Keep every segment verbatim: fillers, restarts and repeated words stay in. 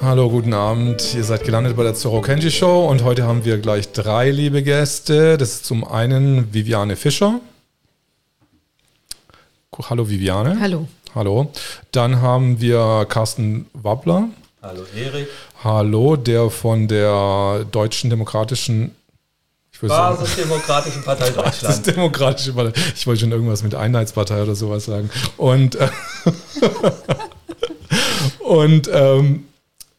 Hallo, guten Abend. Ihr seid gelandet bei der Zorro Kenji Show und heute haben wir gleich drei liebe Gäste. Das ist zum einen Viviane Fischer. Hallo Viviane. Hallo. Hallo. Dann haben wir Carsten Wappler. Hallo Erik. Hallo, der von der Deutschen Demokratischen Basisdemokratischen Partei Deutschland. Basisdemokratische Partei. Ich wollte schon irgendwas mit Einheitspartei oder sowas sagen. Und, äh, und, ähm,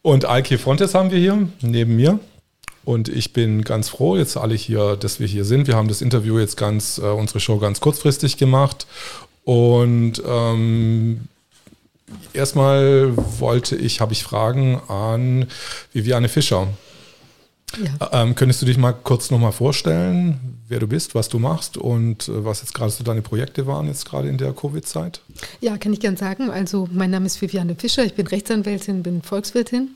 und Alki Frontes haben wir hier neben mir. Und ich bin ganz froh, jetzt alle hier, dass wir hier sind. Wir haben das Interview jetzt ganz, äh, unsere Show ganz kurzfristig gemacht. Und ähm, erstmal wollte ich, habe ich Fragen an Viviane Fischer. Ja. Ähm, könntest du dich mal kurz nochmal vorstellen, wer du bist, was du machst und äh, was jetzt gerade so deine Projekte waren, jetzt gerade in der Covid-Zeit? Ja, kann ich gern sagen. Also mein Name ist Viviane Fischer, ich bin Rechtsanwältin, bin Volkswirtin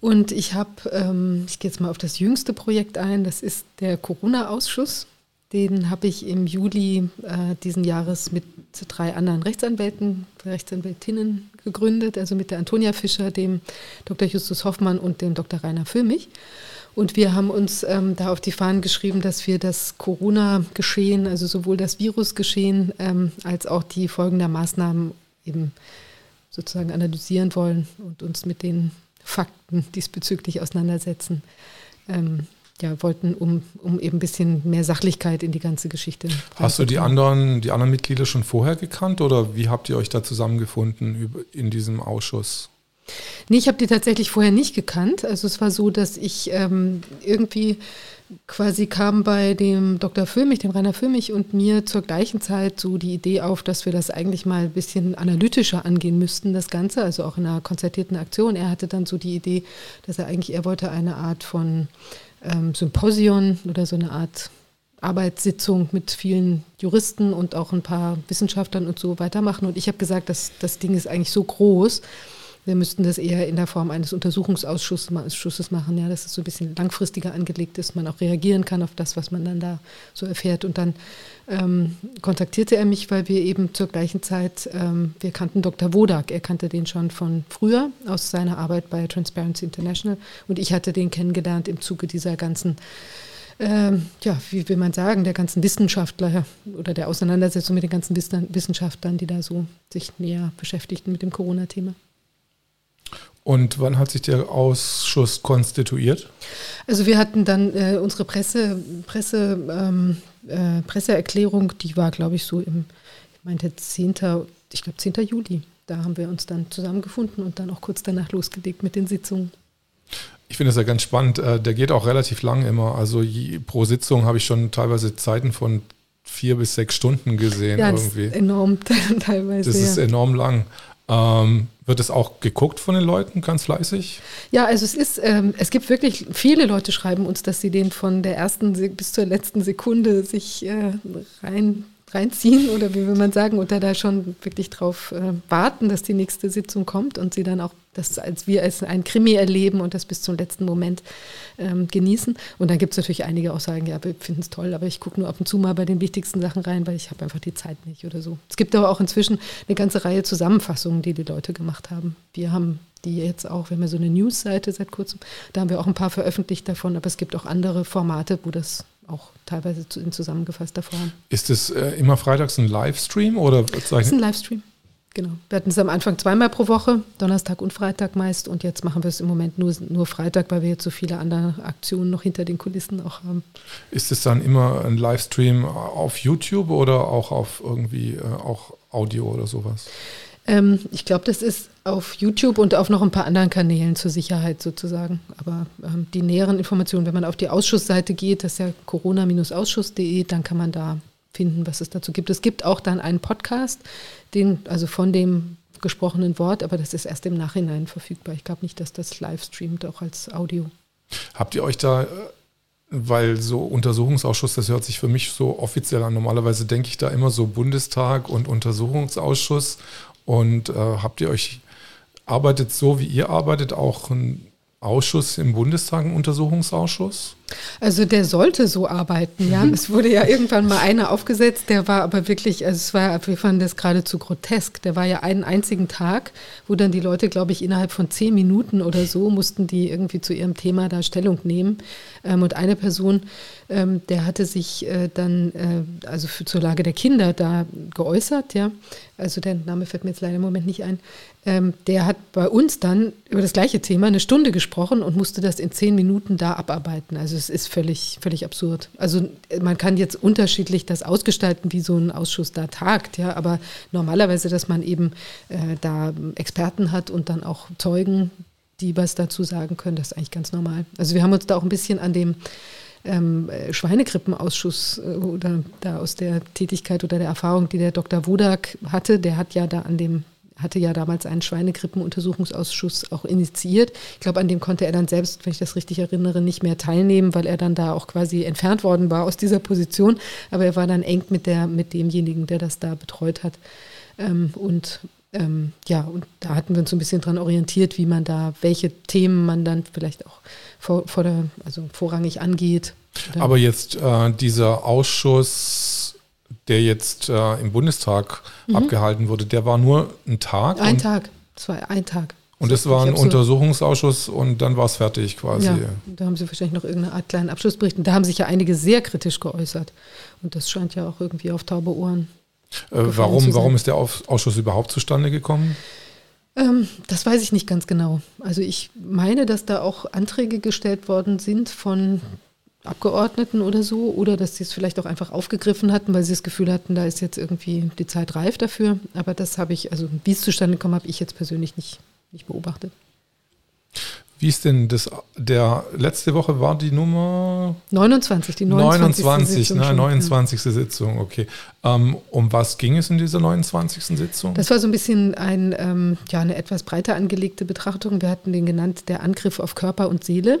und ich habe, ähm, ich gehe jetzt mal auf das jüngste Projekt ein, das ist der Corona-Ausschuss. Den habe ich im Juli äh, diesen Jahres mit drei anderen Rechtsanwälten, Rechtsanwältinnen gegründet, also mit der Antonia Fischer, dem Doktor Justus Hoffmann und dem Doktor Rainer Füllmich. Und wir haben uns ähm, da auf die Fahnen geschrieben, dass wir das Corona-Geschehen, also sowohl das Virusgeschehen ähm, als auch die Folgen der Maßnahmen eben sozusagen analysieren wollen und uns mit den Fakten diesbezüglich auseinandersetzen. Ähm, Ja, wollten, um, um eben ein bisschen mehr Sachlichkeit in die ganze Geschichte. Hast du die anderen, die anderen Mitglieder schon vorher gekannt oder wie habt ihr euch da zusammengefunden in diesem Ausschuss? Nee, ich habe die tatsächlich vorher nicht gekannt. Also es war so, dass ich ähm, irgendwie quasi kam bei dem Doktor Füllmich, dem Rainer Füllmich und mir zur gleichen Zeit so die Idee auf, dass wir das eigentlich mal ein bisschen analytischer angehen müssten, das Ganze, also auch in einer konzertierten Aktion. Er hatte dann so die Idee, dass er eigentlich, er wollte eine Art von Symposion oder so eine Art Arbeitssitzung mit vielen Juristen und auch ein paar Wissenschaftlern und so weitermachen. Und ich habe gesagt, dass das Ding ist eigentlich so groß, wir müssten das eher in der Form eines Untersuchungsausschusses machen, ja, dass es so ein bisschen langfristiger angelegt ist, man auch reagieren kann auf das, was man dann da so erfährt. Und dann ähm, kontaktierte er mich, weil wir eben zur gleichen Zeit, ähm, wir kannten Doktor Wodak, er kannte den schon von früher aus seiner Arbeit bei Transparency International und ich hatte den kennengelernt im Zuge dieser ganzen, ähm, ja, wie will man sagen, der ganzen Wissenschaftler oder der Auseinandersetzung mit den ganzen Wissenschaftlern, die da so sich näher beschäftigten mit dem Corona-Thema. Und wann hat sich der Ausschuss konstituiert? Also wir hatten dann äh, unsere Presse, Presse, ähm, äh, Presseerklärung, die war, glaube ich, so im, ich meinte zehnten, ich glaube zehnten Juli. Da haben wir uns dann zusammengefunden und dann auch kurz danach losgelegt mit den Sitzungen. Ich finde das ja ganz spannend. Äh, der geht auch relativ lang immer. Also je, pro Sitzung habe ich schon teilweise Zeiten von vier bis sechs Stunden gesehen. Ja, das irgendwie. Ist enorm teilweise. Das ja. ist enorm lang. Ähm, wird es auch geguckt von den Leuten ganz fleißig? Ja, also es ist, ähm, es gibt wirklich, viele Leute schreiben uns, dass sie den von der ersten Se- bis zur letzten Sekunde sich äh, rein, reinziehen oder wie will man sagen, oder da schon wirklich drauf äh, warten, dass die nächste Sitzung kommt und sie dann auch, das als wir als ein Krimi erleben und das bis zum letzten Moment ähm, genießen. Und dann gibt es natürlich einige auch sagen, ja, wir finden es toll, aber ich gucke nur ab und zu mal bei den wichtigsten Sachen rein, weil ich habe einfach die Zeit nicht oder so. Es gibt aber auch inzwischen eine ganze Reihe Zusammenfassungen, die die Leute gemacht haben. Wir haben die jetzt auch, wir haben ja so eine News-Seite seit kurzem, da haben wir auch ein paar veröffentlicht davon, aber es gibt auch andere Formate, wo das auch teilweise in zusammengefasster Form. Ist es äh, immer freitags ein Livestream? Oder? Das ist ein Livestream. Genau. Wir hatten es am Anfang zweimal pro Woche, Donnerstag und Freitag meist. Und jetzt machen wir es im Moment nur, nur Freitag, weil wir jetzt so viele andere Aktionen noch hinter den Kulissen auch haben. Ist es dann immer ein Livestream auf YouTube oder auch auf irgendwie äh, auch Audio oder sowas? Ähm, ich glaube, das ist auf YouTube und auf noch ein paar anderen Kanälen zur Sicherheit sozusagen. Aber ähm, die näheren Informationen, wenn man auf die Ausschussseite geht, das ist ja corona ausschuss punkt de, dann kann man da finden, was es dazu gibt. Es gibt auch dann einen Podcast, den, also von dem gesprochenen Wort, aber das ist erst im Nachhinein verfügbar. Ich glaube nicht, dass das live streamt, auch als Audio. Habt ihr euch da, weil so Untersuchungsausschuss, das hört sich für mich so offiziell an. Normalerweise denke ich da immer so Bundestag und Untersuchungsausschuss. Und äh, habt ihr euch, arbeitet so wie ihr arbeitet, auch ein Ausschuss im Bundestag, ein Untersuchungsausschuss? Also der sollte so arbeiten, ja. Es wurde ja irgendwann mal einer aufgesetzt, der war aber wirklich, also es war, wir fanden das geradezu grotesk. Der war ja einen einzigen Tag, wo dann die Leute, glaube ich, innerhalb von zehn Minuten oder so mussten die irgendwie zu ihrem Thema da Stellung nehmen. Ähm, und eine Person, ähm, der hatte sich äh, dann äh, also für, zur Lage der Kinder da geäußert, ja. Also der Name fällt mir jetzt leider im Moment nicht ein. Ähm, der hat bei uns dann über das gleiche Thema eine Stunde gesprochen und musste das in zehn Minuten da abarbeiten. Also es ist völlig, völlig absurd. Also man kann jetzt unterschiedlich das ausgestalten, wie so ein Ausschuss da tagt, ja, aber normalerweise, dass man eben äh, da Experten hat und dann auch Zeugen, die was dazu sagen können, das ist eigentlich ganz normal. Also wir haben uns da auch ein bisschen an dem ähm, Schweinegrippenausschuss äh, oder da aus der Tätigkeit oder der Erfahrung, die der Doktor Wodak hatte, der hat ja da an dem hatte ja damals einen Schweinegrippenuntersuchungsausschuss auch initiiert. Ich glaube, an dem konnte er dann selbst, wenn ich das richtig erinnere, nicht mehr teilnehmen, weil er dann da auch quasi entfernt worden war aus dieser Position. Aber er war dann eng mit der, mit demjenigen, der das da betreut hat. Ähm, und ähm, ja, und da hatten wir uns so ein bisschen dran orientiert, wie man da, welche Themen man dann vielleicht auch vor, vor der, also vorrangig angeht. Oder? Aber jetzt äh, dieser Ausschuss, der jetzt äh, im Bundestag mhm. abgehalten wurde, der war nur ein Tag? Ein Tag, das war ein Tag. Und das, das war ein absurd. Untersuchungsausschuss und dann war es fertig quasi. Ja, da haben sie wahrscheinlich noch irgendeine Art kleinen Abschlussbericht. Und da haben sich ja einige sehr kritisch geäußert. Und das scheint ja auch irgendwie auf taube Ohren äh, warum, warum ist der auf- Ausschuss überhaupt zustande gekommen? Ähm, das weiß ich nicht ganz genau. Also ich meine, dass da auch Anträge gestellt worden sind von Abgeordneten oder so, oder dass sie es vielleicht auch einfach aufgegriffen hatten, weil sie das Gefühl hatten, da ist jetzt irgendwie die Zeit reif dafür. Aber das habe ich, also wie es zustande gekommen habe, ich jetzt persönlich nicht, nicht beobachtet. Wie ist denn das, der letzte Woche war die Nummer? neunundzwanzig, die neunundzwanzigste. neunundzwanzig. Sitzung. Ne, neunundzwanzigste. Ja. Sitzung, okay. Um was ging es in dieser neunundzwanzigste. Sitzung? Das war so ein bisschen ein, ähm, ja, eine etwas breiter angelegte Betrachtung. Wir hatten den genannt, der Angriff auf Körper und Seele.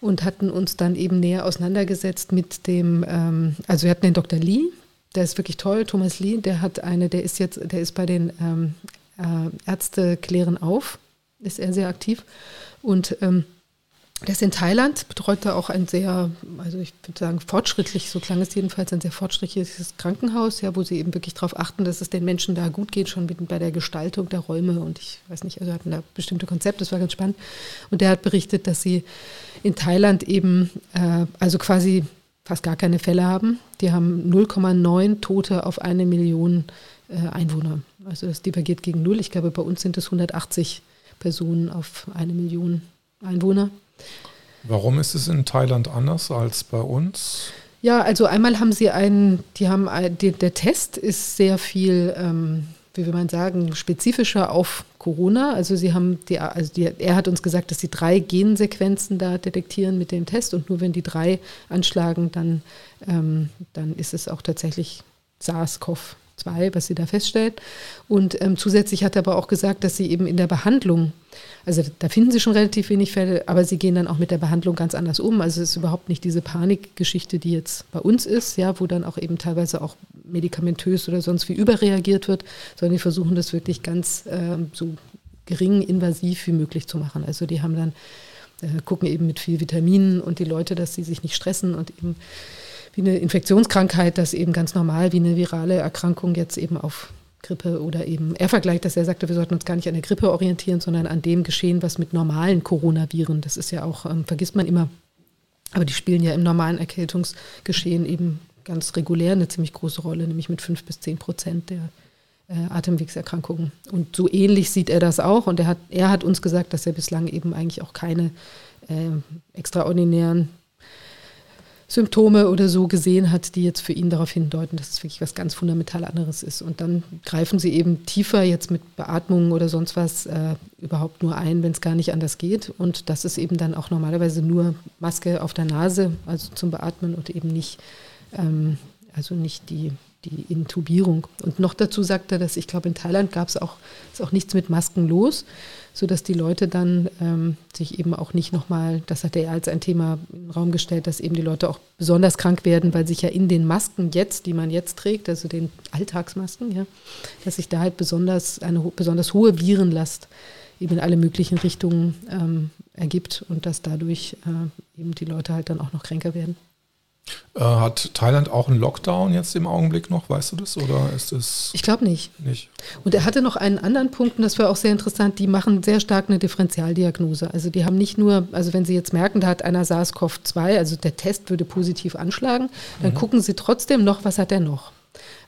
Und hatten uns dann eben näher auseinandergesetzt mit dem, ähm, also wir hatten den Doktor Lee, der ist wirklich toll, Thomas Lee, der hat eine, der ist jetzt, der ist bei den ähm, äh, Ärzte klären auf, ist er sehr aktiv. Und ähm, der ist in Thailand, betreut da auch ein sehr, also ich würde sagen fortschrittlich, so klang es jedenfalls, ein sehr fortschrittliches Krankenhaus, ja, wo sie eben wirklich darauf achten, dass es den Menschen da gut geht, schon mit, bei der Gestaltung der Räume und ich weiß nicht, also hatten da bestimmte Konzepte, das war ganz spannend. Und der hat berichtet, dass sie in Thailand eben, äh, also quasi fast gar keine Fälle haben. Die haben null Komma neun Tote auf eine Million äh, Einwohner. Also das divergiert gegen null. Ich glaube, bei uns sind es hundertachtzig Personen auf eine Million Einwohner. Warum ist es in Thailand anders als bei uns? Ja, also einmal haben sie einen, die haben ein, die, der Test ist sehr viel, ähm, wie will man sagen, spezifischer auf Corona. Also sie haben, die, also die, er hat uns gesagt, dass sie drei Gensequenzen da detektieren mit dem Test und nur wenn die drei anschlagen, dann, ähm, dann ist es auch tatsächlich SARS-C o V zwei, was sie da feststellt. Und ähm, zusätzlich hat er aber auch gesagt, dass sie eben in der Behandlung, also da finden sie schon relativ wenig Fälle, aber sie gehen dann auch mit der Behandlung ganz anders um. Also es ist überhaupt nicht diese Panikgeschichte, die jetzt bei uns ist, ja, wo dann auch eben teilweise auch medikamentös oder sonst wie überreagiert wird, sondern die versuchen das wirklich ganz äh, so gering invasiv wie möglich zu machen. Also die haben dann, äh, gucken eben mit viel Vitaminen und die Leute, dass sie sich nicht stressen und eben wie eine Infektionskrankheit, das eben ganz normal wie eine virale Erkrankung jetzt eben auf Grippe oder eben, er vergleicht das, er sagte, wir sollten uns gar nicht an der Grippe orientieren, sondern an dem Geschehen, was mit normalen Coronaviren, das ist ja auch, ähm, vergisst man immer, aber die spielen ja im normalen Erkältungsgeschehen eben ganz regulär eine ziemlich große Rolle, nämlich mit fünf bis zehn Prozent der äh, Atemwegserkrankungen. Und so ähnlich sieht er das auch und er hat, er hat uns gesagt, dass er bislang eben eigentlich auch keine äh, extraordinären Symptome oder so gesehen hat, die jetzt für ihn darauf hindeuten, dass es wirklich was ganz fundamental anderes ist. Und dann greifen sie eben tiefer jetzt mit Beatmungen oder sonst was äh, überhaupt nur ein, wenn es gar nicht anders geht. Und das ist eben dann auch normalerweise nur Maske auf der Nase, also zum Beatmen und eben nicht, ähm, also nicht die, die Intubierung. Und noch dazu sagt er, dass ich glaube, in Thailand gab es auch, ist auch nichts mit Masken los, sodass die Leute dann ähm, sich eben auch nicht nochmal, das hat er als ein Thema in den Raum gestellt, dass eben die Leute auch besonders krank werden, weil sich ja in den Masken jetzt, die man jetzt trägt, also den Alltagsmasken, ja, dass sich da halt besonders eine besonders hohe Virenlast eben in alle möglichen Richtungen ähm, ergibt und dass dadurch äh, eben die Leute halt dann auch noch kränker werden. Äh, hat Thailand auch einen Lockdown jetzt im Augenblick noch? Weißt du das? Oder ist es? Ich glaube nicht. nicht. Und er hatte noch einen anderen Punkt, und das war auch sehr interessant, die machen sehr stark eine Differentialdiagnose. Also die haben nicht nur, also wenn sie jetzt merken, da hat einer SARS-C o V zwei, also der Test würde positiv anschlagen, dann mhm. gucken sie trotzdem noch, was hat er noch?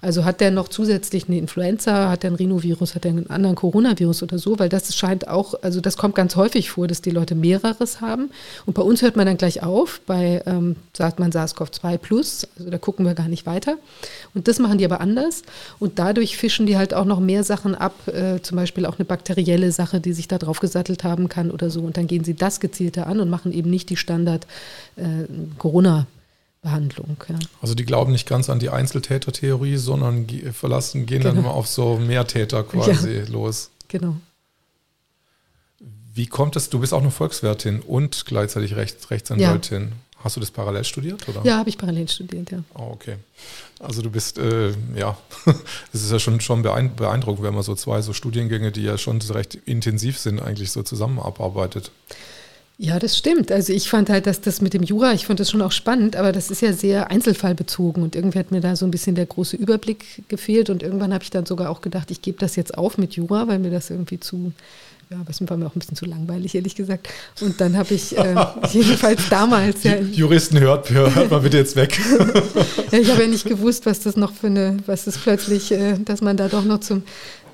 Also hat der noch zusätzlich eine Influenza, hat der ein Rhinovirus, hat der einen anderen Coronavirus oder so, weil das scheint auch, also das kommt ganz häufig vor, dass die Leute mehreres haben. Und bei uns hört man dann gleich auf, bei, ähm, sagt man SARS-C o V zwei plus, also da gucken wir gar nicht weiter. Und das machen die aber anders und dadurch fischen die halt auch noch mehr Sachen ab, äh, zum Beispiel auch eine bakterielle Sache, die sich da drauf gesattelt haben kann oder so. Und dann gehen sie das gezielter an und machen eben nicht die Standard äh, Corona Behandlung. Ja. Also die glauben nicht ganz an die Einzeltäter-Theorie, sondern ge- verlassen, gehen genau. dann immer auf so Mehrtäter quasi ja. los. Genau. Wie kommt es, du bist auch eine Volkswirtin und gleichzeitig Rechts, Rechtsanwältin. Ja. Hast du das parallel studiert? Oder? Ja, habe ich parallel studiert, ja. Oh, okay. Also du bist, äh, ja, es ist ja schon, schon beeindruckend, wenn man so zwei so Studiengänge, die ja schon recht intensiv sind, eigentlich so zusammen abarbeitet. Ja, das stimmt. Also ich fand halt, dass das mit dem Jura, ich fand das schon auch spannend, aber das ist ja sehr einzelfallbezogen und irgendwie hat mir da so ein bisschen der große Überblick gefehlt und irgendwann habe ich dann sogar auch gedacht, ich gebe das jetzt auf mit Jura, weil mir das irgendwie zu, ja, was war mir auch ein bisschen zu langweilig, ehrlich gesagt. Und dann habe ich äh, jedenfalls damals... ja, Juristen, hört, hört mal bitte jetzt weg. Ja, ich habe ja nicht gewusst, was das noch für eine, was das plötzlich, äh, dass man da doch noch zum...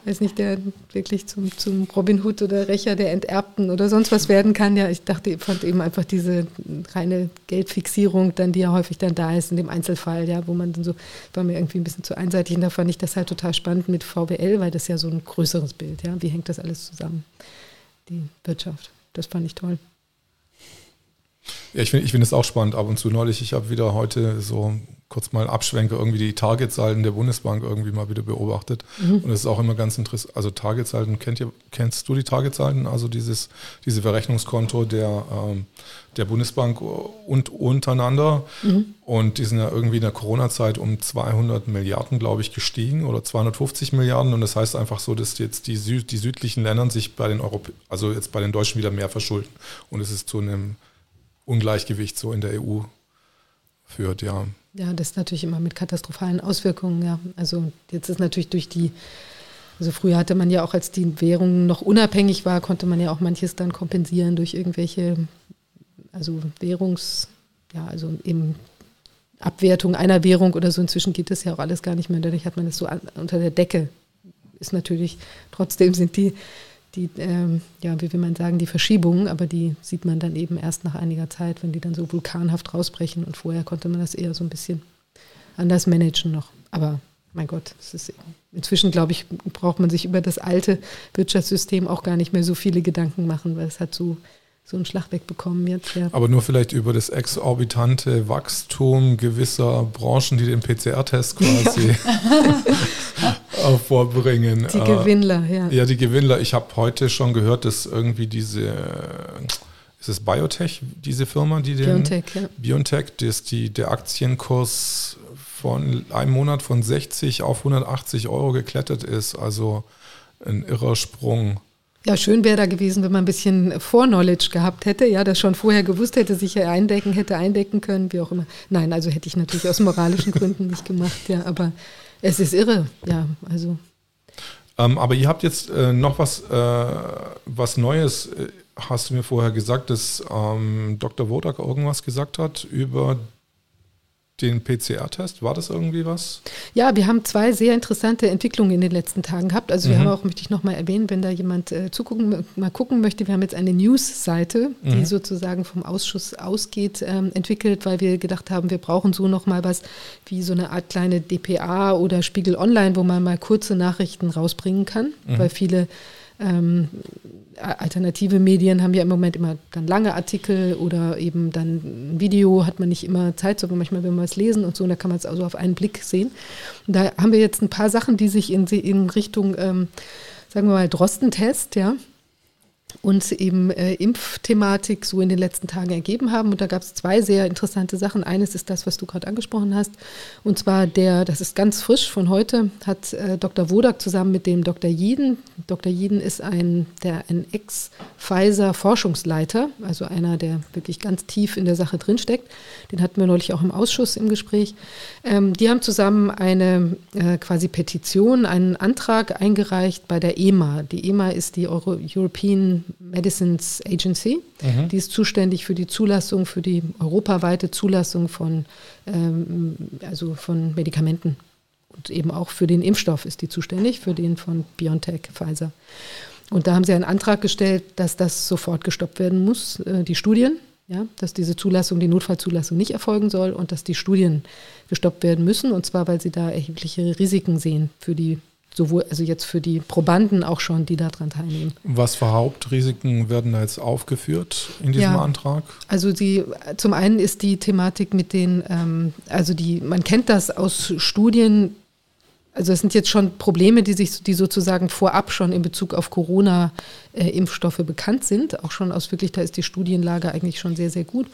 weiß nicht, der wirklich zum, zum Robin Hood oder Rächer der Enterbten oder sonst was werden kann. Ja, ich dachte, ich fand eben einfach diese reine Geldfixierung, dann die ja häufig dann da ist in dem Einzelfall, ja, wo man dann so, war mir irgendwie ein bisschen zu einseitig und da fand ich das halt total spannend mit V W L, weil das ja so ein größeres Bild, ja, wie hängt das alles zusammen, die Wirtschaft, das fand ich toll. Ja, ich finde ich finde es auch spannend ab und zu. Neulich, ich habe wieder heute so kurz mal Abschwenke, irgendwie die Targetsalden der Bundesbank irgendwie mal wieder beobachtet. Mhm. Und es ist auch immer ganz interessant. Also Targetsalden, kennt ihr, kennst du die Targetsalden? Also dieses diese Verrechnungskonto der, ähm, der Bundesbank und untereinander. Mhm. Und die sind ja irgendwie in der Corona-Zeit um zweihundert Milliarden, glaube ich, gestiegen oder zweihundertfünfzig Milliarden. Und das heißt einfach so, dass jetzt die, Sü- die südlichen Ländern sich bei den Europä- also jetzt bei den Deutschen wieder mehr verschulden. Und es ist zu einem Ungleichgewicht so in der E U führt, ja. Ja, das ist natürlich immer mit katastrophalen Auswirkungen, ja. Also jetzt ist natürlich durch die, also früher hatte man ja auch, als die Währung noch unabhängig war, konnte man ja auch manches dann kompensieren durch irgendwelche, also Währungs, ja, also eben Abwertung einer Währung oder so. Inzwischen geht das ja auch alles gar nicht mehr. Dadurch hat man das so an, unter der Decke. Ist natürlich, trotzdem sind die Die, ähm, ja, wie will man sagen, die Verschiebungen, aber die sieht man dann eben erst nach einiger Zeit, wenn die dann so vulkanhaft rausbrechen. Und vorher konnte man das eher so ein bisschen anders managen noch. Aber mein Gott, es ist eben, inzwischen, glaube ich, braucht man sich über das alte Wirtschaftssystem auch gar nicht mehr so viele Gedanken machen, weil es hat so, so einen Schlag wegbekommen jetzt. Ja. Aber nur vielleicht über das exorbitante Wachstum gewisser Branchen, die den P C R-Test quasi... Ja. vorbringen. Die Gewinnler, ja. Ja, die Gewinnler. Ich habe heute schon gehört, dass irgendwie diese, ist es Biotech, diese Firma, die den, BioNTech, ja. BioNTech, dass die, der Aktienkurs von einem Monat von sechzig auf hundertachtzig Euro geklettert ist. Also ein irrer Sprung. Ja, schön wäre da gewesen, wenn man ein bisschen Vorknowledge gehabt hätte, ja, das schon vorher gewusst hätte, sich eindecken, hätte eindecken können, wie auch immer. Nein, also hätte ich natürlich aus moralischen Gründen nicht gemacht, ja, aber es ist irre, ja, also. Ähm, aber ihr habt jetzt äh, noch was, äh, was Neues, äh, hast du mir vorher gesagt, dass ähm, Doktor Wodak irgendwas gesagt hat über den P C R-Test. War das irgendwie was? Ja, wir haben zwei sehr interessante Entwicklungen in den letzten Tagen gehabt. Also wir mhm. haben auch, möchte ich nochmal erwähnen, wenn da jemand äh, zugucken, mal gucken möchte, wir haben jetzt eine News-Seite, die mhm. sozusagen vom Ausschuss ausgeht, ähm, entwickelt, weil wir gedacht haben, wir brauchen so nochmal was wie so eine Art kleine D P A oder Spiegel Online, wo man mal kurze Nachrichten rausbringen kann, mhm. weil viele Ähm, alternative Medien haben ja im Moment immer dann lange Artikel oder eben dann ein Video, hat man nicht immer Zeit, sondern manchmal will man was lesen und so, und da kann man es also auf einen Blick sehen. Und da haben wir jetzt ein paar Sachen, die sich in, in Richtung, ähm, sagen wir mal, Drostentest, ja, uns eben äh, Impfthematik so in den letzten Tagen ergeben haben. Und da gab es zwei sehr interessante Sachen. Eines ist das, was du gerade angesprochen hast. Und zwar der, das ist ganz frisch von heute, hat äh, Doktor Wodak zusammen mit dem Doktor Jeden. Doktor Jeden ist ein, der, ein Ex-Pfizer-Forschungsleiter, also einer, der wirklich ganz tief in der Sache drinsteckt. Den hatten wir neulich auch im Ausschuss im Gespräch. Ähm, die haben zusammen eine äh, quasi Petition, einen Antrag eingereicht bei der E M A. Die E M A ist die Euro- European Medicines Agency, mhm. die ist zuständig für die Zulassung, für die europaweite Zulassung von, ähm, also von Medikamenten. Und eben auch für den Impfstoff ist die zuständig, für den von BioNTech, Pfizer. Und da haben sie einen Antrag gestellt, dass das sofort gestoppt werden muss, äh, die Studien, ja, dass diese Zulassung, die Notfallzulassung nicht erfolgen soll und dass die Studien gestoppt werden müssen. Und zwar, weil sie da erhebliche Risiken sehen für die sowohl, also jetzt für die Probanden auch schon, die daran teilnehmen. Was für Hauptrisiken werden da jetzt aufgeführt in diesem ja, Antrag? Also die, zum einen ist die Thematik mit den, ähm, also die, man kennt das aus Studien, also es sind jetzt schon Probleme, die sich, die sozusagen vorab schon in Bezug auf Corona-Impfstoffe äh, bekannt sind, auch schon aus wirklich, da ist die Studienlage eigentlich schon sehr, sehr gut.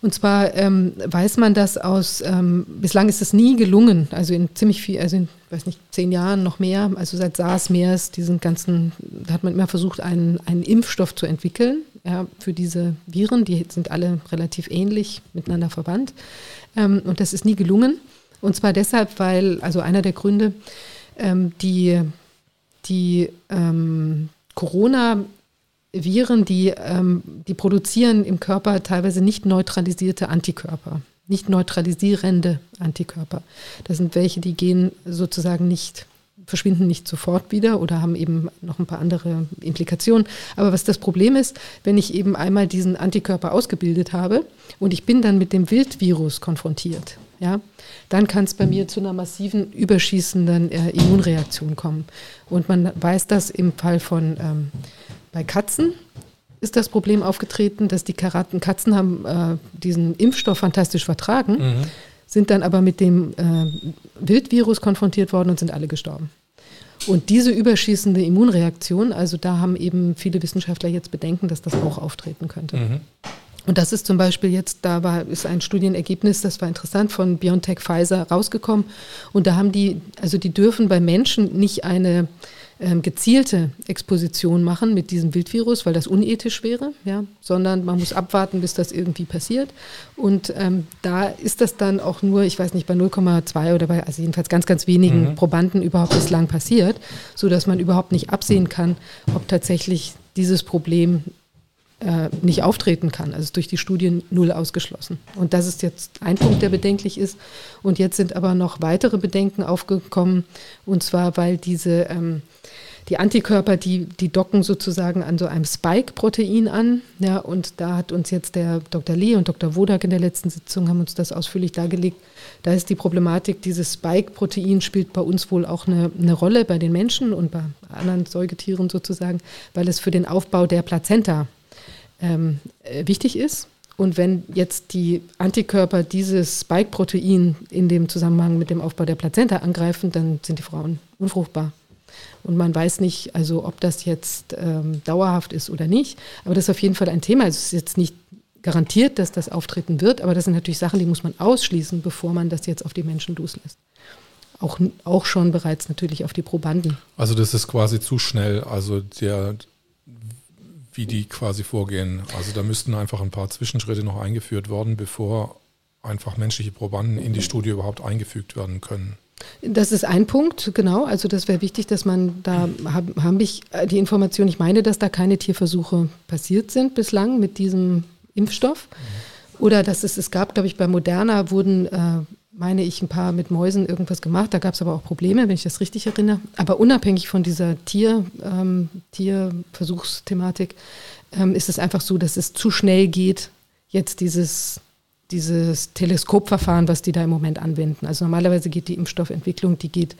Und zwar ähm, weiß man das aus, ähm, bislang ist es nie gelungen, also in ziemlich viel, also in, weiß nicht, zehn Jahren noch mehr, also seit SARS, MERS, diesen ganzen, da hat man immer versucht, einen, einen Impfstoff zu entwickeln, ja, für diese Viren, die sind alle relativ ähnlich miteinander verwandt, ähm, und das ist nie gelungen. Und zwar deshalb, weil, also einer der Gründe, ähm, die, die ähm, Corona- Viren, die, ähm, die produzieren im Körper teilweise nicht neutralisierte Antikörper, nicht neutralisierende Antikörper. Das sind welche, die gehen sozusagen nicht, verschwinden nicht sofort wieder oder haben eben noch ein paar andere Implikationen. Aber was das Problem ist, wenn ich eben einmal diesen Antikörper ausgebildet habe und ich bin dann mit dem Wildvirus konfrontiert, ja, dann kann es bei mir zu einer massiven überschießenden äh, Immunreaktion kommen. Und man weiß das im Fall von ähm, bei Katzen ist das Problem aufgetreten, dass die Karaten, Katzen haben äh, diesen Impfstoff fantastisch vertragen, mhm. sind dann aber mit dem äh, Wildvirus konfrontiert worden und sind alle gestorben. Und diese überschießende Immunreaktion, also da haben eben viele Wissenschaftler jetzt Bedenken, dass das auch auftreten könnte. Mhm. Und das ist zum Beispiel jetzt, da war, ist ein Studienergebnis, das war interessant, von BioNTech Pfizer rausgekommen. Und da haben die, also die dürfen bei Menschen nicht eine ähm, gezielte Exposition machen mit diesem Wildvirus, weil das unethisch wäre, ja, sondern man muss abwarten, bis das irgendwie passiert. Und ähm, da ist das dann auch nur, ich weiß nicht, bei null Komma zwei oder bei, also jedenfalls ganz, ganz wenigen mhm. Probanden überhaupt bislang passiert, sodass man überhaupt nicht absehen kann, ob tatsächlich dieses Problem nicht auftreten kann, also durch die Studien null ausgeschlossen. Und das ist jetzt ein Punkt, der bedenklich ist. Und jetzt sind aber noch weitere Bedenken aufgekommen, und zwar, weil diese ähm, die Antikörper, die, die docken sozusagen an so einem Spike-Protein an. Ja, und da hat uns jetzt der Doktor Lee und Doktor Wodak in der letzten Sitzung haben uns das ausführlich dargelegt. Da ist die Problematik, dieses Spike-Protein spielt bei uns wohl auch eine, eine Rolle, bei den Menschen und bei anderen Säugetieren sozusagen, weil es für den Aufbau der Plazenta Ähm, wichtig ist. Und wenn jetzt die Antikörper dieses Spike-Protein in dem Zusammenhang mit dem Aufbau der Plazenta angreifen, dann sind die Frauen unfruchtbar. Und man weiß nicht, also ob das jetzt ähm, dauerhaft ist oder nicht. Aber das ist auf jeden Fall ein Thema. Also es ist jetzt nicht garantiert, dass das auftreten wird, aber das sind natürlich Sachen, die muss man ausschließen, bevor man das jetzt auf die Menschen loslässt. Auch, auch schon bereits natürlich auf die Probanden. Also das ist quasi zu schnell. Also der wie die quasi vorgehen. Also da müssten einfach ein paar Zwischenschritte noch eingeführt werden, bevor einfach menschliche Probanden in die Studie überhaupt eingefügt werden können. Das ist ein Punkt, genau. Also das wäre wichtig, dass man da, hab, haben ich die Information, ich meine, dass da keine Tierversuche passiert sind bislang mit diesem Impfstoff. Oder dass es, es gab, glaube ich, bei Moderna wurden, äh, meine ich, ein paar mit Mäusen irgendwas gemacht. Da gab es aber auch Probleme, wenn ich das richtig erinnere. Aber unabhängig von dieser Tier, ähm, Tierversuchsthematik ähm, ist es einfach so, dass es zu schnell geht, jetzt dieses, dieses Teleskopverfahren, was die da im Moment anwenden. Also normalerweise geht die Impfstoffentwicklung, die geht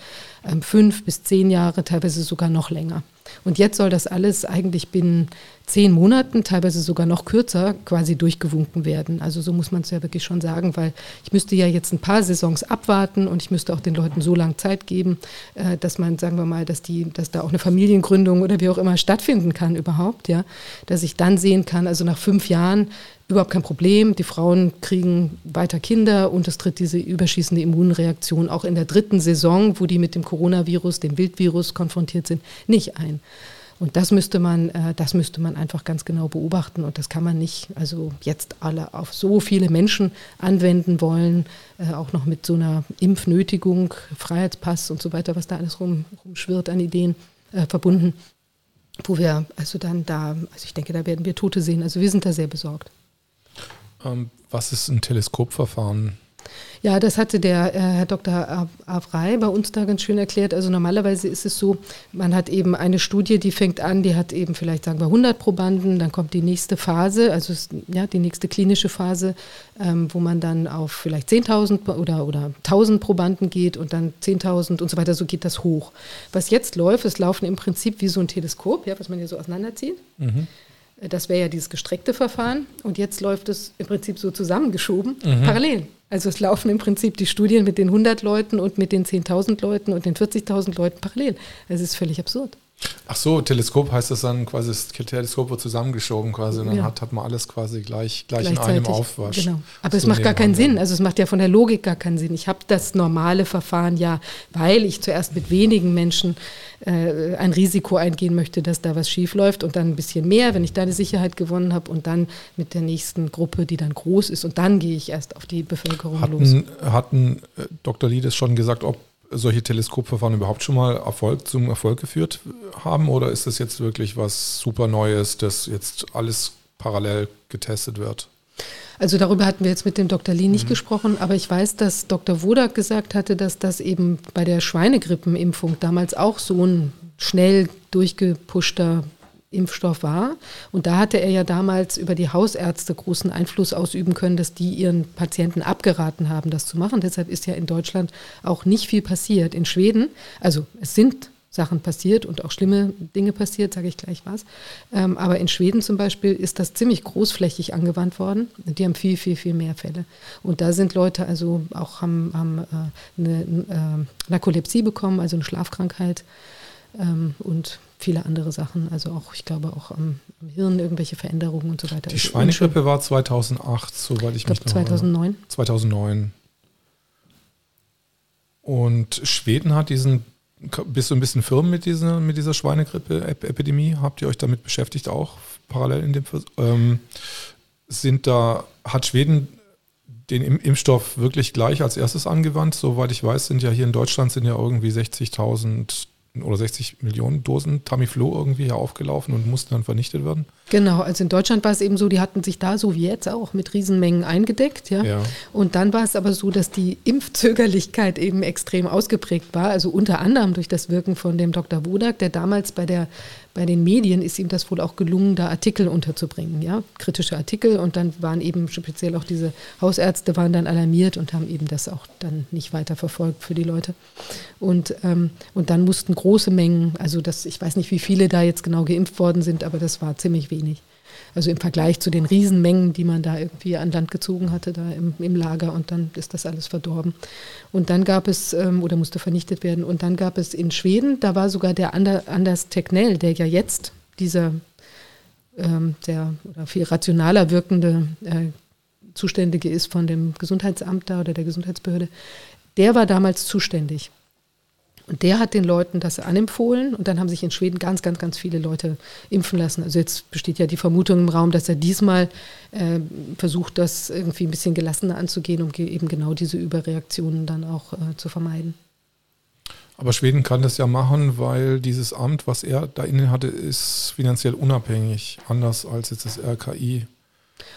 ähm, fünf bis zehn Jahre, teilweise sogar noch länger. Und jetzt soll das alles eigentlich binnen zehn Monaten, teilweise sogar noch kürzer, quasi durchgewunken werden. Also so muss man es ja wirklich schon sagen, weil ich müsste ja jetzt ein paar Saisons abwarten und ich müsste auch den Leuten so lange Zeit geben, dass man, sagen wir mal, dass die, dass da auch eine Familiengründung oder wie auch immer stattfinden kann überhaupt, ja, dass ich dann sehen kann, also nach fünf Jahren überhaupt kein Problem, die Frauen kriegen weiter Kinder und es tritt diese überschießende Immunreaktion auch in der dritten Saison, wo die mit dem Coronavirus, dem Wildvirus konfrontiert sind, nicht ein. Und das müsste man, das müsste man einfach ganz genau beobachten und das kann man nicht, also jetzt alle auf so viele Menschen anwenden wollen, auch noch mit so einer Impfnötigung, Freiheitspass und so weiter, was da alles rum, rumschwirrt an Ideen äh, verbunden, wo wir also dann da, also ich denke, da werden wir Tote sehen, also wir sind da sehr besorgt. Ähm, was ist ein Teleskopverfahren? Ja, das hatte der äh, Herr Doktor Avrei bei uns da ganz schön erklärt. Also normalerweise ist es so, man hat eben eine Studie, die fängt an, die hat eben vielleicht, sagen wir, hundert Probanden, dann kommt die nächste Phase, also ja, die nächste klinische Phase, ähm, wo man dann auf vielleicht zehntausend oder, oder tausend Probanden geht und dann zehntausend und so weiter, so geht das hoch. Was jetzt läuft, es laufen im Prinzip wie so ein Teleskop, ja, was man hier so auseinanderzieht. Mhm. Das wäre ja dieses gestreckte Verfahren und jetzt läuft es im Prinzip so zusammengeschoben, mhm. parallel. Also es laufen im Prinzip die Studien mit den hundert Leuten und mit den zehntausend Leuten und den vierzigtausend Leuten parallel. Es ist völlig absurd. Ach so, Teleskop heißt das dann quasi, das Teleskop wird zusammengeschoben quasi und dann ja. hat, hat man alles quasi gleich, gleich in einem Aufwasch. Genau. Aber es macht gar keinen Sinn, also es macht ja von der Logik gar keinen Sinn. Ich habe das normale Verfahren ja, weil ich zuerst mit wenigen Menschen äh, ein Risiko eingehen möchte, dass da was schief läuft und dann ein bisschen mehr, wenn ich da eine Sicherheit gewonnen habe und dann mit der nächsten Gruppe, die dann groß ist und dann gehe ich erst auf die Bevölkerung hatten, los. Hatten äh, Doktor Liedes schon gesagt, ob solche Teleskopverfahren überhaupt schon mal Erfolg, zum Erfolg geführt haben oder ist das jetzt wirklich was super Neues, dass jetzt alles parallel getestet wird? Also darüber hatten wir jetzt mit dem Doktor Lee nicht mhm. gesprochen, aber ich weiß, dass Doktor Wodak gesagt hatte, dass das eben bei der Schweinegrippenimpfung damals auch so ein schnell durchgepushter Impfstoff war. Und da hatte er ja damals über die Hausärzte großen Einfluss ausüben können, dass die ihren Patienten abgeraten haben, das zu machen. Deshalb ist ja in Deutschland auch nicht viel passiert. In Schweden, also es sind Sachen passiert und auch schlimme Dinge passiert, sage ich gleich was. Ähm, aber in Schweden zum Beispiel ist das ziemlich großflächig angewandt worden. Die haben viel, viel, viel mehr Fälle. Und da sind Leute also auch haben, haben äh, eine äh, Narkolepsie bekommen, also eine Schlafkrankheit ähm, und viele andere Sachen, also auch, ich glaube, auch am, am Hirn irgendwelche Veränderungen und so weiter. Die Schweinegrippe war zweitausendacht, soweit ich, ich mich noch erinnere. zweitausendneun zweitausendneun Und Schweden hat diesen, bist du ein bisschen firm mit dieser, mit dieser Schweinegrippe-Epidemie? Habt ihr euch damit beschäftigt auch parallel in dem ähm, sind da, hat Schweden den Impfstoff wirklich gleich als erstes angewandt? Soweit ich weiß, sind ja hier in Deutschland sind ja irgendwie sechzigtausend oder sechzig Millionen Dosen Tamiflu irgendwie hier aufgelaufen und mussten dann vernichtet werden? Genau, also in Deutschland war es eben so, die hatten sich da so wie jetzt auch mit Riesenmengen eingedeckt. Ja. ja. Und dann war es aber so, dass die Impfzögerlichkeit eben extrem ausgeprägt war, also unter anderem durch das Wirken von dem Doktor Wodak, der damals bei der Bei den Medien ist ihm das wohl auch gelungen, da Artikel unterzubringen, ja, kritische Artikel. Und dann waren eben speziell auch diese Hausärzte waren dann alarmiert und haben eben das auch dann nicht weiter verfolgt für die Leute. Und, ähm, und dann mussten große Mengen, also das, ich weiß nicht, wie viele da jetzt genau geimpft worden sind, aber das war ziemlich wenig. Also im Vergleich zu den Riesenmengen, die man da irgendwie an Land gezogen hatte, da im, im Lager und dann ist das alles verdorben. Und dann gab es, ähm, oder musste vernichtet werden, und dann gab es in Schweden, da war sogar der Ander, Anders Tegnell, der ja jetzt dieser ähm, der, oder viel rationaler wirkende äh, Zuständige ist von dem Gesundheitsamt da oder der Gesundheitsbehörde, der war damals zuständig. Und der hat den Leuten das anempfohlen und dann haben sich in Schweden ganz, ganz, ganz viele Leute impfen lassen. Also jetzt besteht ja die Vermutung im Raum, dass er diesmal äh, versucht, das irgendwie ein bisschen gelassener anzugehen, um ge- eben genau diese Überreaktionen dann auch äh, zu vermeiden. Aber Schweden kann das ja machen, weil dieses Amt, was er da inne hatte, ist finanziell unabhängig, anders als jetzt das R K I.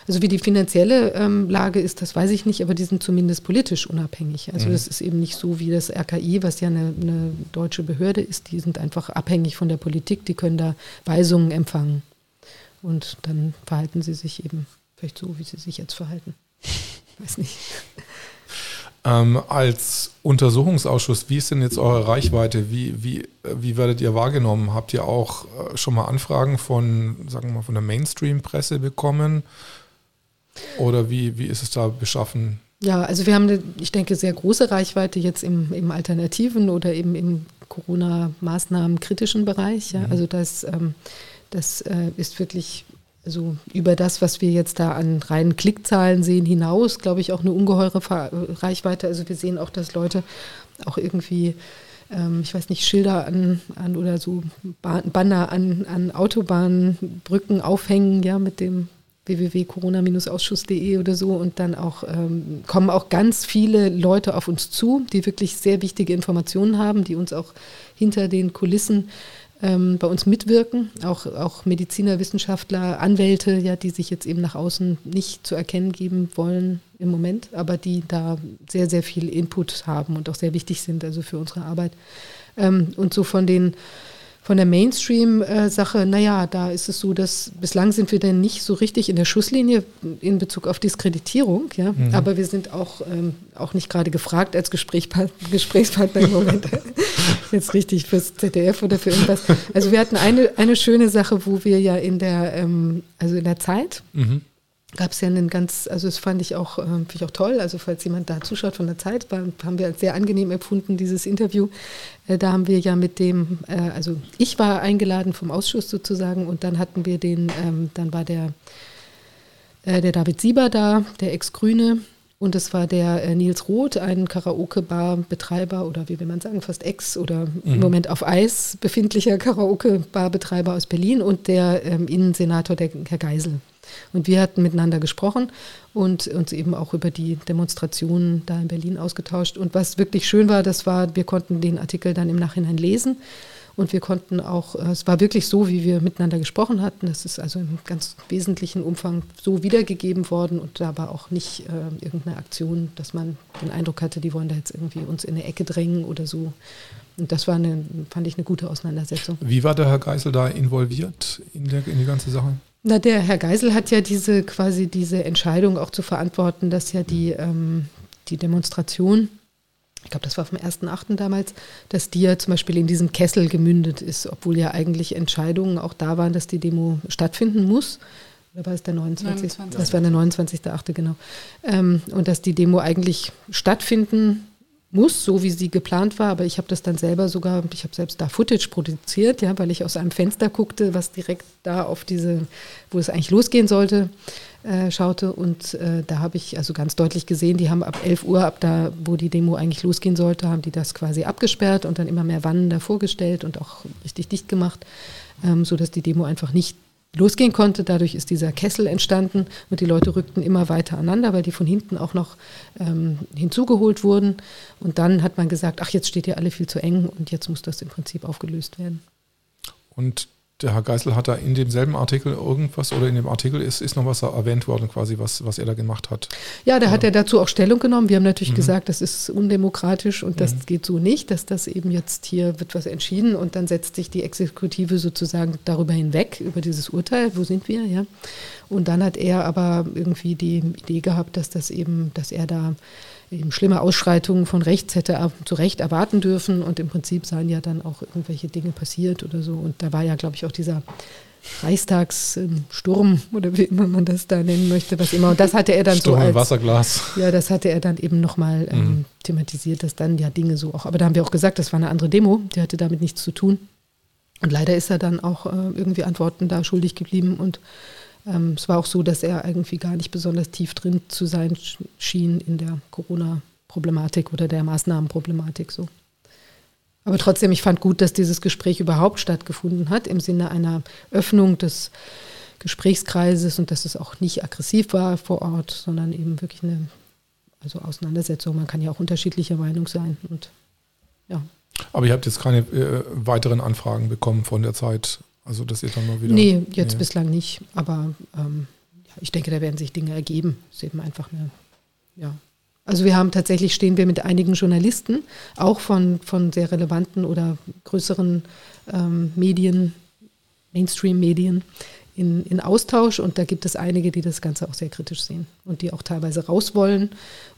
Also wie die finanzielle ähm, Lage ist, das weiß ich nicht, aber die sind zumindest politisch unabhängig. Also mhm. das ist eben nicht so wie das R K I, was ja eine, eine deutsche Behörde ist. Die sind einfach abhängig von der Politik, die können da Weisungen empfangen. Und dann verhalten sie sich eben vielleicht so, wie sie sich jetzt verhalten. Weiß nicht. Ähm, als Untersuchungsausschuss, wie ist denn jetzt eure Reichweite? Wie, wie, wie werdet ihr wahrgenommen? Habt ihr auch schon mal Anfragen von, sagen wir mal, von der Mainstream-Presse bekommen? Oder wie, wie ist es da beschaffen? Ja, also wir haben eine, ich denke, sehr große Reichweite jetzt im, im alternativen oder eben im Corona-Maßnahmen-kritischen Bereich. Ja? Mhm. Also das, ähm, das äh, ist wirklich so über das, was wir jetzt da an reinen Klickzahlen sehen, hinaus, glaube ich, auch eine ungeheure Reichweite. Also wir sehen auch, dass Leute auch irgendwie, ähm, ich weiß nicht, Schilder an, an oder so Banner an, an Autobahnbrücken aufhängen, ja, mit dem w w w punkt corona ausschuss punkt d e oder so, und dann auch ähm, kommen auch ganz viele Leute auf uns zu, die wirklich sehr wichtige Informationen haben, die uns auch hinter den Kulissen ähm, bei uns mitwirken, auch, auch Mediziner, Wissenschaftler, Anwälte, ja, die sich jetzt eben nach außen nicht zu erkennen geben wollen im Moment, aber die da sehr, sehr viel Input haben und auch sehr wichtig sind, also für unsere Arbeit. Ähm, und so von den Von der Mainstream-Sache, naja, da ist es so, dass bislang sind wir denn nicht so richtig in der Schusslinie in Bezug auf Diskreditierung, ja, mhm. aber wir sind auch, ähm, auch nicht gerade gefragt als Gesprächspa- Gesprächspartner im Moment, jetzt richtig fürs Z D F oder für irgendwas. Also wir hatten eine, eine schöne Sache, wo wir ja in der, ähm, also in der Zeit, mhm. gab es ja einen ganz, also das fand ich auch, äh, finde ich auch toll, also falls jemand da zuschaut von der Zeit, war, haben wir als sehr angenehm empfunden, dieses Interview. Äh, da haben wir ja mit dem, äh, also ich war eingeladen vom Ausschuss sozusagen, und dann hatten wir den, ähm, dann war der, äh, der David Sieber da, der Ex-Grüne, und es war der äh, Nils Roth, ein Karaoke-Bar-Betreiber oder wie will man sagen, fast Ex- oder mhm. im Moment auf Eis befindlicher Karaoke-Bar-Betreiber aus Berlin, und der ähm, Innensenator, der Herr Geisel. Und wir hatten miteinander gesprochen und uns eben auch über die Demonstrationen da in Berlin ausgetauscht. Und was wirklich schön war, das war, wir konnten den Artikel dann im Nachhinein lesen, und wir konnten auch, es war wirklich so, wie wir miteinander gesprochen hatten. Das ist also im ganz wesentlichen Umfang so wiedergegeben worden, und da war auch nicht äh, irgendeine Aktion, dass man den Eindruck hatte, die wollen da jetzt irgendwie uns in eine Ecke drängen oder so. Und das war eine, fand ich, eine gute Auseinandersetzung. Wie war der Herr Geisel da involviert in, der, in die ganze Sache? Na, der Herr Geisel hat ja diese quasi diese Entscheidung auch zu verantworten, dass ja die, ähm, die Demonstration, ich glaube, das war vom ersten achten damals, dass die ja zum Beispiel in diesem Kessel gemündet ist, obwohl ja eigentlich Entscheidungen auch da waren, dass die Demo stattfinden muss. Oder war es der neunundzwanzigste? neunundzwanzigste Das war der neunundzwanzigste achte, genau. Ähm, und dass die Demo eigentlich stattfinden muss, so wie sie geplant war, aber ich habe das dann selber sogar, ich habe selbst da Footage produziert, ja, weil ich aus einem Fenster guckte, was direkt da auf diese, wo es eigentlich losgehen sollte, äh, schaute, und äh, da habe ich also ganz deutlich gesehen, die haben ab elf Uhr, ab da, wo die Demo eigentlich losgehen sollte, haben die das quasi abgesperrt und dann immer mehr Wannen davor gestellt und auch richtig dicht gemacht, ähm, sodass die Demo einfach nicht losgehen konnte. Dadurch ist dieser Kessel entstanden, und die Leute rückten immer weiter aneinander, weil die von hinten auch noch ähm, hinzugeholt wurden. Und dann hat man gesagt, ach, jetzt steht ihr alle viel zu eng, und jetzt muss das im Prinzip aufgelöst werden. Und der Herr Geisel hat da in demselben Artikel irgendwas, oder in dem Artikel ist, ist noch was erwähnt worden quasi, was, was er da gemacht hat. Ja, da hat er dazu auch Stellung genommen. Wir haben natürlich mhm. gesagt, das ist undemokratisch und das mhm. geht so nicht, dass das eben jetzt hier wird was entschieden, und dann setzt sich die Exekutive sozusagen darüber hinweg, über dieses Urteil, wo sind wir, ja. Und dann hat er aber irgendwie die Idee gehabt, dass das eben, dass er da eben schlimme Ausschreitungen von rechts hätte er zu Recht erwarten dürfen, und im Prinzip seien ja dann auch irgendwelche Dinge passiert oder so. Und da war ja, glaube ich, auch dieser Reichstagssturm oder wie immer man das da nennen möchte, was immer. Und das hatte er dann Sturm so als im Wasserglas. Ja, das hatte er dann eben nochmal ähm, mhm. thematisiert, dass dann ja Dinge so auch. Aber da haben wir auch gesagt, das war eine andere Demo, die hatte damit nichts zu tun. Und leider ist er dann auch äh, irgendwie Antworten da schuldig geblieben, und Ähm, es war auch so, dass er irgendwie gar nicht besonders tief drin zu sein schien in der Corona-Problematik oder der Maßnahmenproblematik. So. Aber trotzdem, ich fand gut, dass dieses Gespräch überhaupt stattgefunden hat, im Sinne einer Öffnung des Gesprächskreises, und dass es auch nicht aggressiv war vor Ort, sondern eben wirklich eine, also Auseinandersetzung. Man kann ja auch unterschiedlicher Meinung sein. Und, ja. Aber ihr habt jetzt keine äh, weiteren Anfragen bekommen von der Zeit? Also, dass ihr dann mal wieder. Nee, jetzt nee. bislang nicht. Aber ähm, ja, ich denke, da werden sich Dinge ergeben. Ist eben einfach eine, ja. Also wir haben tatsächlich, stehen wir mit einigen Journalisten, auch von, von sehr relevanten oder größeren ähm, Medien, Mainstream-Medien, in, in Austausch, und da gibt es einige, die das Ganze auch sehr kritisch sehen und die auch teilweise raus wollen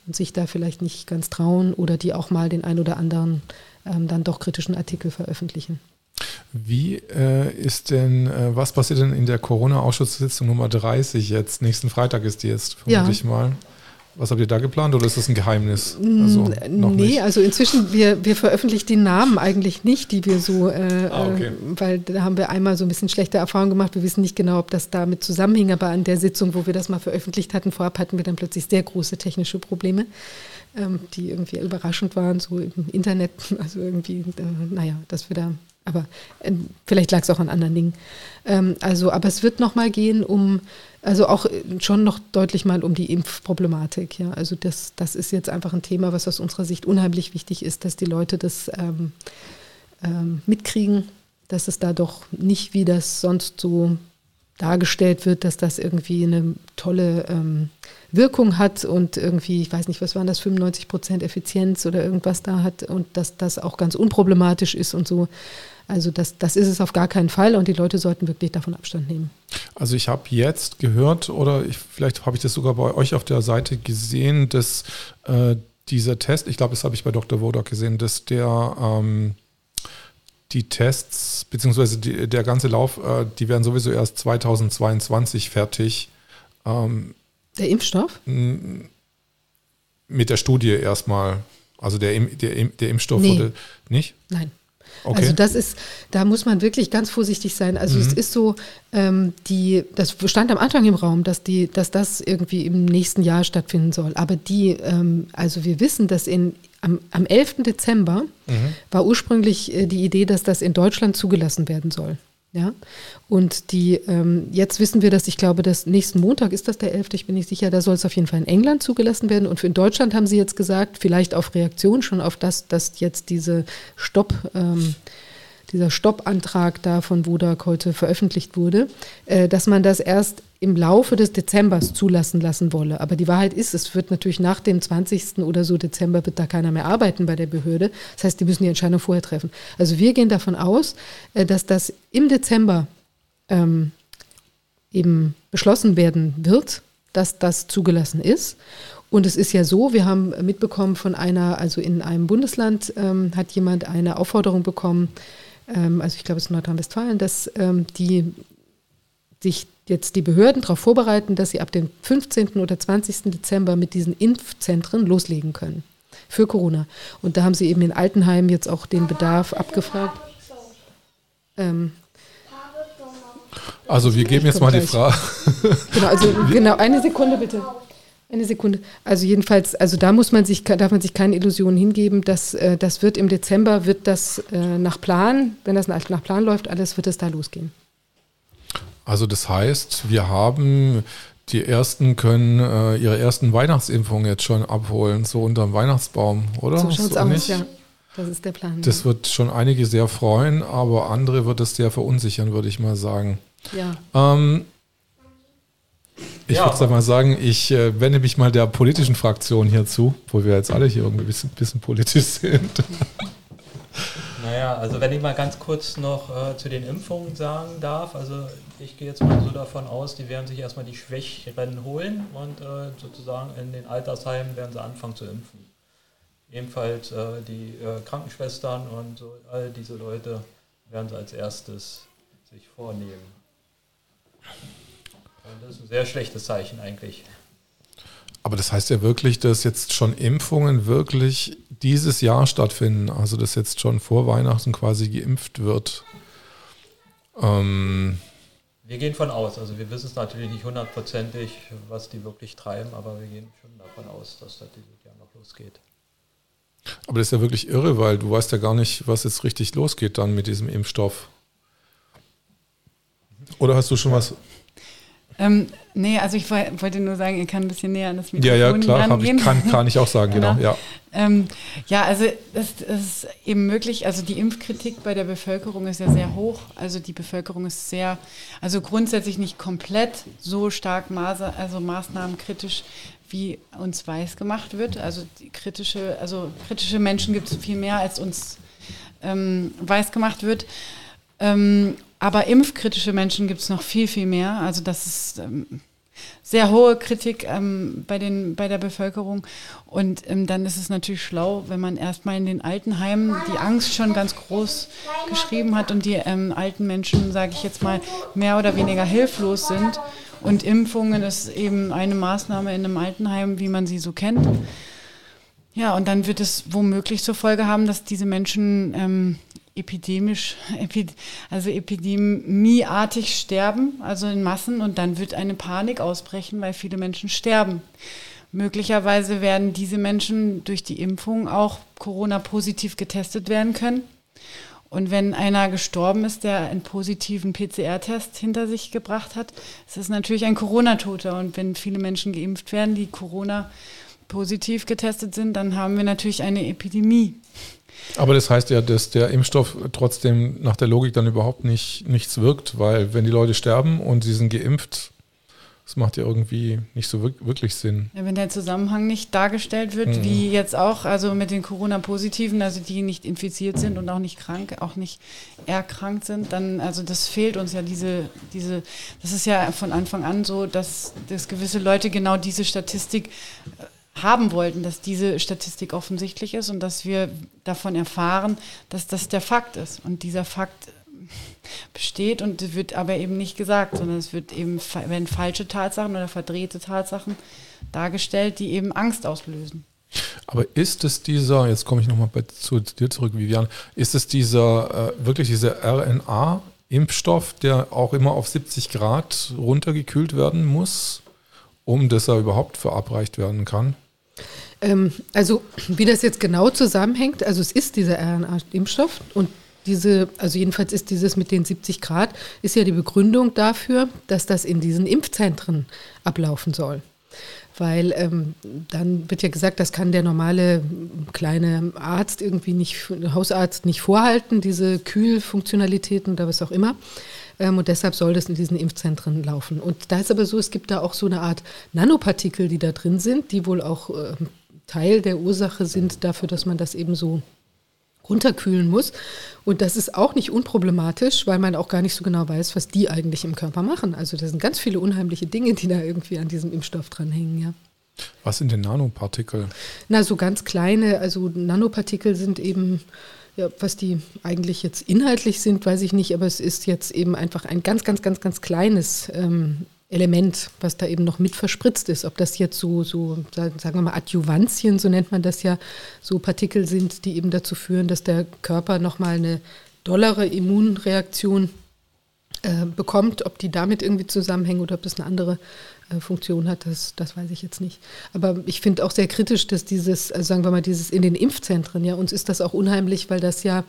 und sich da vielleicht nicht ganz trauen oder die auch mal den ein oder anderen ähm, dann doch kritischen Artikel veröffentlichen. Wie äh, ist denn, äh, was passiert denn in der Corona-Ausschusssitzung Nummer dreißig jetzt? Nächsten Freitag ist die jetzt, vermute ich mal. Was habt ihr da geplant, oder ist das ein Geheimnis? Also, noch nee, nicht. Also inzwischen, wir, wir veröffentlichen die Namen eigentlich nicht, die wir so, äh, ah, okay. äh, weil da haben wir einmal so ein bisschen schlechte Erfahrungen gemacht. Wir wissen nicht genau, ob das damit zusammenhing, aber an der Sitzung, wo wir das mal veröffentlicht hatten, vorab hatten wir dann plötzlich sehr große technische Probleme, ähm, die irgendwie überraschend waren, so im Internet, also irgendwie, äh, naja, dass wir da... Aber äh, vielleicht lag es auch an anderen Dingen. Ähm, also, aber es wird nochmal gehen um, also auch schon noch deutlich mal um die Impfproblematik. Ja? Also das, das ist jetzt einfach ein Thema, was aus unserer Sicht unheimlich wichtig ist, dass die Leute das ähm, ähm, mitkriegen, dass es da doch nicht, wie das sonst so dargestellt wird, dass das irgendwie eine tolle ähm, Wirkung hat und irgendwie, ich weiß nicht, was waren das, fünfundneunzig Prozent Effizienz oder irgendwas da hat, und dass das auch ganz unproblematisch ist und so. Also das, das ist es auf gar keinen Fall, und die Leute sollten wirklich davon Abstand nehmen. Also ich habe jetzt gehört, oder ich, vielleicht habe ich das sogar bei euch auf der Seite gesehen, dass äh, dieser Test, ich glaube, das habe ich bei Doktor Wodak gesehen, dass der ähm, die Tests, beziehungsweise die, der ganze Lauf, äh, die werden sowieso erst zweitausendzweiundzwanzig fertig. Ähm, der Impfstoff? Mit der Studie erstmal. Also der, der, der Impfstoff nee. wurde nicht? Nein. Okay. Also das ist, da muss man wirklich ganz vorsichtig sein. Also mhm. es ist so, ähm, die, das stand am Anfang im Raum, dass die, dass das irgendwie im nächsten Jahr stattfinden soll. Aber die, ähm, also wir wissen, dass in am, am elften Dezember mhm. war ursprünglich äh, die Idee, dass das in Deutschland zugelassen werden soll. Ja, und die, ähm, jetzt wissen wir, dass ich glaube, dass nächsten Montag ist das der elfte, ich bin nicht sicher, da soll es auf jeden Fall in England zugelassen werden, und für in Deutschland haben sie jetzt gesagt, vielleicht auf Reaktion schon auf das, dass jetzt diese Stopp, ähm, dieser Stoppantrag da von Wodak heute veröffentlicht wurde, äh, dass man das erst im Laufe des Dezembers zulassen lassen wolle. Aber die Wahrheit ist, es wird natürlich nach dem zwanzigsten oder so Dezember wird da keiner mehr arbeiten bei der Behörde. Das heißt, die müssen die Entscheidung vorher treffen. Also wir gehen davon aus, dass das im Dezember ähm, eben beschlossen werden wird, dass das zugelassen ist. Und es ist ja so, wir haben mitbekommen von einer, also in einem Bundesland ähm, hat jemand eine Aufforderung bekommen, ähm, also ich glaube, es ist Nordrhein-Westfalen, dass ähm, die sich jetzt die Behörden darauf vorbereiten, dass sie ab dem fünfzehnten oder zwanzigsten Dezember mit diesen Impfzentren loslegen können für Corona. Und da haben sie eben in Altenheim jetzt auch den Bedarf abgefragt. Ähm, also wir geben jetzt mal die Frage. Genau, also genau, eine Sekunde bitte. Eine Sekunde. Also jedenfalls, also da muss man sich, darf man sich keine Illusionen hingeben, dass äh, das wird im Dezember, wird das äh, nach Plan, wenn das nach Plan läuft, alles wird es da losgehen. Also das heißt, wir haben, die Ersten können äh, ihre ersten Weihnachtsimpfungen jetzt schon abholen, so unterm Weihnachtsbaum, oder? So schaut's so aus, nicht? Ja. Das ist der Plan. Das ja. wird schon einige sehr freuen, aber andere wird es sehr verunsichern, würde ich mal sagen. Ja. Ähm, ich ja. würde mal sagen, ich äh, wende mich mal der politischen Fraktion hier zu, wo wir jetzt alle hier irgendwie ein bisschen, bisschen politisch sind. Naja, also wenn ich mal ganz kurz noch äh, zu den Impfungen sagen darf, also ich gehe jetzt mal so davon aus, die werden sich erstmal die Schwächeren holen und äh, sozusagen in den Altersheimen werden sie anfangen zu impfen. Ebenfalls äh, die äh, Krankenschwestern und so, all diese Leute werden sie als erstes sich vornehmen. Und das ist ein sehr schlechtes Zeichen eigentlich. Aber das heißt ja wirklich, dass jetzt schon Impfungen wirklich dieses Jahr stattfinden, also dass jetzt schon vor Weihnachten quasi geimpft wird. Ähm wir gehen von aus, also wir wissen es natürlich nicht hundertprozentig, was die wirklich treiben, aber wir gehen schon davon aus, dass das dieses Jahr noch losgeht. Aber das ist ja wirklich irre, weil du weißt ja gar nicht, was jetzt richtig losgeht dann mit diesem Impfstoff. Oder hast du schon ja. was... Ähm, nee, also ich wollte nur sagen, ihr kann ein bisschen näher an das Mikrofon rangehen. Ja, ja, klar, ich, kann, kann ich auch sagen, genau. genau ja. Ähm, ja, also das, das ist eben möglich, also die Impfkritik bei der Bevölkerung ist ja sehr hoch, also die Bevölkerung ist sehr, also grundsätzlich nicht komplett so stark Maße, also maßnahmenkritisch, wie uns weiß gemacht wird. Also die kritische, also kritische Menschen gibt es viel mehr, als uns ähm, weiß gemacht wird. Ähm, Aber impfkritische Menschen gibt es noch viel, viel mehr. Also das ist ähm, sehr hohe Kritik ähm, bei, den, bei der Bevölkerung. Und ähm, dann ist es natürlich schlau, wenn man erstmal in den Altenheimen die Angst schon ganz groß geschrieben hat und die ähm, alten Menschen, sage ich jetzt mal, mehr oder weniger hilflos sind. Und Impfungen ist eben eine Maßnahme in einem Altenheim, wie man sie so kennt. Ja, und dann wird es womöglich zur Folge haben, dass diese Menschen ähm, epidemisch, epi- also epidemieartig sterben, also in Massen. Und dann wird eine Panik ausbrechen, weil viele Menschen sterben. Möglicherweise werden diese Menschen durch die Impfung auch Corona-positiv getestet werden können. Und wenn einer gestorben ist, der einen positiven P C R-Test hinter sich gebracht hat, ist es natürlich ein Corona-Toter. Und wenn viele Menschen geimpft werden, die Corona positiv getestet sind, dann haben wir natürlich eine Epidemie. Aber das heißt ja, dass der Impfstoff trotzdem nach der Logik dann überhaupt nicht, nichts wirkt, weil wenn die Leute sterben und sie sind geimpft, das macht ja irgendwie nicht so wirklich Sinn. Ja, wenn der Zusammenhang nicht dargestellt wird, mhm. wie jetzt auch, also mit den Corona-Positiven, also die nicht infiziert sind und auch nicht krank, auch nicht erkrankt sind, dann, also das fehlt uns ja diese, diese, das ist ja von Anfang an so, dass, dass gewisse Leute genau diese Statistik haben wollten, dass diese Statistik offensichtlich ist und dass wir davon erfahren, dass das der Fakt ist. Und dieser Fakt besteht und wird aber eben nicht gesagt, sondern es wird eben, werden falsche Tatsachen oder verdrehte Tatsachen dargestellt, die eben Angst auslösen. Aber ist es dieser, jetzt komme ich nochmal zu dir zurück, Vivian, ist es dieser, äh, wirklich dieser R N A-Impfstoff, der auch immer auf siebzig Grad runtergekühlt werden muss, um dass er überhaupt verabreicht werden kann? Ähm, also wie das jetzt genau zusammenhängt, also es ist dieser R N A-Impfstoff und diese, also jedenfalls ist dieses mit den siebzig Grad, ist ja die Begründung dafür, dass das in diesen Impfzentren ablaufen soll. Weil ähm, dann wird ja gesagt, das kann der normale kleine Arzt irgendwie nicht, Hausarzt nicht vorhalten, diese Kühlfunktionalitäten oder was auch immer. Ähm, und deshalb soll das in diesen Impfzentren laufen. Und da ist aber so, es gibt da auch so eine Art Nanopartikel, die da drin sind, die wohl auch äh, Teil der Ursache sind dafür, dass man das eben so runterkühlen muss. Und das ist auch nicht unproblematisch, weil man auch gar nicht so genau weiß, was die eigentlich im Körper machen. Also da sind ganz viele unheimliche Dinge, die da irgendwie an diesem Impfstoff dranhängen, ja. Was sind denn Nanopartikel? Na, so ganz kleine, also Nanopartikel sind eben, ja, was die eigentlich jetzt inhaltlich sind, weiß ich nicht, aber es ist jetzt eben einfach ein ganz, ganz, ganz, ganz kleines ähm, Element, was da eben noch mit verspritzt ist. Ob das jetzt so, so, sagen wir mal, Adjuvantien, so nennt man das ja, so Partikel sind, die eben dazu führen, dass der Körper nochmal eine dollere Immunreaktion äh, bekommt. Ob die damit irgendwie zusammenhängen oder ob das eine andere äh, Funktion hat, das, das weiß ich jetzt nicht. Aber ich finde auch sehr kritisch, dass dieses, also sagen wir mal, dieses in den Impfzentren, ja, uns ist das auch unheimlich, weil das ja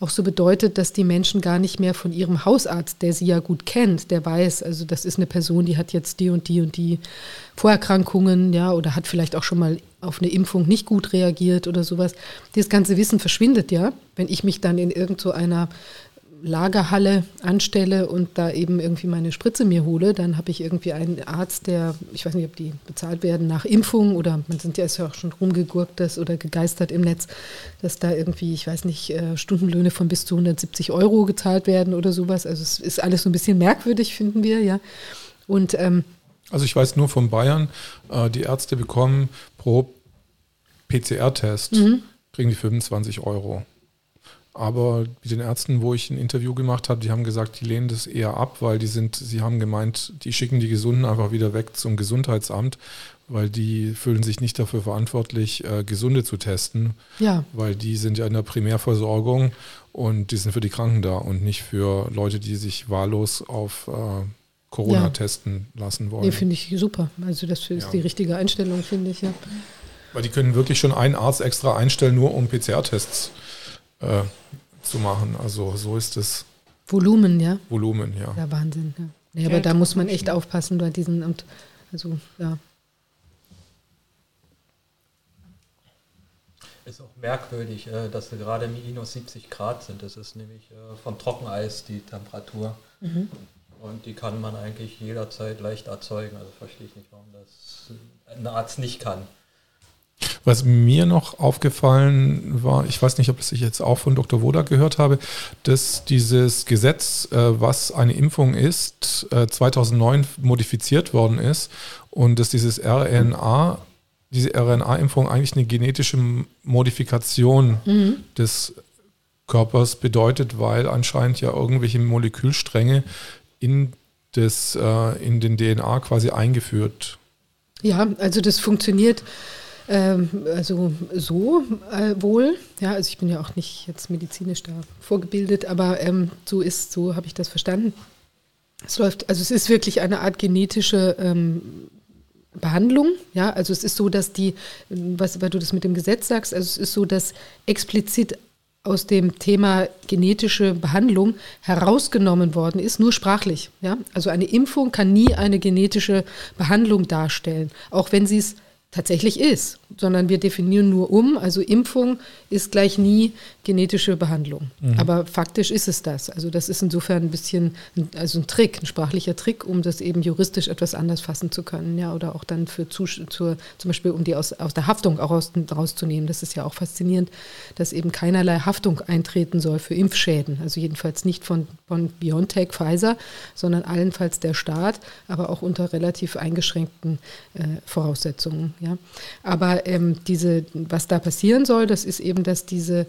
auch so bedeutet, dass die Menschen gar nicht mehr von ihrem Hausarzt, der sie ja gut kennt, der weiß, also das ist eine Person, die hat jetzt die und die und die Vorerkrankungen, ja, oder hat vielleicht auch schon mal auf eine Impfung nicht gut reagiert oder sowas. Dieses ganze Wissen verschwindet ja, wenn ich mich dann in irgend so einer Lagerhalle anstelle und da eben irgendwie meine Spritze mir hole, dann habe ich irgendwie einen Arzt, der, ich weiß nicht, ob die bezahlt werden nach Impfung oder man sind ja, ist ja auch schon rumgegurkt das oder gegeistert im Netz, dass da irgendwie, ich weiß nicht, Stundenlöhne von bis zu hundertsiebzig Euro gezahlt werden oder sowas. Also es ist alles so ein bisschen merkwürdig, finden wir, ja. Und ähm, also ich weiß nur von Bayern, die Ärzte bekommen pro P C R-Test, mhm. kriegen die fünfundzwanzig Euro. Aber mit den Ärzten, wo ich ein Interview gemacht habe, die haben gesagt, die lehnen das eher ab, weil die sind, sie haben gemeint, die schicken die Gesunden einfach wieder weg zum Gesundheitsamt, weil die fühlen sich nicht dafür verantwortlich, äh, Gesunde zu testen, ja. Weil die sind ja in der Primärversorgung und die sind für die Kranken da und nicht für Leute, die sich wahllos auf äh, Corona ja. testen lassen wollen. Nee, finde ich super. Also das ist ja. die richtige Einstellung, finde ich. Ja. Weil die können wirklich schon einen Arzt extra einstellen, nur um P C R-Tests Äh, zu machen. Also so ist es. Volumen, ja? Volumen, ja. Ja, Wahnsinn. Ja. Nee, aber da muss man echt aufpassen bei diesen Amt. Also, ja. Ist auch merkwürdig, dass wir gerade minus siebzig Grad sind. Das ist nämlich vom Trockeneis die Temperatur. Mhm. Und die kann man eigentlich jederzeit leicht erzeugen. Also verstehe ich nicht, warum das ein Arzt nicht kann. Was mir noch aufgefallen war, ich weiß nicht, ob das ich jetzt auch von Doktor Wodak gehört habe, dass dieses Gesetz, was eine Impfung ist, zweitausendneun modifiziert worden ist und dass dieses R N A, diese R N A-Impfung eigentlich eine genetische Modifikation mhm. des Körpers bedeutet, weil anscheinend ja irgendwelche Molekülstränge in, das, in den D N A quasi eingeführt. Ja, also das funktioniert also so äh, wohl, ja, also ich bin ja auch nicht jetzt medizinisch da vorgebildet, aber ähm, so ist, so habe ich das verstanden. Es läuft, also es ist wirklich eine Art genetische ähm, Behandlung, ja, also es ist so, dass die, was, weil du das mit dem Gesetz sagst, also es ist so, dass explizit aus dem Thema genetische Behandlung herausgenommen worden ist, nur sprachlich, ja, also eine Impfung kann nie eine genetische Behandlung darstellen, auch wenn sie es tatsächlich ist, sondern wir definieren nur um, also Impfung ist gleich nie genetische Behandlung. Mhm. Aber faktisch ist es das. Also das ist insofern ein bisschen, also ein Trick, ein sprachlicher Trick, um das eben juristisch etwas anders fassen zu können, ja, oder auch dann für zu, zur, zum Beispiel, um die aus, aus der Haftung auch raus, rauszunehmen. Das ist ja auch faszinierend, dass eben keinerlei Haftung eintreten soll für Impfschäden. Also jedenfalls nicht von, von BioNTech, Pfizer, sondern allenfalls der Staat, aber auch unter relativ eingeschränkten äh, Voraussetzungen. Ja. Aber ähm, diese, was da passieren soll, das ist eben, dass diese,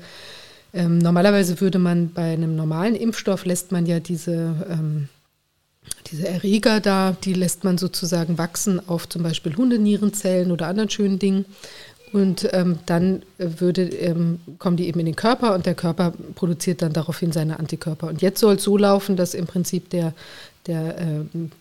ähm, normalerweise würde man bei einem normalen Impfstoff, lässt man ja diese, ähm, diese Erreger da, die lässt man sozusagen wachsen auf zum Beispiel Hundenierenzellen oder anderen schönen Dingen. Und ähm, dann würde, ähm, kommen die eben in den Körper und der Körper produziert dann daraufhin seine Antikörper. Und jetzt soll es so laufen, dass im Prinzip der, der, äh,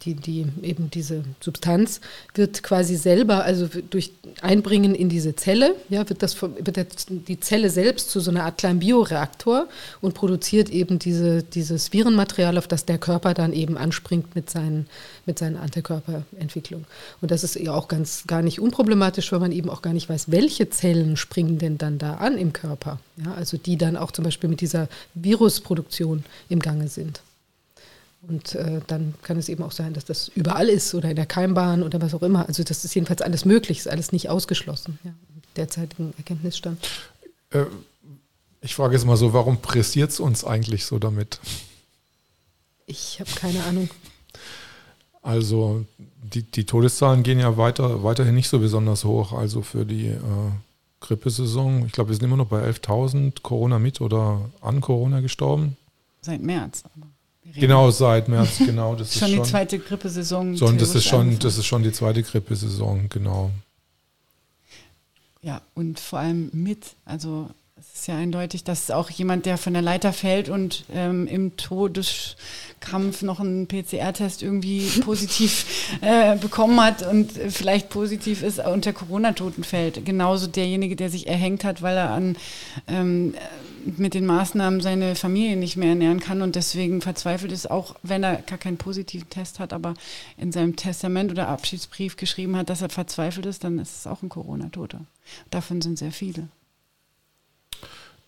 die, die, eben diese Substanz wird quasi selber, also durch Einbringen in diese Zelle, ja, wird, das, wird die Zelle selbst zu so einer Art kleinen Bioreaktor und produziert eben diese, dieses Virenmaterial, auf das der Körper dann eben anspringt mit seinen, mit seinen Antikörperentwicklung. Und das ist ja auch ganz gar nicht unproblematisch, weil man eben auch gar nicht weiß, welche Zellen springen denn dann da an im Körper? Ja, also die dann auch zum Beispiel mit dieser Virusproduktion im Gange sind. Und äh, dann kann es eben auch sein, dass das überall ist oder in der Keimbahn oder was auch immer. Also das ist jedenfalls alles möglich, ist alles nicht ausgeschlossen, ja, im derzeitigen Erkenntnisstand. Äh, ich frage jetzt mal so, warum pressiert es uns eigentlich so damit? Ich habe keine Ahnung. Also die, die Todeszahlen gehen ja weiter, weiterhin nicht so besonders hoch, also für die äh, Grippesaison. Ich glaube, wir sind immer noch bei elftausend Corona mit oder an Corona gestorben. Seit März. Aber genau, seit März, genau. Das schon ist schon die zweite Grippesaison. So, das, ist schon, das ist schon die zweite Grippesaison, genau. Ja, und vor allem mit, also es ist ja eindeutig, dass auch jemand, der von der Leiter fällt und ähm, im Todeskampf noch einen P C R-Test irgendwie positiv äh, bekommen hat und vielleicht positiv ist, unter Corona-Toten fällt. Genauso derjenige, der sich erhängt hat, weil er an ähm, mit den Maßnahmen seine Familie nicht mehr ernähren kann und deswegen verzweifelt ist, auch wenn er gar keinen positiven Test hat, aber in seinem Testament oder Abschiedsbrief geschrieben hat, dass er verzweifelt ist, dann ist es auch ein Corona-Toter. Davon sind sehr viele.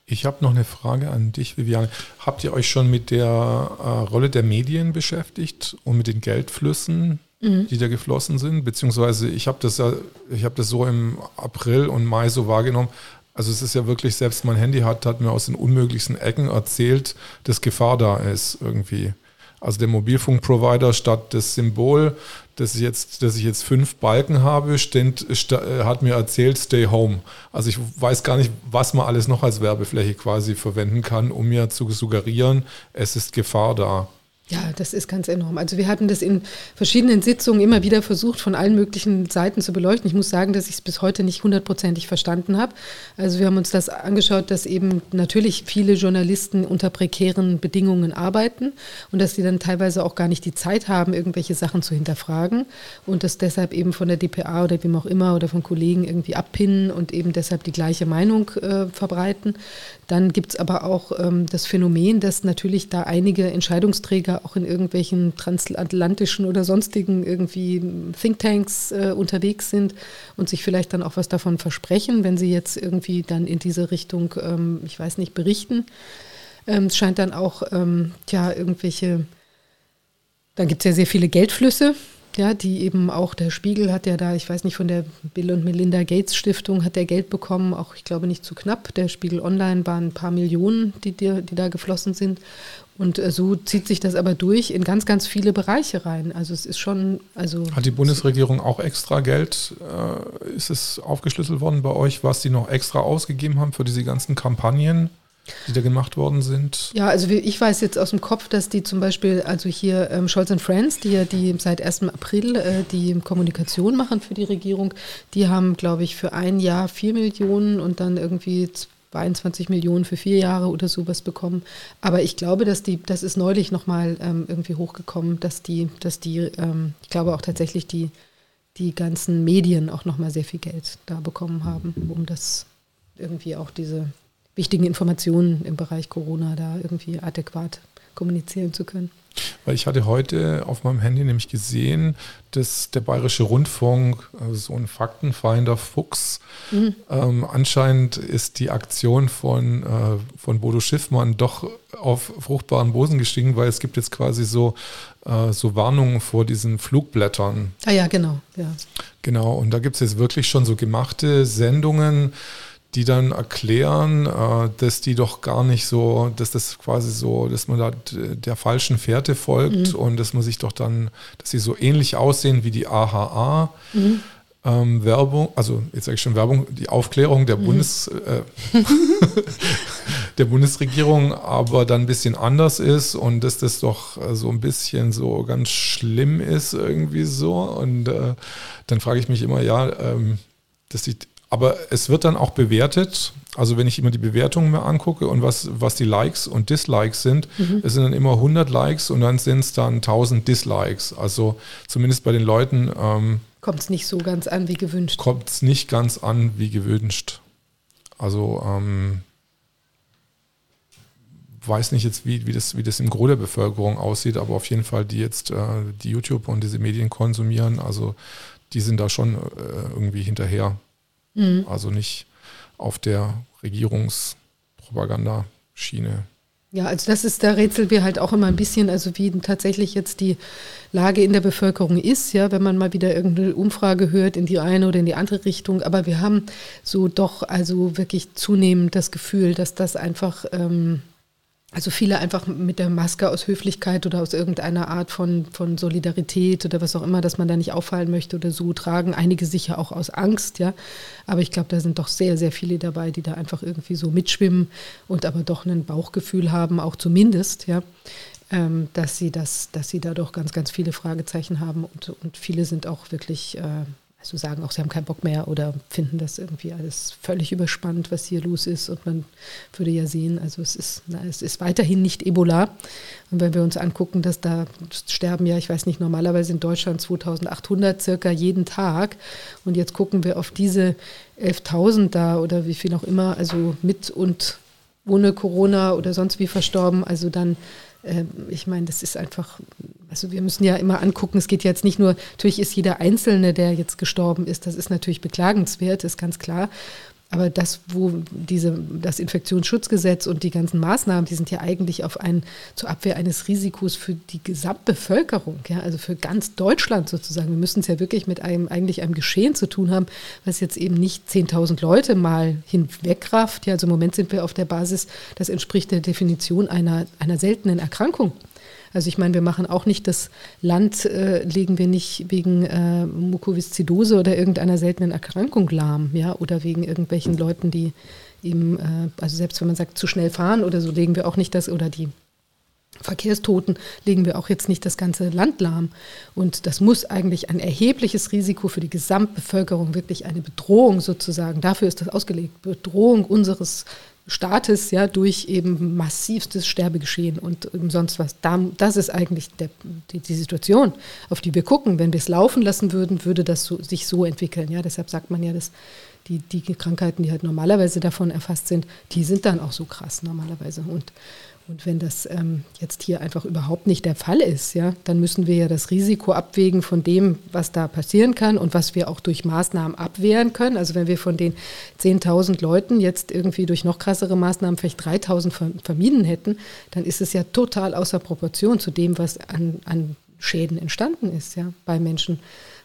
Ich habe noch eine Frage an dich, Viviane. Habt ihr euch schon mit der äh, Rolle der Medien beschäftigt und mit den Geldflüssen, mhm. die da geflossen sind? Beziehungsweise ich habe das, ja, ich hab das so im April und Mai so wahrgenommen. Also es ist ja wirklich, selbst mein Handy hat, hat mir aus den unmöglichsten Ecken erzählt, dass Gefahr da ist irgendwie. Also der Mobilfunkprovider statt das Symbol, dass ich jetzt, dass ich jetzt fünf Balken habe, stand, sta, hat mir erzählt, stay home. Also ich weiß gar nicht, was man alles noch als Werbefläche quasi verwenden kann, um mir zu suggerieren, es ist Gefahr da. Ja, das ist ganz enorm. Also wir hatten das in verschiedenen Sitzungen immer wieder versucht, von allen möglichen Seiten zu beleuchten. Ich muss sagen, dass ich es bis heute nicht hundertprozentig verstanden habe. Also wir haben uns das angeschaut, dass eben natürlich viele Journalisten unter prekären Bedingungen arbeiten und dass sie dann teilweise auch gar nicht die Zeit haben, irgendwelche Sachen zu hinterfragen und das deshalb eben von der D P A oder wem auch immer oder von Kollegen irgendwie abpinnen und eben deshalb die gleiche Meinung äh, verbreiten. Dann gibt es aber auch ähm, das Phänomen, dass natürlich da einige Entscheidungsträger auch in irgendwelchen transatlantischen oder sonstigen irgendwie Thinktanks äh, unterwegs sind und sich vielleicht dann auch was davon versprechen, wenn sie jetzt irgendwie dann in diese Richtung, ähm, ich weiß nicht, berichten. Ähm, es scheint dann auch, ähm, tja, irgendwelche, dann gibt es ja sehr viele Geldflüsse, ja, die eben auch, der Spiegel hat ja da, ich weiß nicht, von der Bill und Melinda Gates Stiftung hat der Geld bekommen, auch ich glaube nicht zu knapp, der Spiegel Online waren ein paar Millionen, die, die, die da geflossen sind. Und so zieht sich das aber durch in ganz, ganz viele Bereiche rein. Also es ist schon, also hat die Bundesregierung auch extra Geld, äh, ist es aufgeschlüsselt worden bei euch, was die noch extra ausgegeben haben für diese ganzen Kampagnen, die da gemacht worden sind? Ja, also ich weiß jetzt aus dem Kopf, dass die zum Beispiel, also hier ähm, Scholz and Friends, die ja die seit ersten April äh, die Kommunikation machen für die Regierung, die haben, glaube ich, für ein Jahr vier Millionen und dann irgendwie zweiundzwanzig Millionen für vier Jahre oder sowas bekommen. Aber ich glaube, dass die, das ist neulich nochmal ähm, irgendwie hochgekommen, dass die, dass die, ähm, ich glaube auch tatsächlich die, die ganzen Medien auch nochmal sehr viel Geld da bekommen haben, um das irgendwie auch diese wichtigen Informationen im Bereich Corona da irgendwie adäquat kommunizieren zu können. Weil ich hatte heute auf meinem Handy nämlich gesehen, dass der Bayerische Rundfunk, also so ein Faktenfinder Fuchs, mhm. ähm, anscheinend ist die Aktion von, äh, von Bodo Schiffmann doch auf fruchtbaren Boden gestiegen, weil es gibt jetzt quasi so, äh, so Warnungen vor diesen Flugblättern. Ah ja, genau. Ja. Genau, und da gibt es jetzt wirklich schon so gemachte Sendungen, die dann erklären, dass die doch gar nicht so, dass das quasi so, dass man da der falschen Fährte folgt mhm. und dass man sich doch dann, dass sie so ähnlich aussehen wie die A H A. Mhm. Ähm, Werbung, also jetzt sage ich schon Werbung, die Aufklärung der, mhm. Bundes, äh, der Bundesregierung, aber dann ein bisschen anders ist und dass das doch so ein bisschen so ganz schlimm ist irgendwie so. Und äh, dann frage ich mich immer, ja, ähm, dass die aber es wird dann auch bewertet, also wenn ich immer die Bewertungen mir angucke und was, was die Likes und Dislikes sind, mhm. es sind dann immer hundert Likes und dann sind es dann tausend Dislikes. Also zumindest bei den Leuten ähm, kommt es nicht so ganz an wie gewünscht. Kommt es nicht ganz an wie gewünscht. Also ähm, weiß nicht jetzt, wie, wie, das, wie das im Gros der Bevölkerung aussieht, aber auf jeden Fall, die jetzt äh, die YouTube und diese Medien konsumieren, also die sind da schon äh, irgendwie hinterher. Also nicht auf der Regierungspropagandaschiene. Ja, also das ist, da rätseln wir halt auch immer ein bisschen, also wie tatsächlich jetzt die Lage in der Bevölkerung ist, ja, wenn man mal wieder irgendeine Umfrage hört in die eine oder in die andere Richtung. Aber wir haben so doch also wirklich zunehmend das Gefühl, dass das einfach, ähm, also viele einfach mit der Maske aus Höflichkeit oder aus irgendeiner Art von, von Solidarität oder was auch immer, dass man da nicht auffallen möchte oder so, tragen einige sicher auch aus Angst, ja. Aber ich glaube, da sind doch sehr, sehr viele dabei, die da einfach irgendwie so mitschwimmen und aber doch ein Bauchgefühl haben, auch zumindest, ja, ähm, dass sie das, dass sie da doch ganz, ganz viele Fragezeichen haben und, und viele sind auch wirklich, äh, also sagen auch, sie haben keinen Bock mehr oder finden das irgendwie alles völlig überspannt, was hier los ist. Und man würde ja sehen, also es ist, na, es ist weiterhin nicht Ebola. Und wenn wir uns angucken, dass da sterben ja, ich weiß nicht, normalerweise in Deutschland zweitausendachthundert circa jeden Tag. Und jetzt gucken wir auf diese elftausend da oder wie viel auch immer, also mit und ohne Corona oder sonst wie verstorben. Also dann, äh, ich meine, das ist einfach... Also wir müssen ja immer angucken, es geht jetzt nicht nur, natürlich ist jeder Einzelne, der jetzt gestorben ist, das ist natürlich beklagenswert, ist ganz klar. Aber das, wo diese, das Infektionsschutzgesetz und die ganzen Maßnahmen, die sind ja eigentlich auf ein, zur Abwehr eines Risikos für die Gesamtbevölkerung, ja, also für ganz Deutschland sozusagen. Wir müssen es ja wirklich mit einem, eigentlich einem Geschehen zu tun haben, was jetzt eben nicht zehntausend Leute mal hinwegrafft. Ja, also im Moment sind wir auf der Basis, das entspricht der Definition einer, einer seltenen Erkrankung. Also ich meine, wir machen auch nicht das Land, äh, legen wir nicht wegen äh, Mukoviszidose oder irgendeiner seltenen Erkrankung lahm, ja, oder wegen irgendwelchen Leuten, die eben, äh, also selbst wenn man sagt, zu schnell fahren oder so, legen wir auch nicht das, oder die Verkehrstoten, legen wir auch jetzt nicht das ganze Land lahm. Und das muss eigentlich ein erhebliches Risiko für die Gesamtbevölkerung, wirklich eine Bedrohung sozusagen, dafür ist das ausgelegt, Bedrohung unseres Staates, ja, durch eben massivstes Sterbegeschehen und sonst was. Das ist eigentlich der, die, die Situation, auf die wir gucken. Wenn wir es laufen lassen würden, würde das so, sich so entwickeln. Ja, deshalb sagt man ja, dass die, die Krankheiten, die halt normalerweise davon erfasst sind, die sind dann auch so krass normalerweise. Und, und wenn das ähm, jetzt hier einfach überhaupt nicht der Fall ist, ja, dann müssen wir ja das Risiko abwägen von dem, was da passieren kann und was wir auch durch Maßnahmen abwehren können. Also wenn wir von den zehntausend Leuten jetzt irgendwie durch noch krass Maßnahmen vielleicht dreitausend vermieden hätten, dann ist es ja total außer Proportion zu dem, was an, an Schäden entstanden ist, ja, bei Menschen,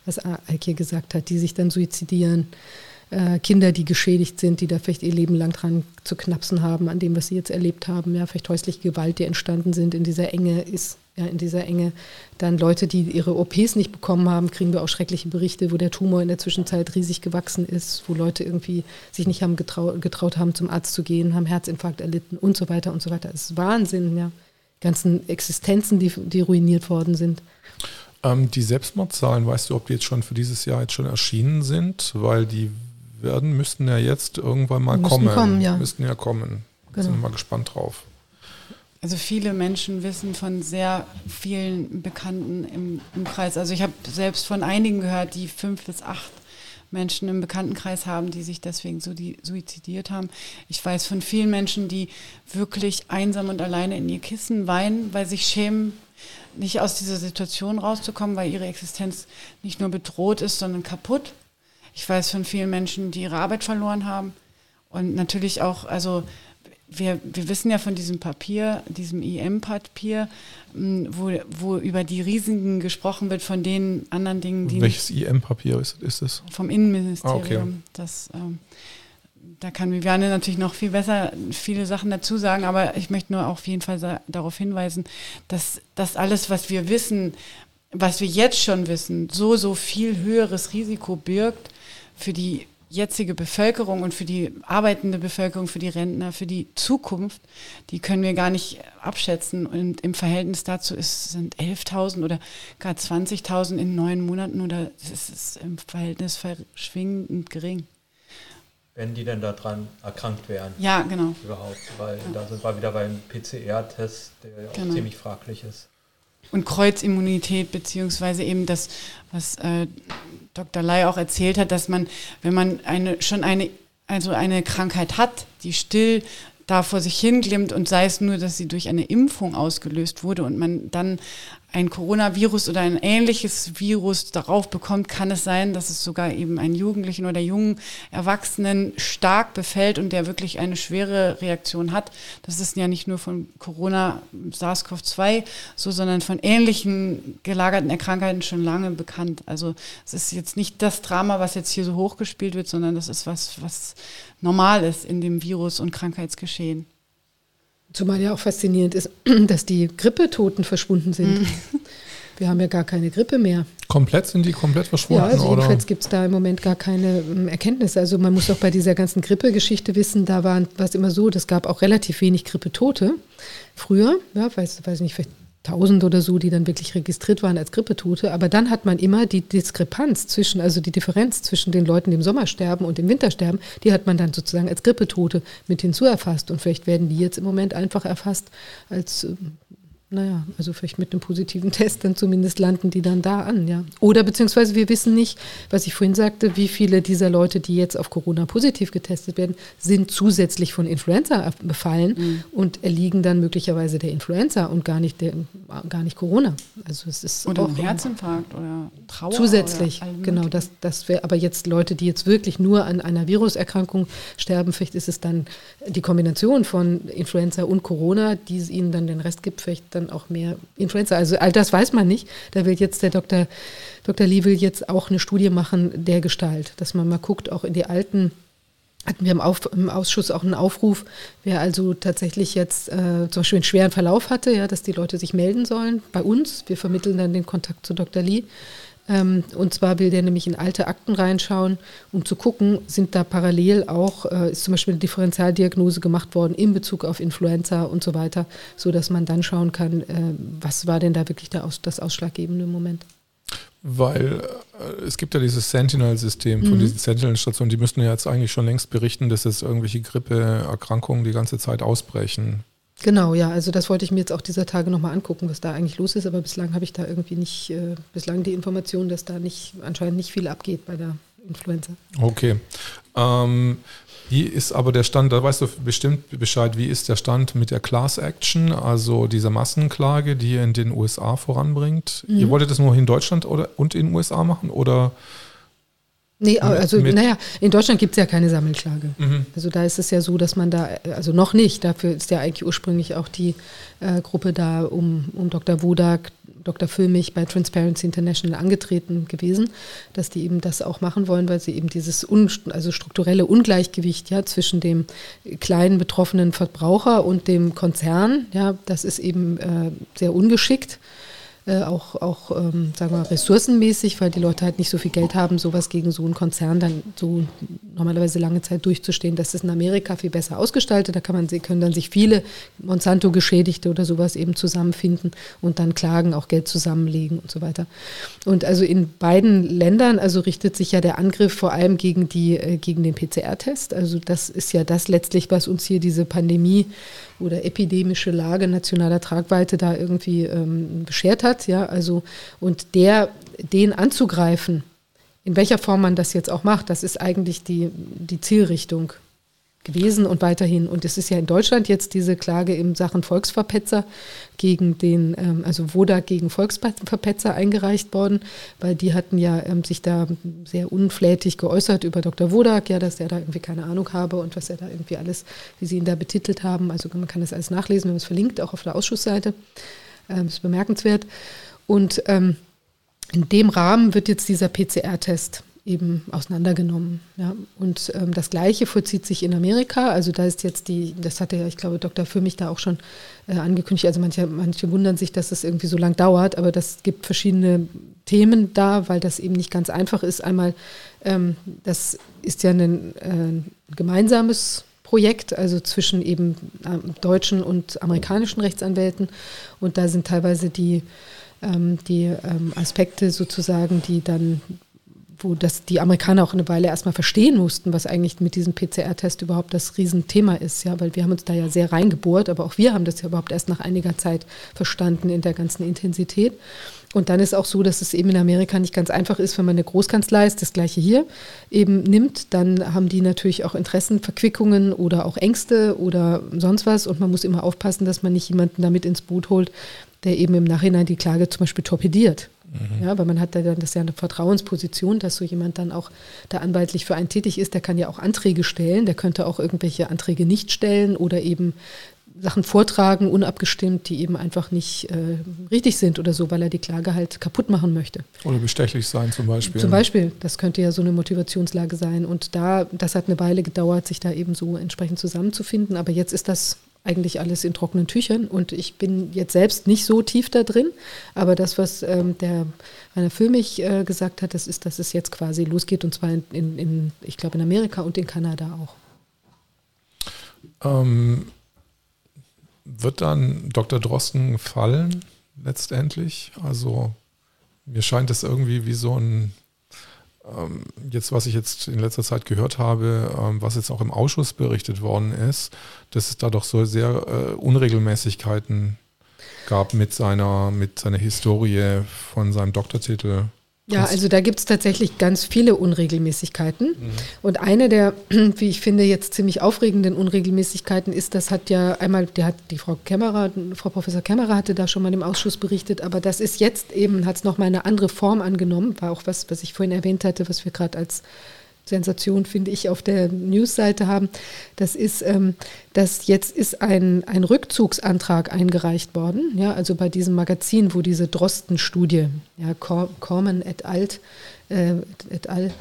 was Eike gesagt hat, die sich dann suizidieren, äh, Kinder, die geschädigt sind, die da vielleicht ihr Leben lang dran zu knapsen haben an dem, was sie jetzt erlebt haben, ja, vielleicht häusliche Gewalt, die entstanden sind in dieser Enge ist. Ja, in dieser Enge. Dann Leute, die ihre O Ps nicht bekommen haben, kriegen wir auch schreckliche Berichte, wo der Tumor in der Zwischenzeit riesig gewachsen ist, wo Leute irgendwie sich nicht haben getraut, getraut haben, zum Arzt zu gehen, haben Herzinfarkt erlitten und so weiter und so weiter. Das ist Wahnsinn, ja. Die ganzen Existenzen, die, die ruiniert worden sind. Ähm, die Selbstmordzahlen, weißt du, ob die jetzt schon für dieses Jahr jetzt schon erschienen sind? Weil die werden, müssten ja jetzt irgendwann mal müssten kommen. kommen ja. Müssten ja kommen. Da genau. Sind wir mal gespannt drauf. Also viele Menschen wissen von sehr vielen Bekannten im, im Kreis. Also ich habe selbst von einigen gehört, die fünf bis acht Menschen im Bekanntenkreis haben, die sich deswegen so die suizidiert haben. Ich weiß von vielen Menschen, die wirklich einsam und alleine in ihr Kissen weinen, weil sich schämen, nicht aus dieser Situation rauszukommen, weil ihre Existenz nicht nur bedroht ist, sondern kaputt. Ich weiß von vielen Menschen, die ihre Arbeit verloren haben und natürlich auch, also Wir, wir wissen ja von diesem Papier, diesem I M-Papier, wo, wo über die Risiken gesprochen wird von den anderen Dingen, die... Welches I M-Papier ist, ist es? Vom Innenministerium. Ah, okay. Das, ähm, da kann Viviane natürlich noch viel besser viele Sachen dazu sagen, aber ich möchte nur auf jeden Fall sa- darauf hinweisen, dass das alles, was wir wissen, was wir jetzt schon wissen, so, so viel höheres Risiko birgt für die jetzige Bevölkerung und für die arbeitende Bevölkerung, für die Rentner, für die Zukunft, die können wir gar nicht abschätzen. Und im Verhältnis dazu ist, sind elftausend oder gar zwanzigtausend in neun Monaten oder es ist im Verhältnis verschwindend gering. Wenn die denn daran erkrankt wären. Ja, genau. Überhaupt, weil ja. Da sind wir wieder beim P C R-Test, der genau. Auch ziemlich fraglich ist. Und Kreuzimmunität, beziehungsweise eben das, was äh, Doktor Ley auch erzählt hat, dass man, wenn man eine schon eine, also eine Krankheit hat, die still da vor sich hinglimmt und sei es nur, dass sie durch eine Impfung ausgelöst wurde und man dann ein Coronavirus oder ein ähnliches Virus darauf bekommt, kann es sein, dass es sogar eben einen Jugendlichen oder jungen Erwachsenen stark befällt und der wirklich eine schwere Reaktion hat. Das ist ja nicht nur von Corona, SARS-C o V zwei so, sondern von ähnlichen gelagerten Erkrankungen schon lange bekannt. Also es ist jetzt nicht das Drama, was jetzt hier so hochgespielt wird, sondern das ist was, was normal ist in dem Virus- und Krankheitsgeschehen. Zumal ja auch faszinierend ist, dass die Grippetoten verschwunden sind. Wir haben ja gar keine Grippe mehr. Komplett sind die komplett verschwunden, ja, also oder? Jedenfalls gibt es da im Moment gar keine ähm, Erkenntnisse. Also man muss auch bei dieser ganzen Grippe-Geschichte wissen, da war es immer so, das gab auch relativ wenig Grippetote früher, ja, weiß, weiß nicht, vielleicht tausend oder so, die dann wirklich registriert waren als Grippetote. Aber dann hat man immer die Diskrepanz zwischen, also die Differenz zwischen den Leuten, die im Sommer sterben und im Winter sterben, die hat man dann sozusagen als Grippetote mit hinzu erfasst. Und vielleicht werden die jetzt im Moment einfach erfasst als, naja, also vielleicht mit einem positiven Test dann zumindest landen die dann da an, ja. Oder beziehungsweise wir wissen nicht, was ich vorhin sagte, wie viele dieser Leute, die jetzt auf Corona positiv getestet werden, sind zusätzlich von Influenza befallen mhm. und erliegen dann möglicherweise der Influenza und gar nicht der, gar nicht Corona. Also es ist oder ein Herzinfarkt oder Trauer. Zusätzlich, oder genau. Das, das wäre aber jetzt Leute, die jetzt wirklich nur an einer Viruserkrankung sterben, vielleicht ist es dann die Kombination von Influenza und Corona, die es ihnen dann den Rest gibt, vielleicht dann auch mehr Influenza. Also all das weiß man nicht. Da will jetzt der Doktor Doktor Ley will jetzt auch eine Studie machen der Gestalt, dass man mal guckt, auch in die Alten, hatten wir im, Auf, im Ausschuss auch einen Aufruf, wer also tatsächlich jetzt äh, zum Beispiel einen schweren Verlauf hatte, ja, dass die Leute sich melden sollen bei uns. Wir vermitteln dann den Kontakt zu Doktor Ley. Ähm, und zwar will der nämlich in alte Akten reinschauen, um zu gucken, sind da parallel auch, äh, ist zum Beispiel eine Differentialdiagnose gemacht worden in Bezug auf Influenza und so weiter, sodass man dann schauen kann, äh, was war denn da wirklich der Aus- das ausschlaggebende Moment. Weil äh, es gibt ja dieses Sentinel-System von mhm. diesen Sentinel-Stationen, die müssten ja jetzt eigentlich schon längst berichten, dass jetzt irgendwelche Grippeerkrankungen die ganze Zeit ausbrechen. Genau, ja, also das wollte ich mir jetzt auch dieser Tage nochmal angucken, was da eigentlich los ist, aber bislang habe ich da irgendwie nicht, äh, bislang die Information, dass da nicht anscheinend nicht viel abgeht bei der Influenza. Okay, ähm, wie ist aber der Stand, da weißt du bestimmt Bescheid, wie ist der Stand mit der Class Action, also dieser Massenklage, die ihr in den U S A voranbringt? Mhm. Ihr wolltet das nur in Deutschland oder und in den U S A machen oder? Nee, also mit, naja, in Deutschland gibt es ja keine Sammelklage. Mhm. Also da ist es ja so, dass man da, also noch nicht, dafür ist ja eigentlich ursprünglich auch die äh, Gruppe da um, um Doktor Wodak, Doktor Füllmich bei Transparency International angetreten gewesen, dass die eben das auch machen wollen, weil sie eben dieses un, also strukturelle Ungleichgewicht ja zwischen dem kleinen betroffenen Verbraucher und dem Konzern, ja, das ist eben äh, sehr ungeschickt. Äh, auch, auch ähm, sagen wir mal, ressourcenmäßig, weil die Leute halt nicht so viel Geld haben, sowas gegen so einen Konzern dann so normalerweise lange Zeit durchzustehen. Das ist in Amerika viel besser ausgestaltet. Da kann man, können dann sich viele Monsanto-Geschädigte oder sowas eben zusammenfinden und dann klagen, auch Geld zusammenlegen und so weiter. Und also in beiden Ländern, also richtet sich ja der Angriff vor allem gegen die, äh, gegen den P C R-Test. Also das ist ja das letztlich, was uns hier diese Pandemie oder epidemische Lage nationaler Tragweite da irgendwie ähm, beschert hat. Ja, also, und der, den anzugreifen, in welcher Form man das jetzt auch macht, das ist eigentlich die, die Zielrichtung gewesen und weiterhin. Und es ist ja in Deutschland jetzt diese Klage in Sachen Volksverpetzer gegen den, ähm, also Wodak gegen Volksverpetzer eingereicht worden, weil die hatten ja ähm, sich da sehr unflätig geäußert über Doktor Wodak, ja, dass er da irgendwie keine Ahnung habe und was er da irgendwie alles, wie sie ihn da betitelt haben. Also man kann das alles nachlesen, wir haben es verlinkt, auch auf der Ausschussseite. Das ist bemerkenswert. Und ähm, in dem Rahmen wird jetzt dieser P C R-Test eben auseinandergenommen. Ja. Und ähm, das Gleiche vollzieht sich in Amerika. Also da ist jetzt die, das hatte ja, ich glaube, Doktor Füllmich da auch schon äh, angekündigt. Also manche, manche wundern sich, dass es irgendwie so lang dauert, aber das gibt verschiedene Themen da, weil das eben nicht ganz einfach ist. Einmal, ähm, das ist ja ein äh, gemeinsames Projekt, also zwischen eben deutschen und amerikanischen Rechtsanwälten. Und da sind teilweise die, ähm, die ähm, Aspekte sozusagen, die dann, wo das die Amerikaner auch eine Weile erstmal verstehen mussten, was eigentlich mit diesem P C R-Test überhaupt das Riesenthema ist. Ja, weil wir haben uns da ja sehr reingebohrt, aber auch wir haben das ja überhaupt erst nach einiger Zeit verstanden in der ganzen Intensität. Und dann ist auch so, dass es eben in Amerika nicht ganz einfach ist, wenn man eine Großkanzlei ist, das Gleiche hier eben nimmt, dann haben die natürlich auch Interessenverquickungen oder auch Ängste oder sonst was. Und man muss immer aufpassen, dass man nicht jemanden damit ins Boot holt, der eben im Nachhinein die Klage zum Beispiel torpediert. Mhm. Ja, weil man hat ja dann, das ist ja eine Vertrauensposition, dass so jemand dann auch da anwaltlich für einen tätig ist. Der kann ja auch Anträge stellen, der könnte auch irgendwelche Anträge nicht stellen oder eben Sachen vortragen, unabgestimmt, die eben einfach nicht äh, richtig sind oder so, weil er die Klage halt kaputt machen möchte. Oder bestechlich sein zum Beispiel. Zum Beispiel, das könnte ja so eine Motivationslage sein. Und da, das hat eine Weile gedauert, sich da eben so entsprechend zusammenzufinden. Aber jetzt ist das eigentlich alles in trockenen Tüchern. Und ich bin jetzt selbst nicht so tief da drin. Aber das, was ähm, der Rainer Füllmich äh, gesagt hat, das ist, dass es jetzt quasi losgeht. Und zwar in, in, in ich glaube, in Amerika und in Kanada auch. Ähm. Wird dann Doktor Drosten fallen letztendlich? Also mir scheint es irgendwie wie so ein, ähm, jetzt was ich jetzt in letzter Zeit gehört habe, ähm, was jetzt auch im Ausschuss berichtet worden ist, dass es da doch so sehr äh, Unregelmäßigkeiten gab mit seiner, mit seiner Historie von seinem Doktortitel. Ja, also da gibt es tatsächlich ganz viele Unregelmäßigkeiten. Mhm. Und eine der, wie ich finde, jetzt ziemlich aufregenden Unregelmäßigkeiten ist, das hat ja einmal, die hat die Frau Kämmerer, Frau Professor Kämmerer hatte da schon mal im Ausschuss berichtet, aber das ist jetzt eben, hat es nochmal eine andere Form angenommen, war auch was, was ich vorhin erwähnt hatte, was wir gerade als Sensation, finde ich, auf der Newsseite haben. Das ist, ähm, dass jetzt ist ein, ein Rückzugsantrag eingereicht worden, ja, also bei diesem Magazin, wo diese Drosten-Studie, ja, Cor- Corman et al., äh, et al.,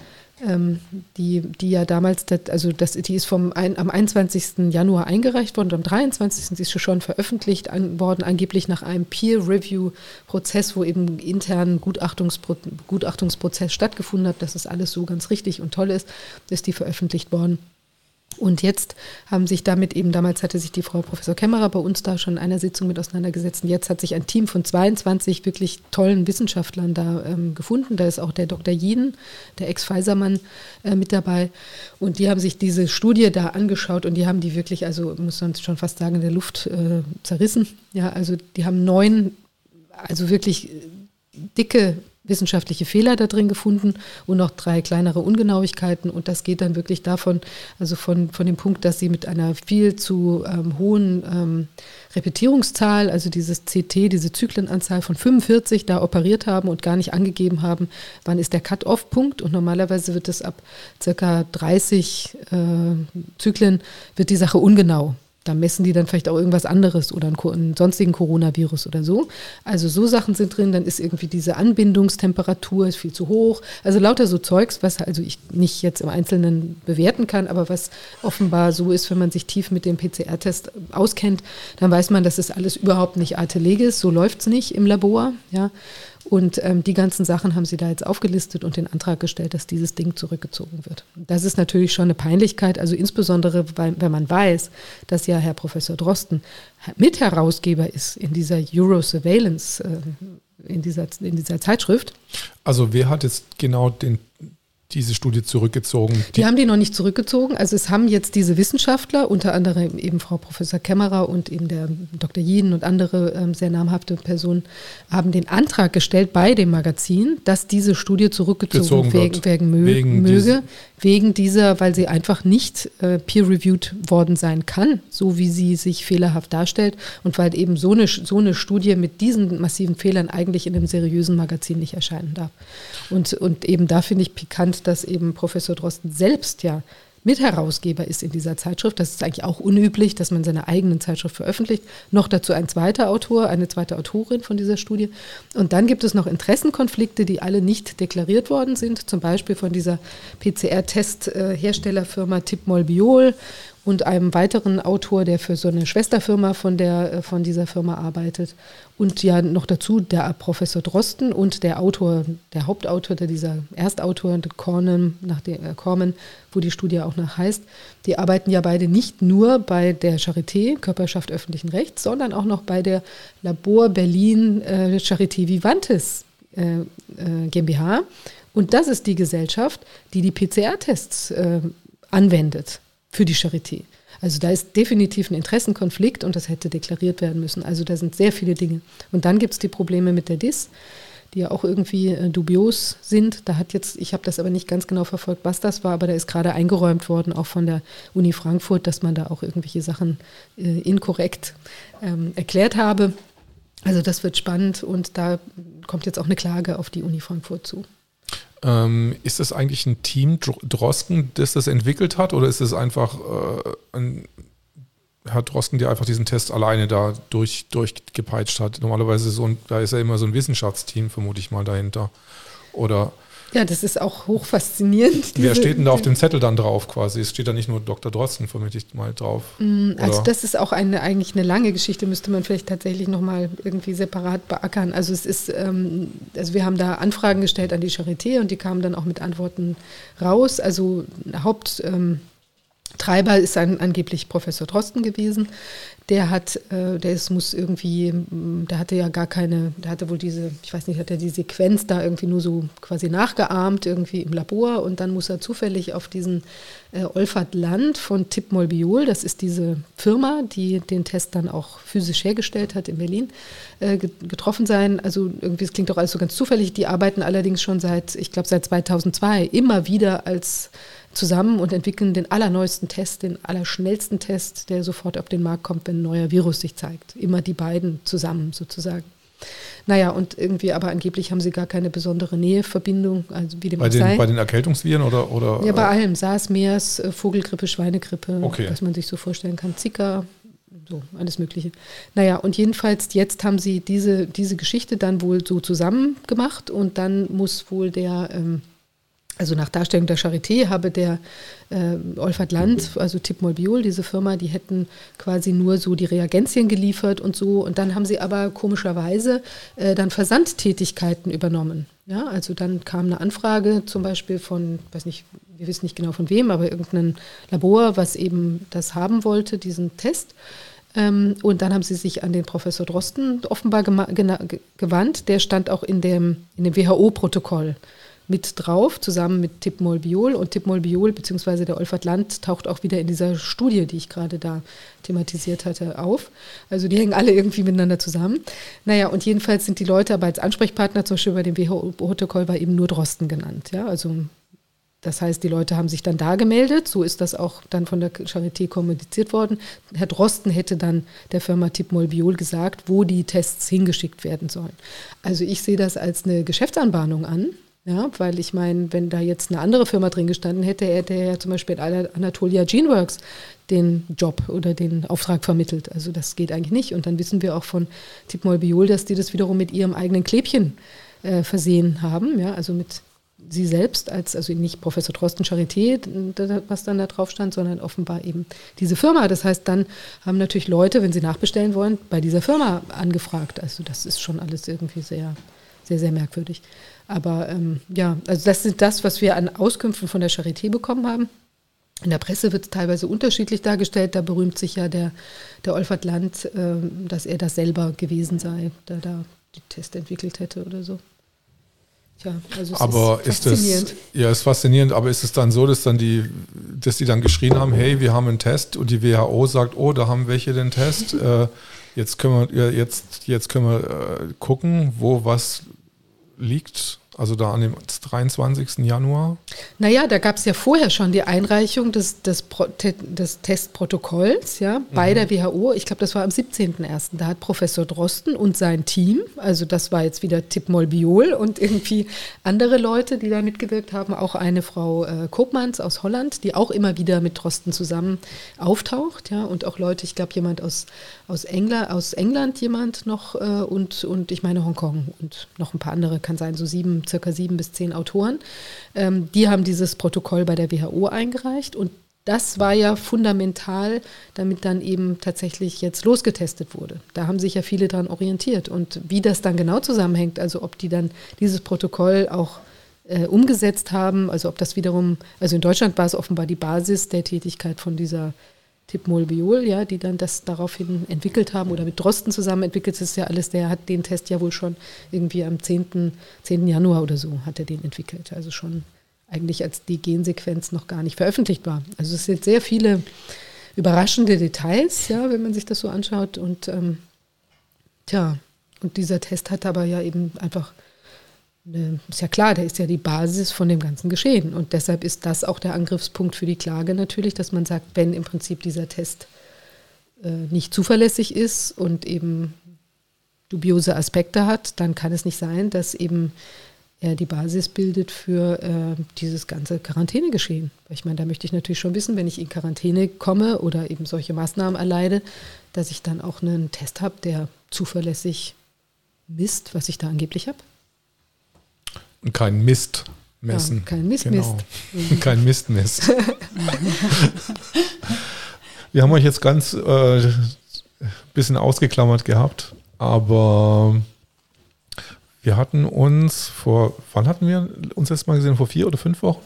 ähm, die, die ja damals, das, also das, die ist vom ein, am einundzwanzigsten Januar eingereicht worden und am dreiundzwanzigsten ist sie schon veröffentlicht an, worden, angeblich nach einem Peer-Review-Prozess, wo eben intern Gutachtungspro- Gutachtungsprozess stattgefunden hat, dass das alles so ganz richtig und toll ist, ist die veröffentlicht worden. Und jetzt haben sich damit eben, damals hatte sich die Frau Professor Kämmerer bei uns da schon in einer Sitzung mit auseinandergesetzt und jetzt hat sich ein Team von zweiundzwanzig wirklich tollen Wissenschaftlern da ähm, gefunden. Da ist auch der Doktor Jeden, der Ex-Pfizer-Mann, äh, mit dabei und die haben sich diese Studie da angeschaut und die haben die wirklich, also muss man schon fast sagen, in der Luft äh, zerrissen. Ja, also die haben neun, also wirklich dicke wissenschaftliche Fehler da drin gefunden und noch drei kleinere Ungenauigkeiten. Und das geht dann wirklich davon, also von, von dem Punkt, dass sie mit einer viel zu ähm, hohen ähm, Repetierungszahl, also dieses C T, diese Zyklenanzahl von fünfundvierzig da operiert haben und gar nicht angegeben haben, wann ist der Cut-Off-Punkt. Und normalerweise wird es ab circa dreißig äh, Zyklen wird die Sache ungenau. Da messen die dann vielleicht auch irgendwas anderes oder einen, einen sonstigen Coronavirus oder so. Also so Sachen sind drin, dann ist irgendwie diese Anbindungstemperatur ist viel zu hoch. Also lauter so Zeugs, was also ich nicht jetzt im Einzelnen bewerten kann, aber was offenbar so ist, wenn man sich tief mit dem P C R-Test auskennt, dann weiß man, dass das alles überhaupt nicht arte lege ist. So läuft's nicht im Labor, ja. Und ähm, die ganzen Sachen haben sie da jetzt aufgelistet und den Antrag gestellt, dass dieses Ding zurückgezogen wird. Das ist natürlich schon eine Peinlichkeit, also insbesondere, weil, wenn man weiß, dass ja Herr Professor Drosten Mitherausgeber ist in dieser Eurosurveillance, äh, in, dieser, in dieser Zeitschrift. Also wer hat jetzt genau den... diese Studie zurückgezogen? Die, die haben die noch nicht zurückgezogen. Also es haben jetzt diese Wissenschaftler, unter anderem eben Frau Professor Kämmerer und eben der Doktor Jiden und andere ähm, sehr namhafte Personen, haben den Antrag gestellt bei dem Magazin, dass diese Studie zurückgezogen wegen, wegen mö- wegen möge. Diese. Wegen dieser, weil sie einfach nicht äh, peer-reviewed worden sein kann, so wie sie sich fehlerhaft darstellt und weil eben so eine, so eine Studie mit diesen massiven Fehlern eigentlich in einem seriösen Magazin nicht erscheinen darf. Und, und eben da finde ich pikant, dass eben Professor Drosten selbst ja Mitherausgeber ist in dieser Zeitschrift. Das ist eigentlich auch unüblich, dass man seine eigenen Zeitschrift veröffentlicht. Noch dazu ein zweiter Autor, eine zweite Autorin von dieser Studie. Und dann gibt es noch Interessenkonflikte, die alle nicht deklariert worden sind. Zum Beispiel von dieser P C R-Test-Herstellerfirma Tibmol-Biol und einem weiteren Autor, der für so eine Schwesterfirma von, der, von dieser Firma arbeitet. Und ja, noch dazu der Professor Drosten und der Autor, der Hauptautor, der dieser Erstautor, Corman, nach dem, äh, Corman, wo die Studie auch nach heißt, die arbeiten ja beide nicht nur bei der Charité, Körperschaft öffentlichen Rechts, sondern auch noch bei der Labor Berlin äh, Charité Vivantes äh, äh, GmbH. Und das ist die Gesellschaft, die die P C R-Tests äh, anwendet für die Charité. Also da ist definitiv ein Interessenkonflikt und das hätte deklariert werden müssen. Also da sind sehr viele Dinge. Und dann gibt es die Probleme mit der D I S, die ja auch irgendwie äh, dubios sind. Da hat jetzt, ich habe das aber nicht ganz genau verfolgt, was das war, aber da ist gerade eingeräumt worden, auch von der Uni Frankfurt, dass man da auch irgendwelche Sachen äh, inkorrekt ähm, erklärt habe. Also das wird spannend und da kommt jetzt auch eine Klage auf die Uni Frankfurt zu. Ähm, ist das eigentlich ein Team Drosten, das das entwickelt hat, oder ist es einfach äh, ein Herr Drosten, der einfach diesen Test alleine da durch, durchgepeitscht hat? Normalerweise so ein, da ist ja immer so ein Wissenschaftsteam, vermute ich mal, dahinter. Oder ja, das ist auch hochfaszinierend. Wer steht denn da auf dem Zettel dann drauf quasi? Es steht da nicht nur Doktor Drosten, vermute ich mal, drauf. Also das ist auch eine, eigentlich eine lange Geschichte, müsste man vielleicht tatsächlich nochmal irgendwie separat beackern. Also es ist, ähm, also wir haben da Anfragen gestellt an die Charité und die kamen dann auch mit Antworten raus. Also Haupt... Ähm, Treiber ist ein, angeblich Professor Drosten gewesen. Der hat, äh, der ist, muss irgendwie, der hatte ja gar keine, der hatte wohl diese, ich weiß nicht, hat er die Sequenz da irgendwie nur so quasi nachgeahmt, irgendwie im Labor und dann muss er zufällig auf diesen äh, Olfert Land von Tibmol-Biol, das ist diese Firma, die den Test dann auch physisch hergestellt hat in Berlin, äh, getroffen sein. Also irgendwie, es klingt doch alles so ganz zufällig. Die arbeiten allerdings schon seit, ich glaube seit zweitausendzwei immer wieder als zusammen und entwickeln den allerneuesten Test, den allerschnellsten Test, der sofort auf den Markt kommt, wenn ein neuer Virus sich zeigt. Immer die beiden zusammen sozusagen. Naja, und irgendwie, aber angeblich haben sie gar keine besondere Näheverbindung, also wie dem auch sei. Bei den Erkältungsviren oder, oder? Ja, bei allem. SARS, MERS, Vogelgrippe, Schweinegrippe, okay. Was man sich so vorstellen kann. Zika, so alles Mögliche. Naja, und jedenfalls jetzt haben sie diese, diese Geschichte dann wohl so zusammen gemacht und dann muss wohl der... Ähm, Also nach Darstellung der Charité habe der äh, Olfert Land, also Tibmol-Biol, diese Firma, die hätten quasi nur so die Reagenzien geliefert und so. Und dann haben sie aber komischerweise äh, dann Versandtätigkeiten übernommen. Ja, also dann kam eine Anfrage zum Beispiel von, weiß nicht, wir wissen nicht genau von wem, aber irgendein Labor, was eben das haben wollte, diesen Test. Ähm, und dann haben sie sich an den Professor Drosten offenbar gema- gena- gewandt. Der stand auch in dem, in dem W H O-Protokoll. mit drauf, zusammen mit Tipmolbiol. Und Tipmolbiol bzw. der Olfert-Land taucht auch wieder in dieser Studie, die ich gerade da thematisiert hatte, auf. Also die hängen alle irgendwie miteinander zusammen. Naja, und jedenfalls sind die Leute aber als Ansprechpartner, zum Beispiel bei dem W H O-Protokoll war eben nur Drosten genannt. Ja, also das heißt, die Leute haben sich dann da gemeldet. So ist das auch dann von der Charité kommuniziert worden. Herr Drosten hätte dann der Firma Tipmolbiol gesagt, wo die Tests hingeschickt werden sollen. Also ich sehe das als eine Geschäftsanbahnung an. Ja, weil ich meine, wenn da jetzt eine andere Firma drin gestanden hätte, hätte er zum Beispiel Anatolia Geneworks den Job oder den Auftrag vermittelt. Also das geht eigentlich nicht. Und dann wissen wir auch von Tipmolbiol, dass die das wiederum mit ihrem eigenen Klebchen äh, versehen haben. Ja, also mit sie selbst als, also nicht Professor Drosten Charité, was dann da drauf stand, sondern offenbar eben diese Firma. Das heißt, dann haben natürlich Leute, wenn sie nachbestellen wollen, bei dieser Firma angefragt. Also das ist schon alles irgendwie sehr, sehr, sehr merkwürdig. Aber ähm, ja, also das ist das, was wir an Auskünften von der Charité bekommen haben. In der Presse wird es teilweise unterschiedlich dargestellt. Da berühmt sich ja der, der Olfert Land, äh, dass er das selber gewesen sei, der da die Tests entwickelt hätte oder so. Tja, also es aber ist, ist faszinierend. Das, ja, ist faszinierend, aber ist es dann so, dass, dann die, dass die dann geschrien haben, hey, wir haben einen Test, und die W H O sagt, oh, da haben welche den Test, äh, jetzt können wir, jetzt, jetzt können wir äh, gucken, wo was liegt, also da an dem dreiundzwanzigsten Januar? Naja, da gab es ja vorher schon die Einreichung des, des, Pro, te, des Testprotokolls, ja, bei mhm. der W H O. Ich glaube, das war am siebzehnten ersten Da hat Professor Drosten und sein Team, also das war jetzt wieder Tipmolbiol und irgendwie andere Leute, die da mitgewirkt haben, auch eine Frau äh, Koopmans aus Holland, die auch immer wieder mit Drosten zusammen auftaucht, ja, und auch Leute, ich glaube, jemand aus, aus, Engla, aus England, jemand noch äh, und, und ich meine Hongkong und noch ein paar andere, kann sein, so sieben circa sieben bis zehn Autoren, ähm, die haben dieses Protokoll bei der W H O eingereicht, und das war ja fundamental, damit dann eben tatsächlich jetzt losgetestet wurde. Da haben sich ja viele dran orientiert, und wie das dann genau zusammenhängt, also ob die dann dieses Protokoll auch äh, umgesetzt haben, also ob das wiederum, also in Deutschland war es offenbar die Basis der Tätigkeit von dieser Tipmolbiol, ja, die dann das daraufhin entwickelt haben oder mit Drosten zusammen entwickelt. Das ist ja alles, der hat den Test ja wohl schon irgendwie am zehnten Januar oder so hat er den entwickelt. Also schon eigentlich, als die Gensequenz noch gar nicht veröffentlicht war. Also es sind sehr viele überraschende Details, ja, wenn man sich das so anschaut. Und ähm, tja, und dieser Test hat aber ja eben einfach, eine, ist ja klar, der ist ja die Basis von dem ganzen Geschehen, und deshalb ist das auch der Angriffspunkt für die Klage natürlich, dass man sagt, wenn im Prinzip dieser Test äh, nicht zuverlässig ist und eben dubiose Aspekte hat, dann kann es nicht sein, dass eben er die Basis bildet für äh, dieses ganze Quarantänegeschehen. Ich meine, da möchte ich natürlich schon wissen, wenn ich in Quarantäne komme oder eben solche Maßnahmen erleide, dass ich dann auch einen Test habe, der zuverlässig misst, was ich da angeblich habe. Und kein Mist messen. Ja, kein Mist, genau. Mist. Kein Mist, Mist. Wir haben euch jetzt ganz äh, bisschen ausgeklammert gehabt, aber wir hatten uns vor, wann hatten wir uns letztes Mal gesehen? Vor vier oder fünf Wochen?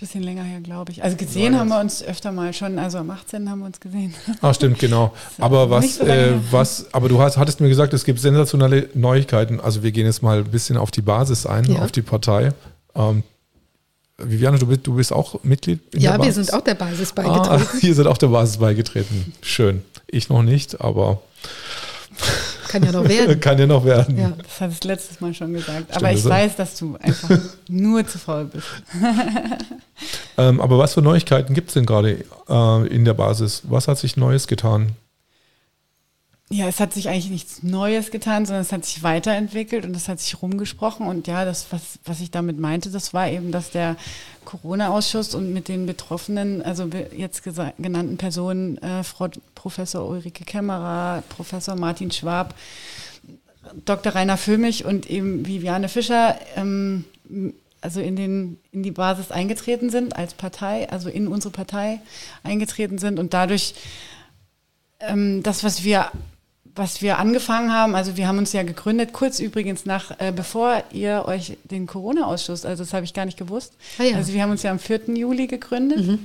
Das ist ein bisschen länger her, glaube ich. Also gesehen ja, haben wir uns öfter mal schon, also am achtzehnten haben wir uns gesehen. Ah, stimmt, genau. Aber was, so äh, was, aber du hast, hattest mir gesagt, es gibt sensationelle Neuigkeiten. Also wir gehen jetzt mal ein bisschen auf die Basis ein, ja, auf die Partei. Ähm, Viviane, du bist, du bist auch Mitglied in ja, der Basis? Ja, wir sind auch der Basis beigetreten. Ah, wir sind auch der Basis beigetreten. Schön. Ich noch nicht, aber... Kann ja noch werden. Kann ja noch werden. Ja, das hattest du letztes Mal schon gesagt. Stimmt, aber ich so. weiß, dass du einfach nur zu faul bist. ähm, aber was für Neuigkeiten gibt es denn gerade äh, in der Basis? Was hat sich Neues getan? Ja, es hat sich eigentlich nichts Neues getan, sondern es hat sich weiterentwickelt und es hat sich rumgesprochen. Und ja, das, was, was ich damit meinte, das war eben, dass der Corona-Ausschuss und mit den Betroffenen, also jetzt gesa- genannten Personen, äh, Frau Professor Ulrike Kämmerer, Professor Martin Schwab, Doktor Rainer Füllmich und eben Viviane Fischer, ähm, also in den, in die Basis eingetreten sind als Partei, also in unsere Partei eingetreten sind, und dadurch ähm, das, was wir was wir angefangen haben, also wir haben uns ja gegründet, kurz übrigens nach, äh, bevor ihr euch den Corona-Ausschuss, also das habe ich gar nicht gewusst, ah, ja. also wir haben uns ja am vierten Juli gegründet mhm.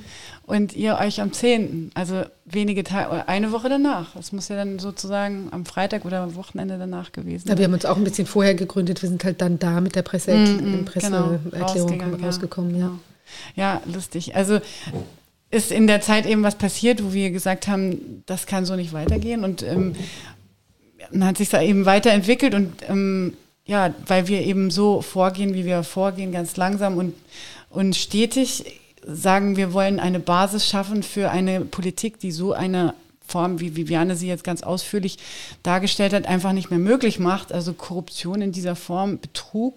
und ihr euch am zehnten, also wenige Tage, eine Woche danach, das muss ja dann sozusagen am Freitag oder am Wochenende danach gewesen sein. Ja, wir haben uns auch ein bisschen vorher gegründet, wir sind halt dann da mit der Presse- mhm, Presseerklärung genau, rausgekommen. Ja. Ja. ja, lustig, also ist in der Zeit eben was passiert, wo wir gesagt haben, das kann so nicht weitergehen und ähm, dann hat sich da eben weiterentwickelt und ähm, ja, weil wir eben so vorgehen, wie wir vorgehen, ganz langsam und, und stetig sagen, wir wollen eine Basis schaffen für eine Politik, die so eine Form, wie Viviane sie jetzt ganz ausführlich dargestellt hat, einfach nicht mehr möglich macht. Also Korruption in dieser Form, Betrug.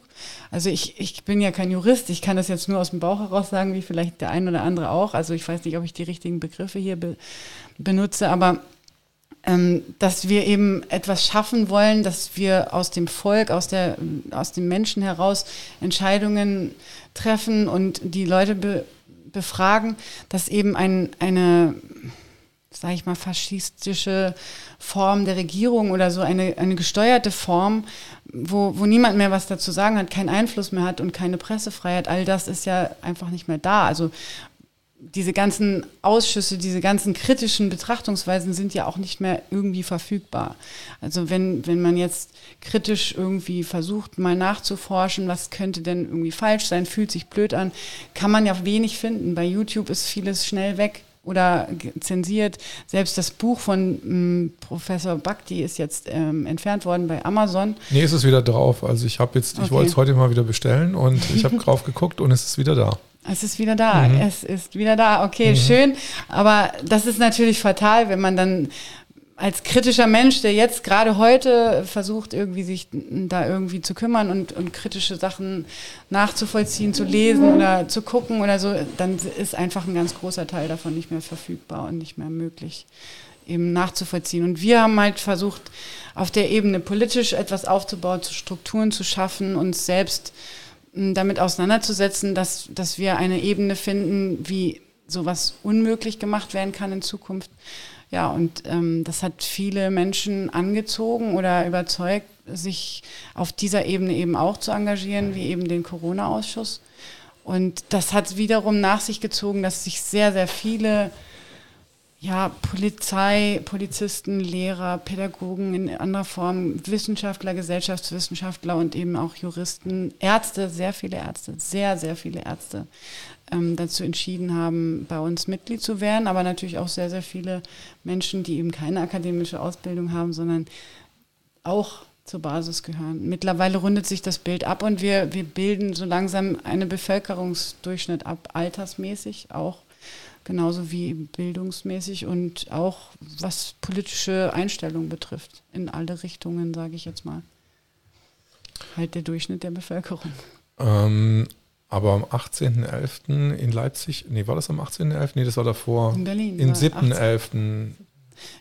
Also ich, ich bin ja kein Jurist, ich kann das jetzt nur aus dem Bauch heraus sagen, wie vielleicht der ein oder andere auch. Also ich weiß nicht, ob ich die richtigen Begriffe hier be- benutze, aber dass wir eben etwas schaffen wollen, dass wir aus dem Volk, aus der, aus dem Menschen heraus Entscheidungen treffen und die Leute be, befragen, dass eben ein, eine, sage ich mal, faschistische Form der Regierung oder so eine, eine gesteuerte Form, wo, wo niemand mehr was dazu sagen hat, keinen Einfluss mehr hat und keine Pressefreiheit, all das ist ja einfach nicht mehr da. Also diese ganzen Ausschüsse, diese ganzen kritischen Betrachtungsweisen sind ja auch nicht mehr irgendwie verfügbar. Also wenn, wenn man jetzt kritisch irgendwie versucht, mal nachzuforschen, was könnte denn irgendwie falsch sein, fühlt sich blöd an, kann man ja wenig finden. Bei YouTube ist vieles schnell weg oder zensiert. Selbst das Buch von ähm, Professor Bhakti ist jetzt ähm, entfernt worden bei Amazon. Nee, ist es wieder drauf. Also ich habe jetzt, ich okay. wollte es heute mal wieder bestellen und ich habe drauf geguckt und es ist wieder da. Es ist wieder da, mhm. es ist wieder da, okay, mhm. schön. Aber das ist natürlich fatal, wenn man dann als kritischer Mensch, der jetzt gerade heute versucht, irgendwie sich da irgendwie zu kümmern und, und kritische Sachen nachzuvollziehen, zu lesen oder zu gucken oder so, dann ist einfach ein ganz großer Teil davon nicht mehr verfügbar und nicht mehr möglich, eben nachzuvollziehen. Und wir haben halt versucht, auf der Ebene politisch etwas aufzubauen, Strukturen zu schaffen, uns selbst damit auseinanderzusetzen, dass, dass wir eine Ebene finden, wie sowas unmöglich gemacht werden kann in Zukunft. Ja, und ähm, das hat viele Menschen angezogen oder überzeugt, sich auf dieser Ebene eben auch zu engagieren, wie eben den Corona-Ausschuss. Und das hat wiederum nach sich gezogen, dass sich sehr, sehr viele ja, Polizei, Polizisten, Lehrer, Pädagogen in anderer Form, Wissenschaftler, Gesellschaftswissenschaftler und eben auch Juristen, Ärzte, sehr viele Ärzte, sehr, sehr viele Ärzte ähm, dazu entschieden haben, bei uns Mitglied zu werden, aber natürlich auch sehr, sehr viele Menschen, die eben keine akademische Ausbildung haben, sondern auch zur Basis gehören. Mittlerweile rundet sich das Bild ab und wir, wir bilden so langsam einen Bevölkerungsdurchschnitt ab, altersmäßig auch. Genauso wie bildungsmäßig und auch was politische Einstellungen betrifft. In alle Richtungen, sage ich jetzt mal. Halt der Durchschnitt der Bevölkerung. Ähm, aber am achtzehnten elften in Leipzig, nee, war das am achtzehnten elften? Nee, das war davor. In Berlin. Im siebten elften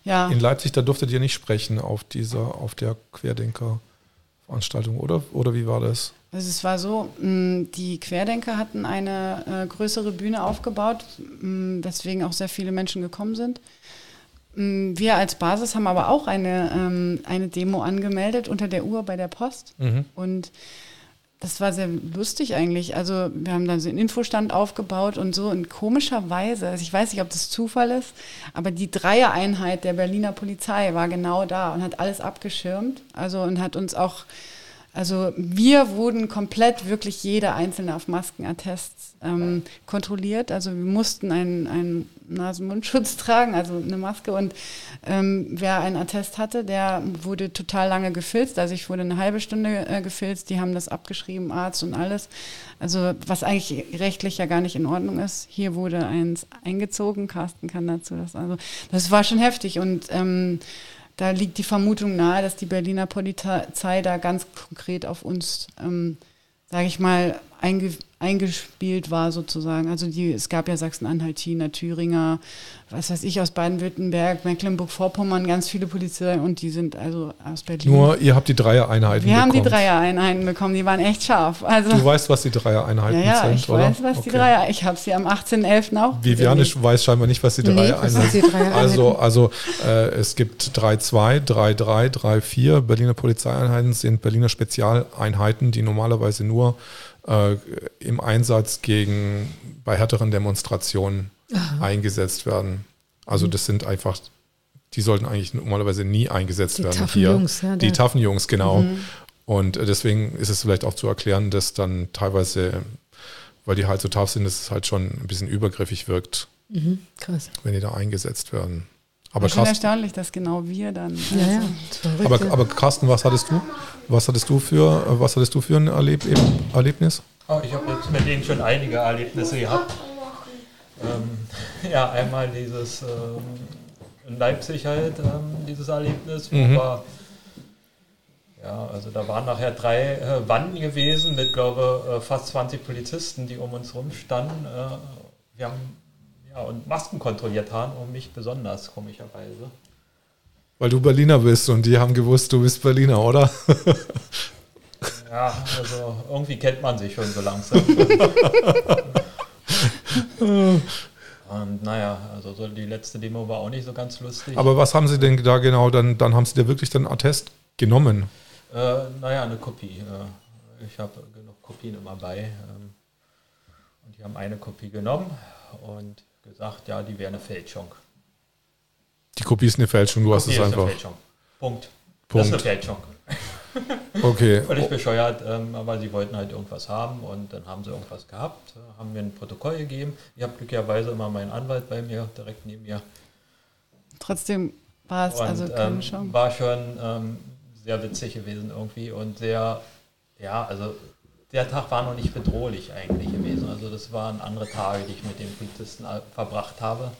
Ja. In Leipzig, da durftet ihr nicht sprechen auf dieser, auf der Querdenker-Veranstaltung, oder? Oder wie war das? Also es war so, die Querdenker hatten eine größere Bühne aufgebaut, weswegen auch sehr viele Menschen gekommen sind. Wir als Basis haben aber auch eine, eine Demo angemeldet unter der Uhr bei der Post. Mhm. Und das war sehr lustig eigentlich. Also wir haben dann so einen Infostand aufgebaut und so. Und komischerweise, also ich weiß nicht, ob das Zufall ist, aber die Dreiereinheit der Berliner Polizei war genau da und hat alles abgeschirmt. Also und hat uns auch... Also wir wurden komplett, wirklich jeder Einzelne auf Maskenattests ähm, kontrolliert. Also wir mussten einen, einen Nasen-Mund-Schutz tragen, also eine Maske. Und ähm, wer einen Attest hatte, der wurde total lange gefilzt. Also ich wurde eine halbe Stunde äh, gefilzt. Die haben das abgeschrieben, Arzt und alles. Also was eigentlich rechtlich ja gar nicht in Ordnung ist. Hier wurde eins eingezogen. Carsten kann dazu das. Also das war schon heftig und... Ähm, Da liegt die Vermutung nahe, dass die Berliner Polizei da ganz konkret auf uns, ähm, sage ich mal, einge- eingespielt war sozusagen. Also die, es gab ja Sachsen-Anhaltiner, Thüringer, was weiß ich, aus Baden-Württemberg, Mecklenburg-Vorpommern, ganz viele Polizei und die sind also aus Berlin. Nur ihr habt die Dreiereinheiten Wir bekommen. Wir haben die Dreiereinheiten bekommen, die waren echt scharf. Also, du weißt, was die Dreiereinheiten ja, ja, sind, ich oder? Ich weiß, was okay. die Dreier, ich habe sie am achtzehnten elften auch. Viviane weiß scheinbar nicht, was die Dreiereinheiten nee, sind. Also, also äh, es gibt drei zwei, drei drei, drei vier Berliner Polizeieinheiten sind Berliner Spezialeinheiten, die normalerweise nur äh, im Einsatz gegen bei härteren Demonstrationen Aha. eingesetzt werden. Also das sind einfach, die sollten eigentlich normalerweise nie eingesetzt die werden. Die taffen hier. Jungs. Ja, die taffen Jungs, genau. Mhm. Und deswegen ist es vielleicht auch zu erklären, dass dann teilweise, weil die halt so tough sind, dass es halt schon ein bisschen übergriffig wirkt, mhm. krass. Wenn die da eingesetzt werden. Aber schon erstaunlich, dass genau wir dann. Ja, also. aber, aber Carsten, was hattest du? Was hattest du für, was hattest du für ein Erleb- Erlebnis? Oh, ich habe jetzt mit denen schon einige Erlebnisse gehabt. Ähm, ja, einmal dieses ähm, in Leipzig halt, ähm, dieses Erlebnis, wo mhm. war, ja, also da waren nachher drei äh, Banden gewesen mit, glaube äh, fast zwanzig Polizisten, die um uns rumstanden. Äh, wir haben ja, und Masken kontrolliert haben, um mich besonders, komischerweise. Weil du Berliner bist und die haben gewusst, du bist Berliner, oder? Ja, also irgendwie kennt man sich schon so langsam. Und naja, also so die letzte Demo war auch nicht so ganz lustig. Aber was haben sie denn da genau, dann, dann haben sie dir wirklich den Attest genommen? Äh, naja, eine Kopie. Ich habe genug Kopien immer bei. Und die haben eine Kopie genommen und gesagt, ja, die wäre eine Fälschung. Die Kopie ist eine Fälschung, du hast es einfach. Die ist eine Fälschung. Punkt. Punkt. Das ist eine Fälschung. Okay. Völlig bescheuert, ähm, aber sie wollten halt irgendwas haben und dann haben sie irgendwas gehabt, haben mir ein Protokoll gegeben. Ich habe glücklicherweise immer meinen Anwalt bei mir, direkt neben mir. Trotzdem war es und, also keine ähm, Chance. War schon ähm, sehr witzig gewesen irgendwie und sehr, ja, also der Tag war noch nicht bedrohlich eigentlich gewesen. Also das waren andere Tage, die ich mit den Polizisten verbracht habe.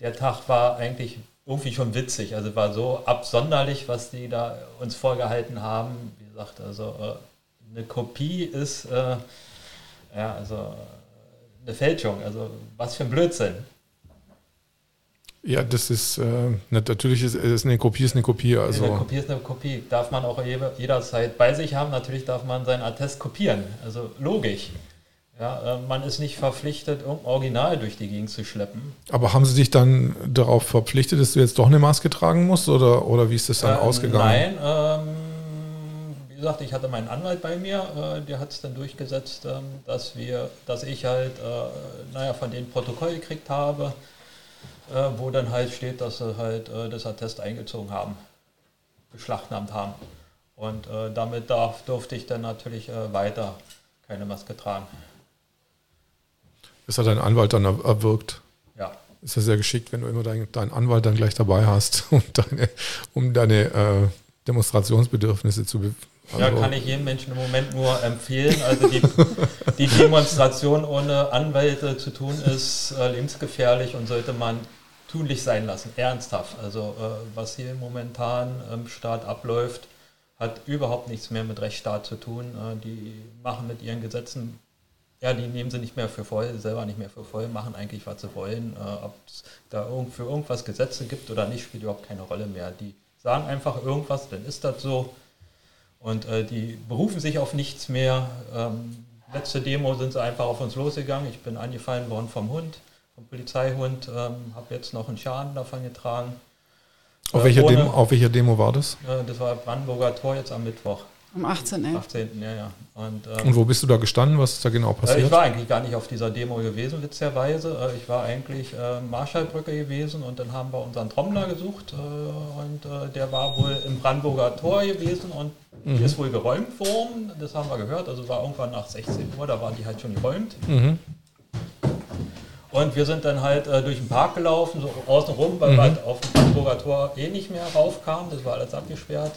Der Tag war eigentlich irgendwie schon witzig, also war so absonderlich, was die da uns vorgehalten haben. Wie gesagt, also eine Kopie ist äh, ja, also eine Fälschung, also was für ein Blödsinn. Ja, das ist, äh, natürlich ist, ist eine Kopie ist eine Kopie. Also. Eine Kopie ist eine Kopie, darf man auch jederzeit bei sich haben. Natürlich darf man seinen Attest kopieren, also logisch. Ja, man ist nicht verpflichtet, um Original durch die Gegend zu schleppen. Aber haben sie dich dann darauf verpflichtet, dass du jetzt doch eine Maske tragen musst? Oder, oder wie ist das dann ähm, ausgegangen? Nein, ähm, wie gesagt, ich hatte meinen Anwalt bei mir. Äh, der hat es dann durchgesetzt, äh, dass, wir, dass ich halt äh, naja, von denen Protokoll gekriegt habe, äh, wo dann halt steht, dass sie halt äh, das Attest eingezogen haben, beschlagnahmt haben. Und äh, damit darf, durfte ich dann natürlich äh, weiter keine Maske tragen. Das hat dein Anwalt dann erwirkt. Ja. Ist ja sehr geschickt, wenn du immer deinen, deinen Anwalt dann gleich dabei hast, um deine, um deine äh, Demonstrationsbedürfnisse zu be- also Ja, kann ich jedem Menschen im Moment nur empfehlen. Also die, die Demonstration ohne Anwälte zu tun ist äh, lebensgefährlich und sollte man tunlich sein lassen. Ernsthaft. Also äh, was hier momentan im Staat abläuft, hat überhaupt nichts mehr mit Rechtsstaat zu tun. Äh, die machen mit ihren Gesetzen. Ja, die nehmen sie nicht mehr für voll, selber nicht mehr für voll, machen eigentlich, was sie wollen. Äh, Ob es da irgend, für irgendwas Gesetze gibt oder nicht, spielt überhaupt keine Rolle mehr. Die sagen einfach irgendwas, dann ist das so. Und äh, die berufen sich auf nichts mehr. Ähm, letzte Demo sind sie einfach auf uns losgegangen. Ich bin angefallen worden vom Hund, vom Polizeihund. Ähm, habe jetzt noch einen Schaden davon getragen. Auf, äh, welcher, ohne, Demo, auf welcher Demo war das? Äh, das war Brandenburger Tor jetzt am Mittwoch. Am achtzehnten elften achtzehnten Ja, ja. Und, ähm, und wo bist du da gestanden? Was ist da genau passiert? Äh, ich war eigentlich gar nicht auf dieser Demo gewesen, witzigerweise. Äh, ich war eigentlich äh, Marschallbrücke gewesen und dann haben wir unseren Trommler gesucht äh, und äh, der war wohl im Brandenburger Tor gewesen und mhm. ist wohl geräumt worden. Das haben wir gehört. Also war irgendwann nach sechzehn Uhr, da waren die halt schon geräumt. Mhm. Und wir sind dann halt äh, durch den Park gelaufen, so außen rum, weil mhm. wir halt auf dem Brandenburger Tor eh nicht mehr raufkamen. Das war alles abgesperrt.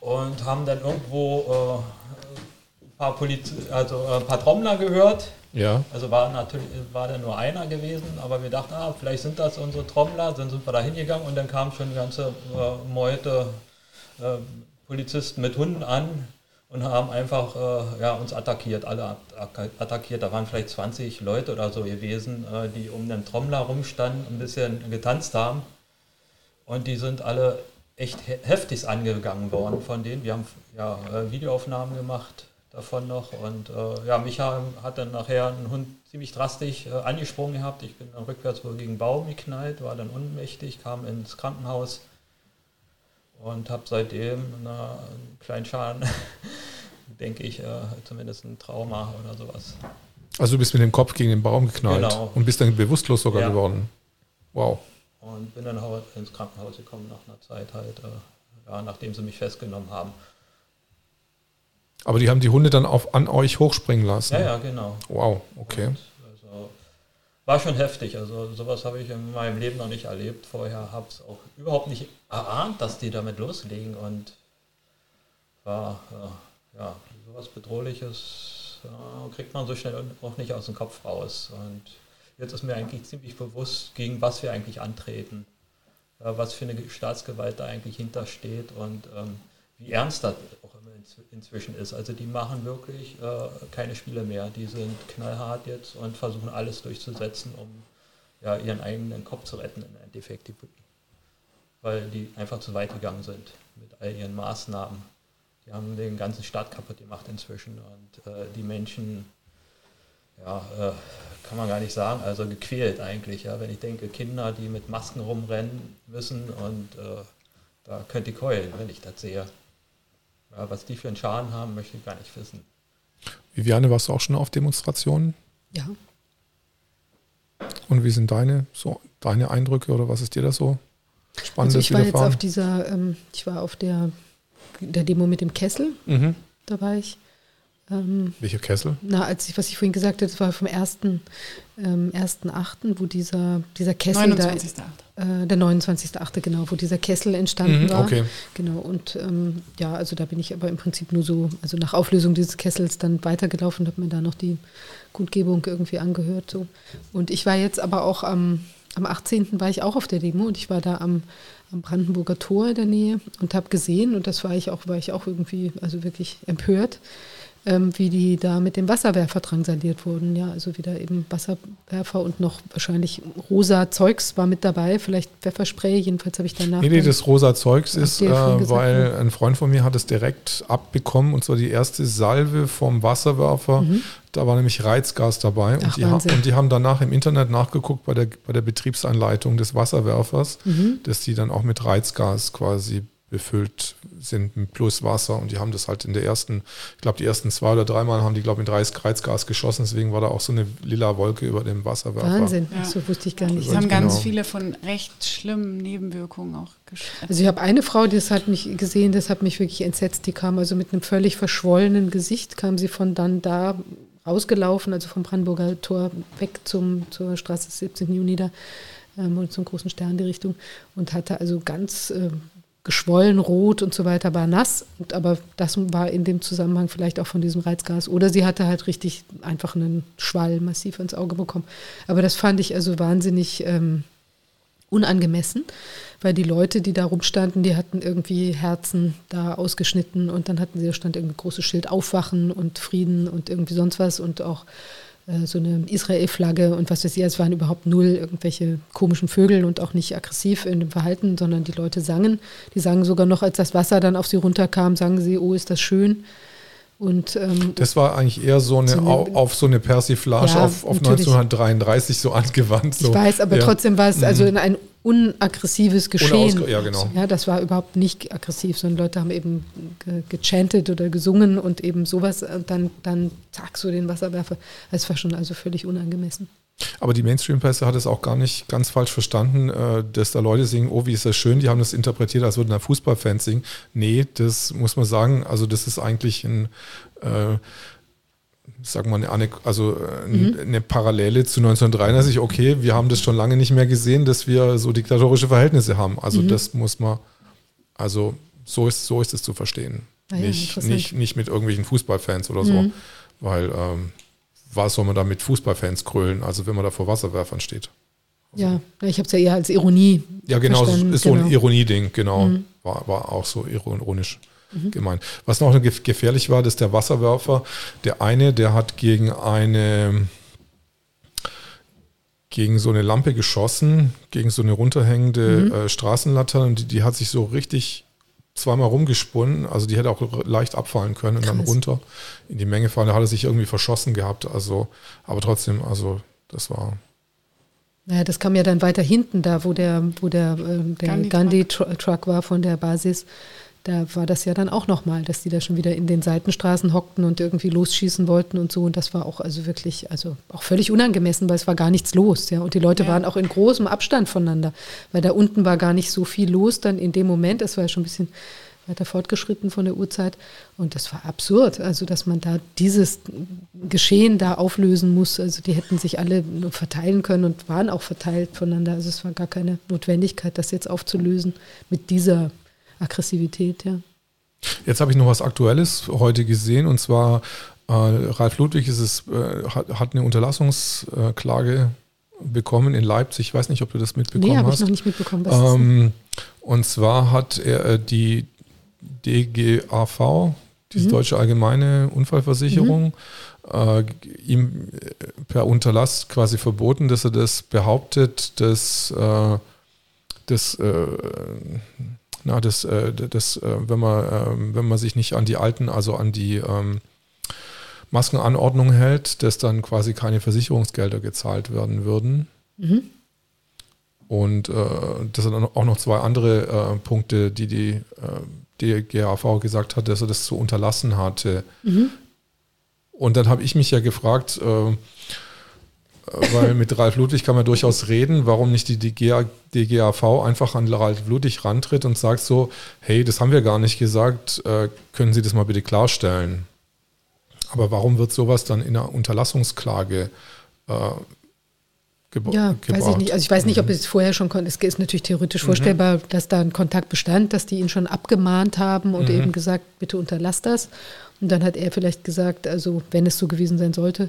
Und haben dann irgendwo äh, ein, paar Poliz- also, äh, ein paar Trommler gehört. Ja. Also war natürlich war da nur einer gewesen, aber wir dachten, ah, vielleicht sind das unsere Trommler. Dann sind wir da hingegangen und dann kam schon eine ganze äh, Meute äh, Polizisten mit Hunden an und haben einfach äh, ja, uns attackiert, alle attackiert. Da waren vielleicht zwanzig Leute oder so gewesen, äh, die um den Trommler rumstanden, ein bisschen getanzt haben. Und die sind alle echt heftig angegangen worden von denen. Wir haben ja, Videoaufnahmen gemacht davon noch. Und äh, ja, Micha hat dann nachher einen Hund ziemlich drastisch äh, angesprungen gehabt. Ich bin dann rückwärts wohl gegen den Baum geknallt, war dann ohnmächtig, kam ins Krankenhaus und habe seitdem na, einen kleinen Schaden, denke ich, äh, zumindest ein Trauma oder sowas. Also du bist mit dem Kopf gegen den Baum geknallt, genau, und bist dann bewusstlos sogar ja. geworden. Wow. Und bin dann auch ins Krankenhaus gekommen nach einer Zeit halt, äh, ja, nachdem sie mich festgenommen haben. Aber die haben die Hunde dann auf, an euch hochspringen lassen? Ja, ja, genau. Wow, okay. Und, also, war schon heftig. Also sowas habe ich in meinem Leben noch nicht erlebt. Vorher habe ich es auch überhaupt nicht erahnt, dass die damit loslegen. Und war, äh, ja, sowas Bedrohliches äh, kriegt man so schnell auch nicht aus dem Kopf raus. Und jetzt ist mir eigentlich ziemlich bewusst, gegen was wir eigentlich antreten, was für eine Staatsgewalt da eigentlich hintersteht und ähm, wie ernst das auch immer inzwischen ist. Also die machen wirklich äh, keine Spiele mehr. Die sind knallhart jetzt und versuchen alles durchzusetzen, um ja, ihren eigenen Kopf zu retten im Endeffekt, weil die einfach zu weit gegangen sind mit all ihren Maßnahmen. Die haben den ganzen Staat kaputt gemacht inzwischen und äh, die Menschen... Ja, äh, kann man gar nicht sagen, also gequält eigentlich, ja, wenn ich denke, Kinder, die mit Masken rumrennen müssen und äh, da könnte ich heulen, wenn ich das sehe. Ja, was die für einen Schaden haben, möchte ich gar nicht wissen. Viviane, warst du auch schon auf Demonstrationen? Ja. Und wie sind deine, so, deine Eindrücke oder was ist dir da so Spannendes also ich war widerfahren? Jetzt auf dieser, ähm, ich war auf der, der Demo mit dem Kessel, mhm. da war ich. Ähm, Welcher Kessel? Na, als ich, was ich vorhin gesagt hatte, das war vom ersten Achten, ähm, wo dieser, dieser Kessel neunundzwanzigster da, äh, der neunundzwanzigster Achte genau, wo dieser Kessel entstanden mhm, war. Okay. Genau, und ähm, ja, also da bin ich aber im Prinzip nur so, also nach Auflösung dieses Kessels dann weitergelaufen, habe mir da noch die Kundgebung irgendwie angehört. So. Und ich war jetzt aber auch am, am achtzehnten war ich auch auf der Demo und ich war da am, am Brandenburger Tor in der Nähe und habe gesehen, und das war ich auch, war ich auch irgendwie, also wirklich empört, wie die da mit dem Wasserwerfer drangsaliert wurden. Ja, also wieder eben Wasserwerfer und noch wahrscheinlich rosa Zeugs war mit dabei, vielleicht Pfefferspray, jedenfalls habe ich danach... Nee, nee, das rosa Zeugs ist, äh, weil ein Freund von mir hat es direkt abbekommen, und zwar die erste Salve vom Wasserwerfer, mhm. da war nämlich Reizgas dabei, und, Ach, die, ha- und die haben danach im Internet nachgeguckt bei der, bei der Betriebsanleitung des Wasserwerfers, mhm. dass die dann auch mit Reizgas quasi befüllt sind mit plus Wasser, und die haben das halt in der ersten, ich glaube die ersten zwei oder dreimal haben die, glaube ich, mit Reizgas geschossen, deswegen war da auch so eine lila Wolke über dem Wasserwerfer. Wahnsinn, ja. So wusste ich gar nicht. Es haben ganz genau. viele von recht schlimmen Nebenwirkungen auch geschrieben. Also ich habe eine Frau, die hat mich gesehen, das hat mich wirklich entsetzt, die kam also mit einem völlig verschwollenen Gesicht, kam sie von dann da rausgelaufen, also vom Brandenburger Tor weg zum, zur Straße des siebzehnten Juni da ähm, und zum Großen Stern die Richtung, und hatte also ganz... Äh, geschwollen, rot und so weiter, war nass. Und, aber das war in dem Zusammenhang vielleicht auch von diesem Reizgas. Oder sie hatte halt richtig einfach einen Schwall massiv ins Auge bekommen. Aber das fand ich also wahnsinnig ähm, unangemessen, weil die Leute, die da rumstanden, die hatten irgendwie Herzen da ausgeschnitten, und dann hatten sie, da stand irgendwie ein großes Schild, Aufwachen und Frieden und irgendwie sonst was, und auch so eine Israel-Flagge und was weiß ich, es waren überhaupt null irgendwelche komischen Vögel und auch nicht aggressiv in dem Verhalten, sondern die Leute sangen. Die sangen sogar noch, als das Wasser dann auf sie runterkam, sangen sie, oh, ist das schön. Und, ähm, das war eigentlich eher so eine, so eine auf so eine Persiflage ja, auf, auf neunzehnhundertdreiunddreißig so angewandt. So. Ich weiß, aber ja. trotzdem war es also in ein unaggressives Geschehen. Unausg- ja, genau. Ja, das war überhaupt nicht aggressiv, sondern Leute haben eben ge- gechantet oder gesungen und eben sowas. Und dann, dann zack, so den Wasserwerfer. Das war schon also völlig unangemessen. Aber die Mainstream-Presse hat es auch gar nicht ganz falsch verstanden, dass da Leute singen, oh, wie ist das schön, die haben das interpretiert, als würden da Fußballfans singen. Nee, das muss man sagen, also das ist eigentlich ein... Äh Sagen wir mal, eine, also eine mhm. Parallele zu neunzehnhundertdreiunddreißig, okay, wir haben das schon lange nicht mehr gesehen, dass wir so diktatorische Verhältnisse haben. Also mhm. das muss man, also so ist, so ist es zu verstehen. Ah ja, nicht, nicht, nicht mit irgendwelchen Fußballfans oder mhm. so, weil ähm, was soll man da mit Fußballfans krölen, also wenn man da vor Wasserwerfern steht. Also, ja, ich habe es ja eher als Ironie Ja, genau, verstanden. Ist so genau. ein Ironie-Ding, genau, mhm. war, war auch so ironisch. mhm. gemein. Was noch gefährlich war, dass der Wasserwerfer, der eine, der hat gegen eine gegen so eine Lampe geschossen, gegen so eine runterhängende mhm. äh, Straßenlaterne, und die, die hat sich so richtig zweimal rumgesponnen, also die hätte auch leicht abfallen können und Krass. Dann runter in die Menge fallen. Da hat er sich irgendwie verschossen gehabt, also, aber trotzdem, also das war... Naja, das kam ja dann weiter hinten, da wo der, wo der, äh, der Gandhi-Truck Gandhi war von der Basis, da war das ja dann auch nochmal, dass die da schon wieder in den Seitenstraßen hockten und irgendwie losschießen wollten und so, und das war auch also wirklich, also auch völlig unangemessen, weil es war gar nichts los, ja, und die Leute ja. waren auch in großem Abstand voneinander, weil da unten war gar nicht so viel los dann in dem Moment, es war ja schon ein bisschen weiter fortgeschritten von der Uhrzeit, und das war absurd, also dass man da dieses Geschehen da auflösen muss, also die hätten sich alle verteilen können und waren auch verteilt voneinander, also es war gar keine Notwendigkeit, das jetzt aufzulösen mit dieser Aggressivität, ja. Jetzt habe ich noch was Aktuelles heute gesehen, und zwar äh, Ralf Ludwig ist es, äh, hat, hat eine Unterlassungsklage bekommen in Leipzig, ich weiß nicht, ob du das mitbekommen nee, hab hast. Nee, habe ich noch nicht mitbekommen. Was ähm, ist das? Und zwar hat er äh, die D G A V, diese mhm. Deutsche Allgemeine Unfallversicherung, mhm. äh, ihm per Unterlass quasi verboten, dass er das behauptet, dass äh, das, äh, na, das, äh, das äh, wenn man äh, wenn man sich nicht an die alten, also an die ähm, Maskenanordnung hält, dass dann quasi keine Versicherungsgelder gezahlt werden würden. Mhm. Und äh, das sind auch noch zwei andere äh, Punkte, die die äh, D G A V gesagt hat, dass er das zu unterlassen hatte. Mhm. Und dann habe ich mich ja gefragt, äh, weil mit Ralf Ludwig kann man durchaus reden, warum nicht die D G A V einfach an Ralf Ludwig rantritt und sagt so, hey, das haben wir gar nicht gesagt, äh, können Sie das mal bitte klarstellen? Aber warum wird sowas dann in einer Unterlassungsklage äh, Gebo- ja, gebaut. Weiß ich nicht. Also ich weiß nicht, ob es vorher schon konnte. Es ist natürlich theoretisch mhm. vorstellbar, dass da ein Kontakt bestand, dass die ihn schon abgemahnt haben und mhm. eben gesagt, bitte unterlass das. Und dann hat er vielleicht gesagt, also wenn es so gewesen sein sollte,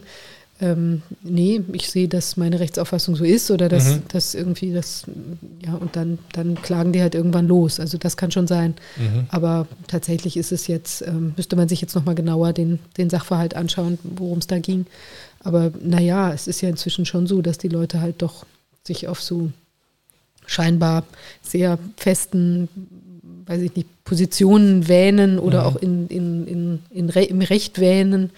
ähm, nee, ich sehe, dass meine Rechtsauffassung so ist, oder dass, mhm. dass irgendwie das, ja, und dann, dann klagen die halt irgendwann los. Also das kann schon sein. Mhm. Aber tatsächlich ist es jetzt, ähm, müsste man sich jetzt nochmal genauer den, den Sachverhalt anschauen, worum es da ging. Aber naja, es ist ja inzwischen schon so, dass die Leute halt doch sich auf so scheinbar sehr festen, weiß ich nicht, Positionen wähnen oder mhm. auch in, in, in, in Re- im Recht wähnen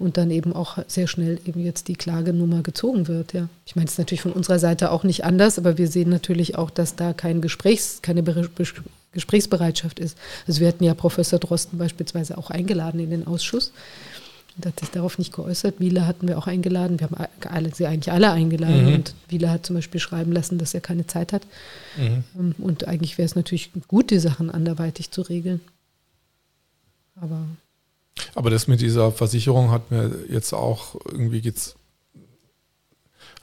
und dann eben auch sehr schnell eben jetzt die Klagenummer gezogen wird. Ja. Ich meine, es ist natürlich von unserer Seite auch nicht anders, aber wir sehen natürlich auch, dass da kein Gesprächs, keine Be- Be- Gesprächsbereitschaft ist. Also wir hatten ja Professor Drosten beispielsweise auch eingeladen in den Ausschuss. Hat sich darauf nicht geäußert. Wiele hatten wir auch eingeladen. Wir haben alle, sie eigentlich alle eingeladen. Mhm. Und Wiele hat zum Beispiel schreiben lassen, dass er keine Zeit hat. Mhm. Und eigentlich wäre es natürlich gut, die Sachen anderweitig zu regeln. Aber, Aber das mit dieser Versicherung hat mir jetzt auch irgendwie geht's.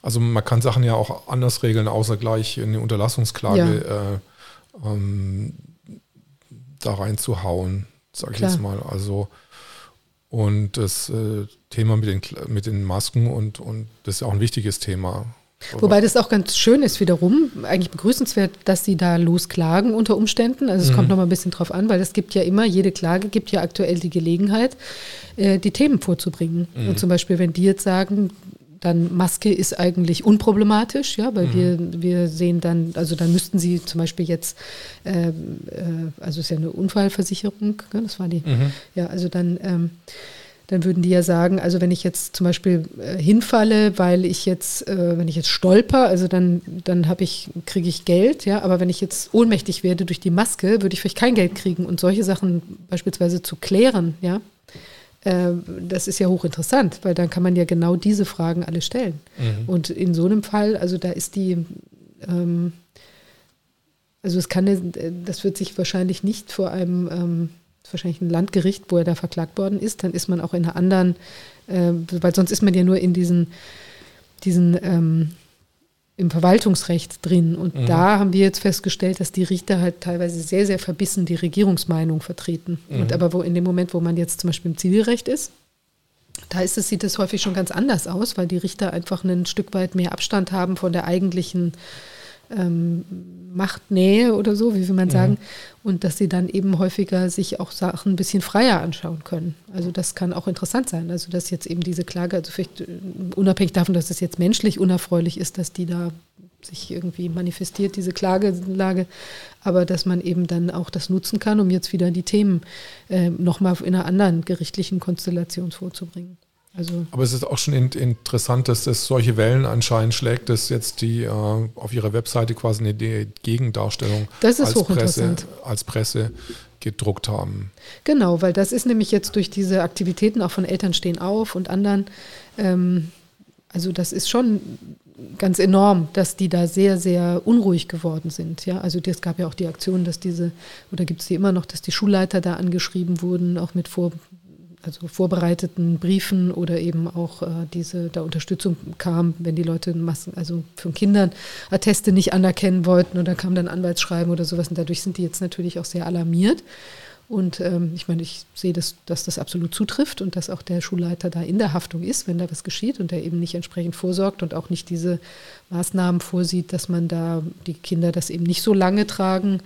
Also man kann Sachen ja auch anders regeln, außer gleich eine Unterlassungsklage ja. äh, ähm, da reinzuhauen, sage ich Klar. jetzt mal. Also Und das äh, Thema mit den, mit den Masken und, und das ist ja auch ein wichtiges Thema. Wobei das auch ganz schön ist wiederum, eigentlich begrüßenswert, dass sie da losklagen unter Umständen. Also es mhm. kommt nochmal ein bisschen drauf an, weil es gibt ja immer, jede Klage gibt ja aktuell die Gelegenheit, äh, die Themen vorzubringen. Mhm. Und zum Beispiel, wenn die jetzt sagen, dann Maske ist eigentlich unproblematisch, ja, weil mhm. wir, wir sehen dann, also dann müssten sie zum Beispiel jetzt, äh, äh, also es ist ja eine Unfallversicherung, ja, das war die, mhm. ja, also dann, ähm, dann würden die ja sagen, also wenn ich jetzt zum Beispiel äh, hinfalle, weil ich jetzt, äh, wenn ich jetzt stolper, also dann, dann habe ich, kriege ich Geld, ja, aber wenn ich jetzt ohnmächtig werde durch die Maske, würde ich vielleicht kein Geld kriegen, und solche Sachen beispielsweise zu klären, ja. Das ist ja hochinteressant, weil dann kann man ja genau diese Fragen alle stellen. Mhm. Und in so einem Fall, also da ist die, ähm, also es kann, das wird sich wahrscheinlich nicht vor einem, ähm, wahrscheinlich ein Landgericht, wo er da verklagt worden ist, dann ist man auch in einer anderen, äh, weil sonst ist man ja nur in diesen, diesen, ähm, im Verwaltungsrecht drin. Und mhm. da haben wir jetzt festgestellt, dass die Richter halt teilweise sehr, sehr verbissen die Regierungsmeinung vertreten. Mhm. Und aber wo in dem Moment, wo man jetzt zum Beispiel im Zivilrecht ist, da ist es, sieht es häufig schon ganz anders aus, weil die Richter einfach ein Stück weit mehr Abstand haben von der eigentlichen ähm, Machtnähe oder so, wie will man sagen, mhm. und dass sie dann eben häufiger sich auch Sachen ein bisschen freier anschauen können. Also das kann auch interessant sein, also dass jetzt eben diese Klage, also vielleicht unabhängig davon, dass es jetzt menschlich unerfreulich ist, dass die da sich irgendwie manifestiert, diese Klagelage, aber dass man eben dann auch das nutzen kann, um jetzt wieder die Themen äh, nochmal in einer anderen gerichtlichen Konstellation vorzubringen. Also aber es ist auch schon in, interessant, dass das solche Wellen anscheinend schlägt, dass jetzt die äh, auf ihrer Webseite quasi eine Gegendarstellung das ist als, Presse, als Presse gedruckt haben. Genau, weil das ist nämlich jetzt durch diese Aktivitäten auch von Eltern stehen auf und anderen, ähm, also das ist schon ganz enorm, dass die da sehr, sehr unruhig geworden sind. Ja, also es gab ja auch die Aktion, dass diese, oder gibt es die immer noch, dass die Schulleiter da angeschrieben wurden, auch mit vor, also vorbereiteten Briefen oder eben auch äh, diese, da Unterstützung kam, wenn die Leute Massen, also von Kindern Atteste nicht anerkennen wollten oder kam dann Anwaltsschreiben oder sowas. Und dadurch sind die jetzt natürlich auch sehr alarmiert. Und ähm, ich meine, ich sehe, das, dass das absolut zutrifft und dass auch der Schulleiter da in der Haftung ist, wenn da was geschieht und der eben nicht entsprechend vorsorgt und auch nicht diese Maßnahmen vorsieht, dass man da die Kinder das eben nicht so lange tragen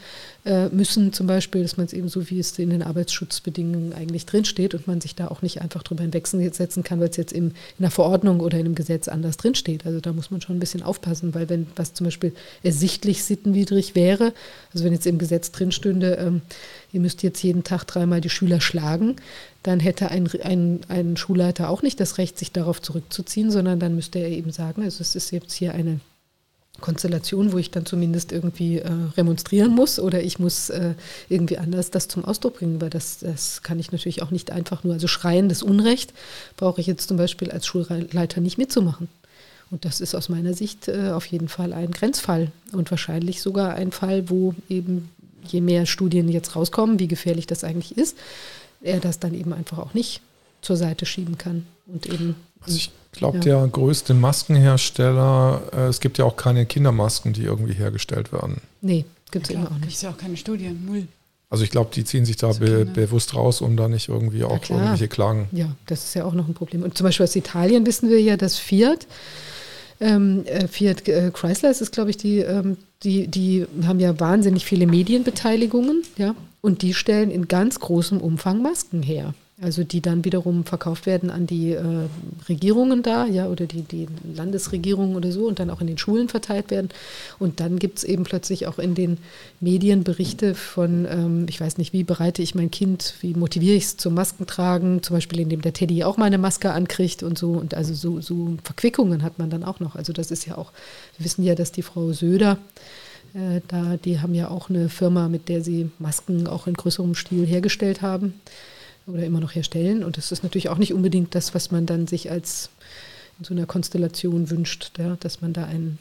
äh, müssen zum Beispiel, dass man es eben so, wie es in den Arbeitsschutzbedingungen eigentlich drinsteht und man sich da auch nicht einfach drüber hinwegsetzen kann, weil es jetzt in einer Verordnung oder in einem Gesetz anders drinsteht. Also da muss man schon ein bisschen aufpassen, weil wenn was zum Beispiel ersichtlich sittenwidrig wäre, also wenn jetzt im Gesetz drinstünde, ähm, ihr müsst jetzt jeden Tag dreimal die Schüler schlagen, dann hätte ein, ein, ein Schulleiter auch nicht das Recht, sich darauf zurückzuziehen, sondern dann müsste er eben sagen, also es ist jetzt hier eine Konstellation, wo ich dann zumindest irgendwie äh, remonstrieren muss oder ich muss äh, irgendwie anders das zum Ausdruck bringen, weil das, das kann ich natürlich auch nicht einfach nur, also schreiendes Unrecht brauche ich jetzt zum Beispiel als Schulleiter nicht mitzumachen. Und das ist aus meiner Sicht äh, auf jeden Fall ein Grenzfall und wahrscheinlich sogar ein Fall, wo eben je mehr Studien jetzt rauskommen, wie gefährlich das eigentlich ist, er das dann eben einfach auch nicht zur Seite schieben kann. Und eben, also ich glaube, ja. Der größte Maskenhersteller, äh, es gibt ja auch keine Kindermasken, die irgendwie hergestellt werden. Nee, gibt es eben auch nicht. Gibt es ja auch keine Studien, null. Also ich glaube, die ziehen sich da also be- bewusst raus, um da nicht irgendwie auch irgendwelche Klagen. Ja, das ist ja auch noch ein Problem. Und zum Beispiel aus Italien wissen wir ja, dass Fiat, ähm, Fiat äh, Chrysler ist, glaube ich, die... Ähm, Die, die haben ja wahnsinnig viele Medienbeteiligungen, ja, und die stellen in ganz großem Umfang Masken her. Also die dann wiederum verkauft werden an die äh, Regierungen da, ja, oder die, die Landesregierungen oder so und dann auch in den Schulen verteilt werden. Und dann gibt es eben plötzlich auch in den Medien Berichte von, ähm, ich weiß nicht, wie bereite ich mein Kind, wie motiviere ich es zum Maskentragen, zum Beispiel indem der Teddy auch mal eine Maske ankriegt und so. Und also so, so Verquickungen hat man dann auch noch. Also das ist ja auch, wir wissen ja, dass die Frau Söder, äh, da, die haben ja auch eine Firma, mit der sie Masken auch in größerem Stil hergestellt haben. Oder immer noch herstellen. Und das ist natürlich auch nicht unbedingt das, was man dann sich als in so einer Konstellation wünscht, ja, dass man da einen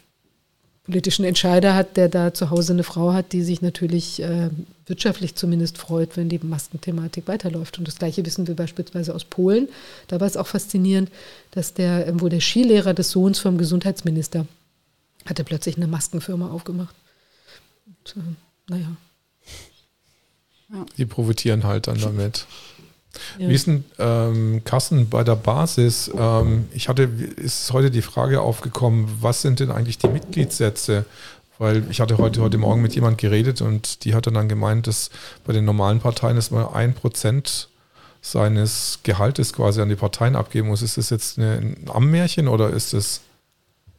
politischen Entscheider hat, der da zu Hause eine Frau hat, die sich natürlich äh, wirtschaftlich zumindest freut, wenn die Maskenthematik weiterläuft. Und das Gleiche wissen wir beispielsweise aus Polen. Da war es auch faszinierend, dass der, äh, wo der Skilehrer des Sohns vom Gesundheitsminister hatte plötzlich eine Maskenfirma aufgemacht. Und, äh, naja. Ja. Die profitieren halt dann damit. Ja. Wie ist denn, ähm, Carsten, bei der Basis, ähm, ich hatte, ist heute die Frage aufgekommen, was sind denn eigentlich die Mitgliedssätze? Weil ich hatte heute, heute Morgen mit jemand geredet und die hat dann gemeint, dass bei den normalen Parteien es mal ein Prozent seines Gehaltes quasi an die Parteien abgeben muss. Ist das jetzt eine, ein Ammenmärchen oder ist das?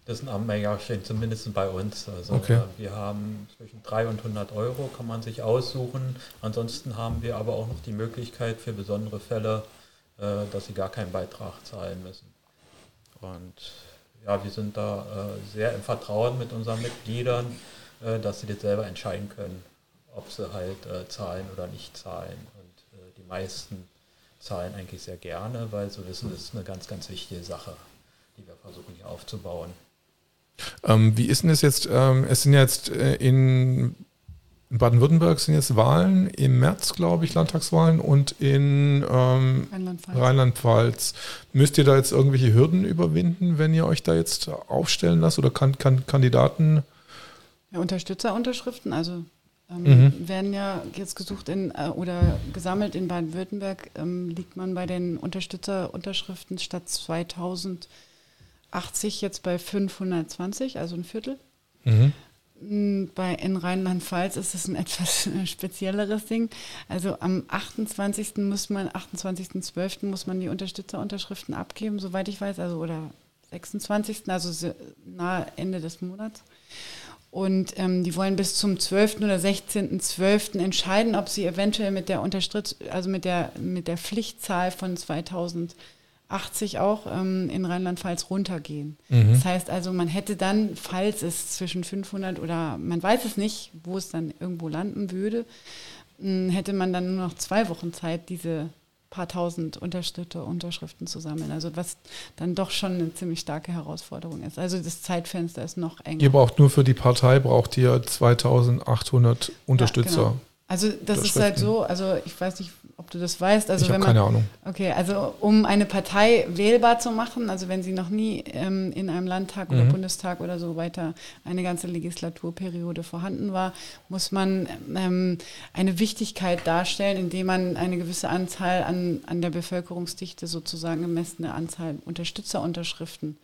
Das ist ein Ammenmärchen, zumindest bei uns. Also okay. äh, wir haben zwischen dreihundert und hundert Euro, kann man sich aussuchen. Ansonsten haben wir aber auch noch die Möglichkeit für besondere Fälle, äh, dass sie gar keinen Beitrag zahlen müssen. Und ja, wir sind da äh, sehr im Vertrauen mit unseren Mitgliedern, äh, dass sie das selber entscheiden können, ob sie halt äh, zahlen oder nicht zahlen. Und äh, die meisten zahlen eigentlich sehr gerne, weil sie wissen, das ist eine ganz, ganz wichtige Sache, die wir versuchen hier aufzubauen. Ähm, wie ist denn das jetzt? Ähm, es sind jetzt äh, in Baden-Württemberg sind jetzt Wahlen, im März, glaube ich, Landtagswahlen und in ähm, Rheinland-Pfalz. Rheinland-Pfalz. Müsst ihr da jetzt irgendwelche Hürden überwinden, wenn ihr euch da jetzt aufstellen lasst oder kann, kann Kandidaten? Ja, Unterstützerunterschriften, also ähm, mhm. werden ja jetzt gesucht in äh, oder gesammelt in Baden-Württemberg, ähm, liegt man bei den Unterstützerunterschriften statt zweitausend achtzig jetzt bei fünfhundertzwanzig, also ein Viertel. Mhm. Bei in Rheinland-Pfalz ist es ein etwas spezielleres Ding. Also am achtundzwanzigsten muss man, achtundzwanzigsten zwölften muss man die Unterstützerunterschriften abgeben, soweit ich weiß, also oder sechsundzwanzigsten also nahe Ende des Monats. Und ähm, die wollen bis zum zwölften oder sechzehnten zwölften entscheiden, ob sie eventuell mit der Unterstütz, also mit der mit der Pflichtzahl von zweitausendachtzig auch ähm, in Rheinland-Pfalz runtergehen. Mhm. Das heißt also, man hätte dann, falls es zwischen fünfhundert oder man weiß es nicht, wo es dann irgendwo landen würde, mh, hätte man dann nur noch zwei Wochen Zeit, diese paar tausend Unterschriften, Unterschriften zu sammeln. Also was dann doch schon eine ziemlich starke Herausforderung ist. Also das Zeitfenster ist noch enger. Ihr braucht nur für die Partei, braucht ihr zweitausendachthundert Unterstützer. Ja, genau. Also das ist halt so, also ich weiß nicht, ob du das weißt. Also ich habe keine Ahnung. Okay, also um eine Partei wählbar zu machen, also wenn sie noch nie ähm, in einem Landtag oder mhm. Bundestag oder so weiter eine ganze Legislaturperiode vorhanden war, muss man ähm, eine Wichtigkeit darstellen, indem man eine gewisse Anzahl an, an der Bevölkerungsdichte sozusagen gemessene Anzahl Unterstützerunterschriften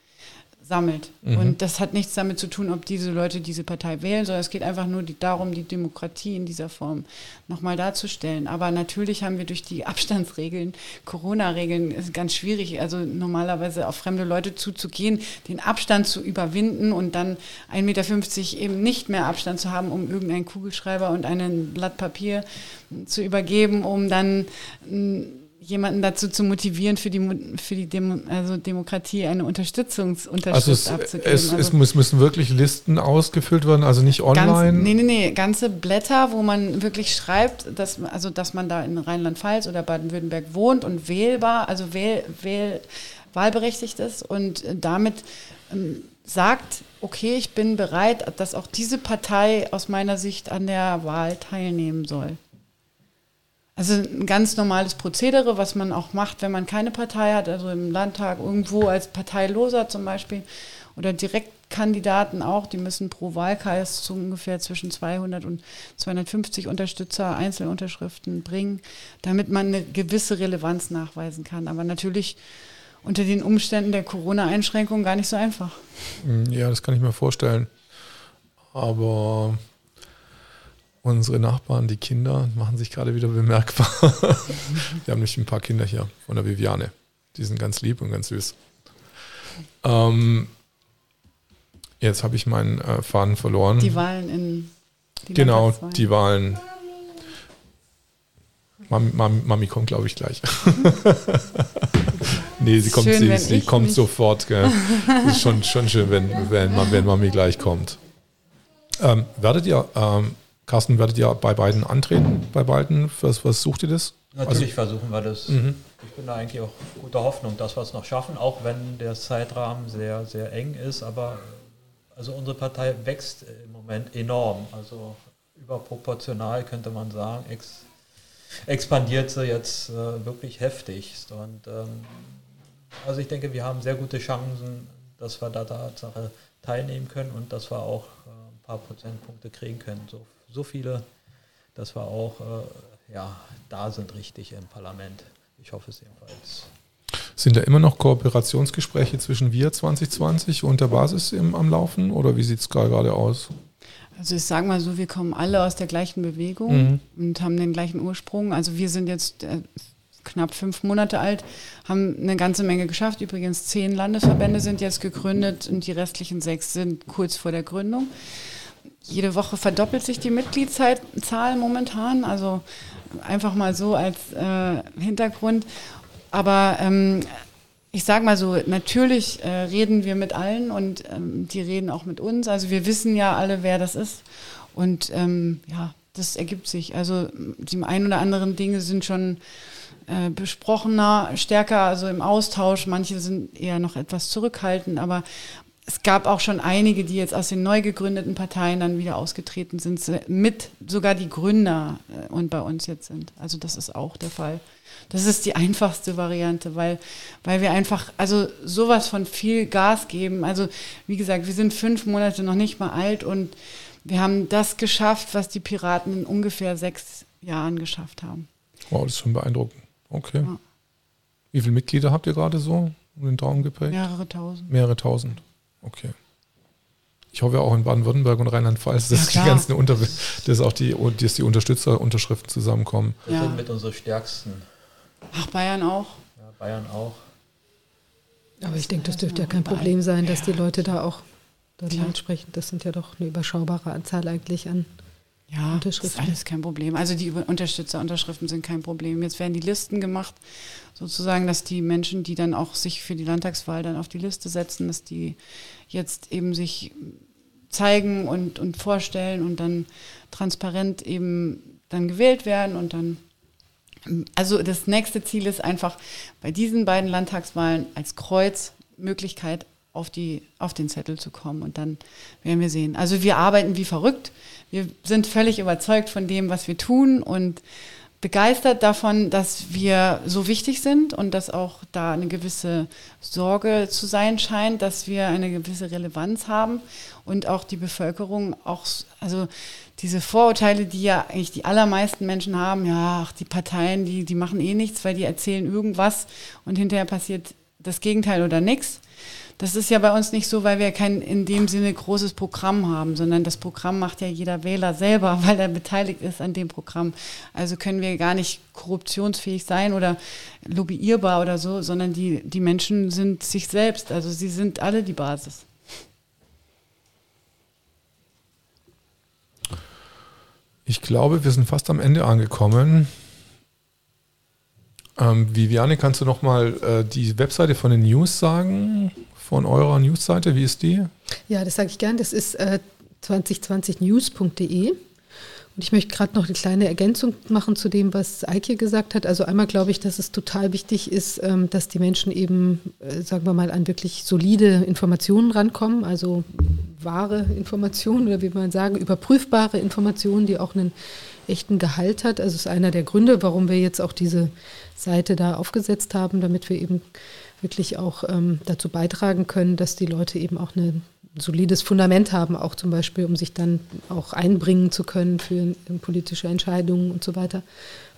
sammelt. Mhm. Und das hat nichts damit zu tun, ob diese Leute diese Partei wählen, sondern es geht einfach nur die, darum, die Demokratie in dieser Form nochmal darzustellen. Aber natürlich haben wir durch die Abstandsregeln, Corona-Regeln, ist ganz schwierig, also normalerweise auf fremde Leute zuzugehen, den Abstand zu überwinden und dann eins Komma fünfzig Meter eben nicht mehr Abstand zu haben, um irgendeinen Kugelschreiber und ein Blatt Papier zu übergeben, um dann jemanden dazu zu motivieren, für die für die Demo, also Demokratie eine Unterstützungsunterstützung also es, abzugeben. Es, also es muss, müssen wirklich Listen ausgefüllt werden, also nicht online? Ganz, nee, nee, nee, ganze Blätter, wo man wirklich schreibt, dass, also dass man da in Rheinland-Pfalz oder Baden-Württemberg wohnt und wählbar, also wähl, wähl, wahlberechtigt ist und damit ähm, sagt, okay, ich bin bereit, dass auch diese Partei aus meiner Sicht an der Wahl teilnehmen soll. Also ein ganz normales Prozedere, was man auch macht, wenn man keine Partei hat, also im Landtag irgendwo als Parteiloser zum Beispiel oder Direktkandidaten auch, die müssen pro Wahlkreis so ungefähr zwischen zweihundert und zweihundertfünfzig Unterstützer, Einzelunterschriften bringen, damit man eine gewisse Relevanz nachweisen kann. Aber natürlich unter den Umständen der Corona-Einschränkung gar nicht so einfach. Ja, das kann ich mir vorstellen. Aber unsere Nachbarn, die Kinder, machen sich gerade wieder bemerkbar. Wir haben nämlich ein paar Kinder hier von der Viviane. Die sind ganz lieb und ganz süß. Ähm, jetzt habe ich meinen äh, Faden verloren. Die Wahlen in... Die genau, die Wahlen. Mami, Mami, Mami kommt, glaube ich, gleich. Nee, sie kommt, schön, sie, sie kommt sofort. Gell. Das ist schon, schon schön, wenn, wenn, wenn Mami gleich kommt. Ähm, werdet ihr... Ähm, Carsten, werdet ihr bei beiden antreten? Bei beiden? Was, was sucht ihr das? Natürlich also, versuchen wir das. Mhm. Ich bin da eigentlich auch guter Hoffnung, dass wir es noch schaffen, auch wenn der Zeitrahmen sehr, sehr eng ist. Aber also unsere Partei wächst im Moment enorm. Also überproportional könnte man sagen, ex, expandiert sie jetzt äh, wirklich heftig. Und ähm, also ich denke, wir haben sehr gute Chancen, dass wir da Tatsache teilnehmen können und dass wir auch äh, ein paar Prozentpunkte kriegen können. So. So viele, dass wir auch äh, ja, da sind richtig im Parlament. Ich hoffe es jedenfalls. Sind da immer noch Kooperationsgespräche zwischen Wir zwanzig zwanzig und der Basis im, am Laufen oder wie sieht es gerade aus? Also ich sage mal so, wir kommen alle aus der gleichen Bewegung mhm. und haben den gleichen Ursprung. Also wir sind jetzt äh, knapp fünf Monate alt, haben eine ganze Menge geschafft. Übrigens zehn Landesverbände sind jetzt gegründet und die restlichen sechs sind kurz vor der Gründung. Jede Woche verdoppelt sich die Mitgliedszahl momentan, also einfach mal so als äh, Hintergrund. Aber ähm, ich sage mal so, natürlich äh, reden wir mit allen und ähm, die reden auch mit uns. Also wir wissen ja alle, wer das ist und ähm, ja, das ergibt sich. Also die ein oder anderen Dinge sind schon äh, besprochener, stärker, also im Austausch. Manche sind eher noch etwas zurückhaltend, aber es gab auch schon einige, die jetzt aus den neu gegründeten Parteien dann wieder ausgetreten sind, mit sogar die Gründer und bei uns jetzt sind. Also das ist auch der Fall. Das ist die einfachste Variante, weil, weil wir einfach also sowas von viel Gas geben. Also wie gesagt, wir sind fünf Monate noch nicht mal alt und wir haben das geschafft, was die Piraten in ungefähr sechs Jahren geschafft haben. Wow, das ist schon beeindruckend. Okay. Ja. Wie viele Mitglieder habt ihr gerade so um den Traum geprägt? Mehrere tausend. Mehrere tausend. Okay. Ich hoffe auch in Baden-Württemberg und Rheinland-Pfalz, dass ja, die ganzen Unter- dass auch die, dass die Unterstützerunterschriften zusammenkommen. Wir ja. sind mit unseren stärksten. Ach, Bayern auch. Ja, Bayern auch. Aber ich denke, das dürfte ja kein Problem sein, dass die Leute da auch das Land sprechen. Das sind ja doch eine überschaubare Anzahl eigentlich an ja, Unterschriften. Ja, das ist alles kein Problem. Also die Unterstützerunterschriften sind kein Problem. Jetzt werden die Listen gemacht, sozusagen, dass die Menschen, die dann auch sich für die Landtagswahl dann auf die Liste setzen, dass die jetzt eben sich zeigen und, und vorstellen und dann transparent eben dann gewählt werden und dann. Also das nächste Ziel ist einfach, bei diesen beiden Landtagswahlen als Kreuz Möglichkeit auf, die, auf den Zettel zu kommen. Und dann werden wir sehen. Also wir arbeiten wie verrückt. Wir sind völlig überzeugt von dem, was wir tun und begeistert davon, dass wir so wichtig sind und dass auch da eine gewisse Sorge zu sein scheint, dass wir eine gewisse Relevanz haben und auch die Bevölkerung auch, also diese Vorurteile, die ja eigentlich die allermeisten Menschen haben, ja, ach, die Parteien, die, die machen eh nichts, weil die erzählen irgendwas und hinterher passiert das Gegenteil oder nichts. Das ist ja bei uns nicht so, weil wir kein in dem Sinne großes Programm haben, sondern das Programm macht ja jeder Wähler selber, weil er beteiligt ist an dem Programm. Also können wir gar nicht korruptionsfähig sein oder lobbyierbar oder so, sondern die, die Menschen sind sich selbst, also sie sind alle die Basis. Ich glaube, wir sind fast am Ende angekommen. Ähm, Viviane, kannst du nochmal äh, die Webseite von den News sagen? Von eurer Newsseite, wie ist die? Ja, das sage ich gern. Das ist äh, zwanzig zwanzig news punkt de. Und ich möchte gerade noch eine kleine Ergänzung machen zu dem, was Eike gesagt hat. Also einmal glaube ich, dass es total wichtig ist, ähm, dass die Menschen eben, äh, sagen wir mal, an wirklich solide Informationen rankommen, also wahre Informationen oder wie man sagen, überprüfbare Informationen, die auch einen echten Gehalt hat. Also es ist einer der Gründe, warum wir jetzt auch diese Seite da aufgesetzt haben, damit wir eben wirklich auch ähm, dazu beitragen können, dass die Leute eben auch eine solides Fundament haben, auch zum Beispiel, um sich dann auch einbringen zu können für politische Entscheidungen und so weiter.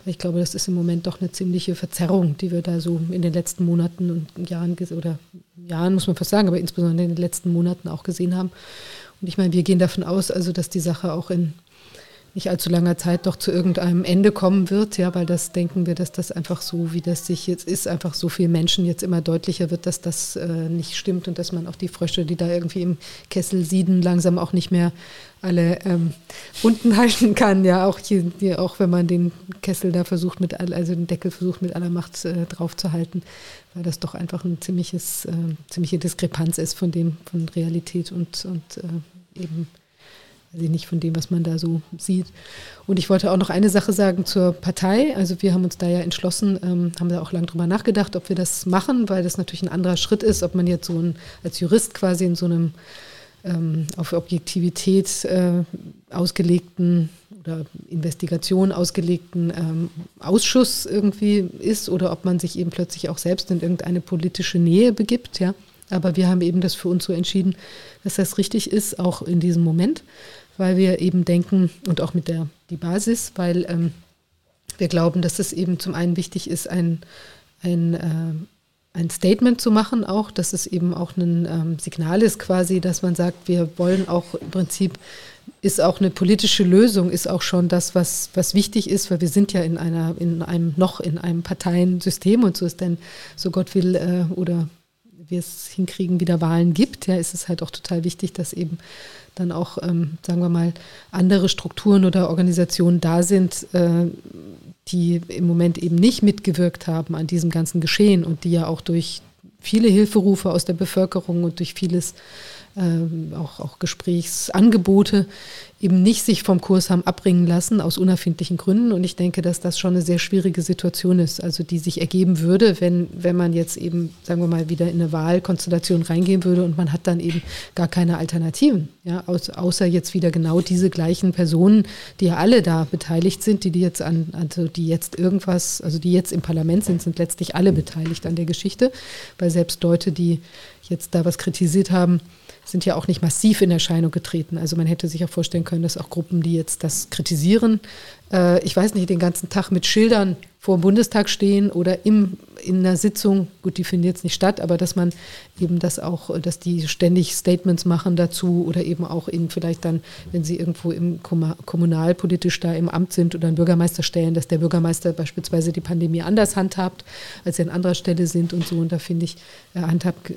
Ich glaube, das ist im Moment doch eine ziemliche Verzerrung, die wir da so in den letzten Monaten und Jahren, oder Jahren muss man fast sagen, aber insbesondere in den letzten Monaten auch gesehen haben. Und ich meine, wir gehen davon aus, also dass die Sache auch in nicht allzu langer Zeit doch zu irgendeinem Ende kommen wird, ja, weil das denken wir, dass das einfach so, wie das sich jetzt ist, einfach so vielen Menschen jetzt immer deutlicher wird, dass das äh, nicht stimmt und dass man auch die Frösche, die da irgendwie im Kessel sieden, langsam auch nicht mehr alle ähm, unten halten kann, ja, auch hier, hier, auch wenn man den Kessel da versucht, mit all, also den Deckel versucht, mit aller Macht äh, drauf zu halten, weil das doch einfach ein ziemliches, äh, ziemliche Diskrepanz ist von dem, von Realität und, und äh, eben also nicht von dem, was man da so sieht. Und ich wollte auch noch eine Sache sagen zur Partei. Also wir haben uns da ja entschlossen, ähm, haben da auch lange drüber nachgedacht, ob wir das machen, weil das natürlich ein anderer Schritt ist, ob man jetzt so ein, als Jurist quasi in so einem ähm, auf Objektivität äh, ausgelegten oder Investigation ausgelegten ähm, Ausschuss irgendwie ist oder ob man sich eben plötzlich auch selbst in irgendeine politische Nähe begibt, ja. Aber wir haben eben das für uns so entschieden, dass das richtig ist, auch in diesem Moment, weil wir eben denken und auch mit der die Basis, weil ähm, wir glauben, dass es eben zum einen wichtig ist, ein, ein, äh, ein Statement zu machen auch, dass es eben auch ein ähm, Signal ist quasi, dass man sagt, wir wollen auch im Prinzip, ist auch eine politische Lösung, ist auch schon das, was, was wichtig ist, weil wir sind ja in einer, in einem, noch in einem Parteiensystem und so ist denn, so Gott will äh, oder wir es hinkriegen, wieder Wahlen gibt, ja, ist es halt auch total wichtig, dass eben dann auch, ähm, sagen wir mal, andere Strukturen oder Organisationen da sind, äh, die im Moment eben nicht mitgewirkt haben an diesem ganzen Geschehen und die ja auch durch viele Hilferufe aus der Bevölkerung und durch vieles äh, auch, auch Gesprächsangebote eben nicht sich vom Kurs haben abbringen lassen, aus unerfindlichen Gründen. Und ich denke, dass das schon eine sehr schwierige Situation ist, also die sich ergeben würde, wenn, wenn man jetzt eben, sagen wir mal, wieder in eine Wahlkonstellation reingehen würde und man hat dann eben gar keine Alternativen, ja, außer jetzt wieder genau diese gleichen Personen, die ja alle da beteiligt sind, die, die jetzt an, also die jetzt irgendwas, also die jetzt im Parlament sind, sind letztlich alle beteiligt an der Geschichte, weil selbst Leute, die jetzt da was kritisiert haben, sind ja auch nicht massiv in Erscheinung getreten. Also man hätte sich auch vorstellen können, dass auch Gruppen, die jetzt das kritisieren, äh, ich weiß nicht, den ganzen Tag mit Schildern vor dem Bundestag stehen oder im, in einer Sitzung, gut, die findet jetzt nicht statt, aber dass man eben das auch, dass die ständig Statements machen dazu oder eben auch in vielleicht dann, wenn sie irgendwo im kommunalpolitisch da im Amt sind oder einen Bürgermeister stellen, dass der Bürgermeister beispielsweise die Pandemie anders handhabt, als sie an anderer Stelle sind und so. Und da finde ich, handhabt,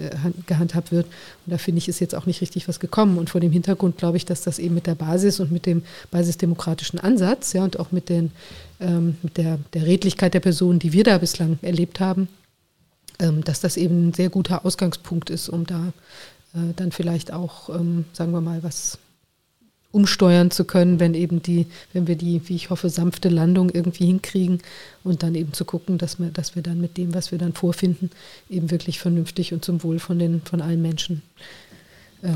gehandhabt wird. Und da finde ich, ist jetzt auch nicht richtig was gekommen. Und vor dem Hintergrund glaube ich, dass das eben mit der Basis und mit dem basisdemokratischen Ansatz, ja, und auch mit den mit der, der Redlichkeit der Personen, die wir da bislang erlebt haben, dass das eben ein sehr guter Ausgangspunkt ist, um da dann vielleicht auch, sagen wir mal, was umsteuern zu können, wenn eben die, wenn wir die, wie ich hoffe, sanfte Landung irgendwie hinkriegen und dann eben zu gucken, dass wir, dass wir dann mit dem, was wir dann vorfinden, eben wirklich vernünftig und zum Wohl von den, von allen Menschen äh,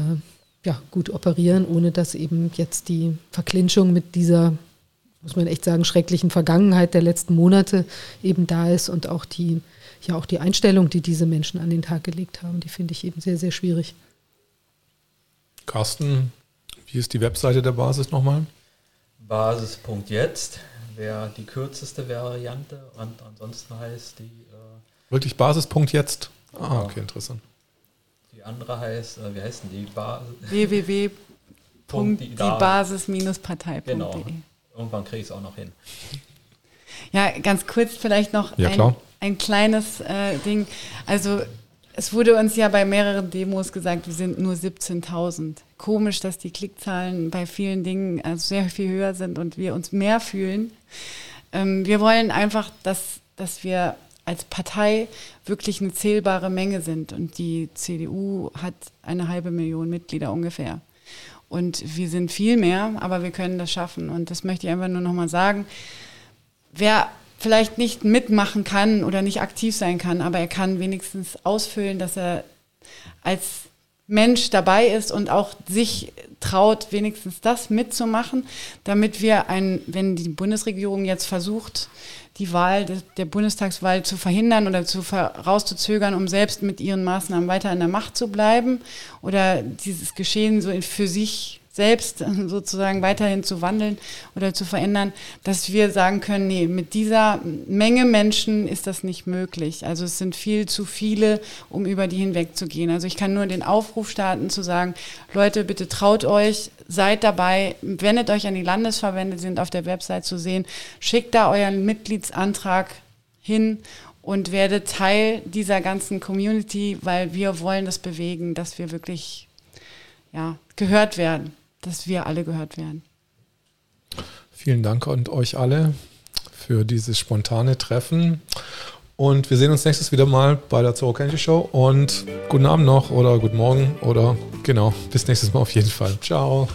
ja, gut operieren, ohne dass eben jetzt die Verklinschung mit dieser, muss man echt sagen, schrecklichen Vergangenheit der letzten Monate eben da ist und auch die, ja, auch die Einstellung, die diese Menschen an den Tag gelegt haben, die finde ich eben sehr, sehr schwierig. Carsten, wie ist die Webseite der Basis nochmal? Basis.jetzt wäre die kürzeste Variante und ansonsten heißt die... Äh Wirklich Basis.jetzt? Ah, okay, interessant. Die andere heißt, äh, wie heißt denn die? Bas- w w w Punkt die Basis Bindestrich partei Punkt de Genau. Irgendwann kriege ich es auch noch hin. Ja, ganz kurz vielleicht noch ja, ein, ein kleines äh, Ding. Also es wurde uns ja bei mehreren Demos gesagt, wir sind nur siebzehntausend. Komisch, dass die Klickzahlen bei vielen Dingen also sehr viel höher sind und wir uns mehr fühlen. Ähm, wir wollen einfach, dass, dass wir als Partei wirklich eine zählbare Menge sind. Und die C D U hat eine halbe Million Mitglieder ungefähr. Und wir sind viel mehr, aber wir können das schaffen. Und das möchte ich einfach nur nochmal sagen. Wer vielleicht nicht mitmachen kann oder nicht aktiv sein kann, aber er kann wenigstens ausfüllen, dass er als Mensch dabei ist und auch sich traut, wenigstens das mitzumachen, damit wir, ein, wenn die Bundesregierung jetzt versucht, die Wahl der Bundestagswahl zu verhindern oder zu rauszuzögern, um selbst mit ihren Maßnahmen weiter an der Macht zu bleiben oder dieses Geschehen so für sich selbst sozusagen weiterhin zu wandeln oder zu verändern, dass wir sagen können, nee, mit dieser Menge Menschen ist das nicht möglich. Also es sind viel zu viele, um über die hinwegzugehen. Also ich kann nur den Aufruf starten zu sagen, Leute, bitte traut euch, seid dabei, wendet euch an die Landesverbände, die sind auf der Website zu sehen, schickt da euren Mitgliedsantrag hin und werdet Teil dieser ganzen Community, weil wir wollen das bewegen, dass wir wirklich ja, gehört werden. Dass wir alle gehört werden. Vielen Dank und euch alle für dieses spontane Treffen. Und wir sehen uns nächstes wieder mal bei der Zorro Kenschi Show. Und guten Abend noch oder guten Morgen oder genau, bis nächstes Mal auf jeden Fall. Ciao.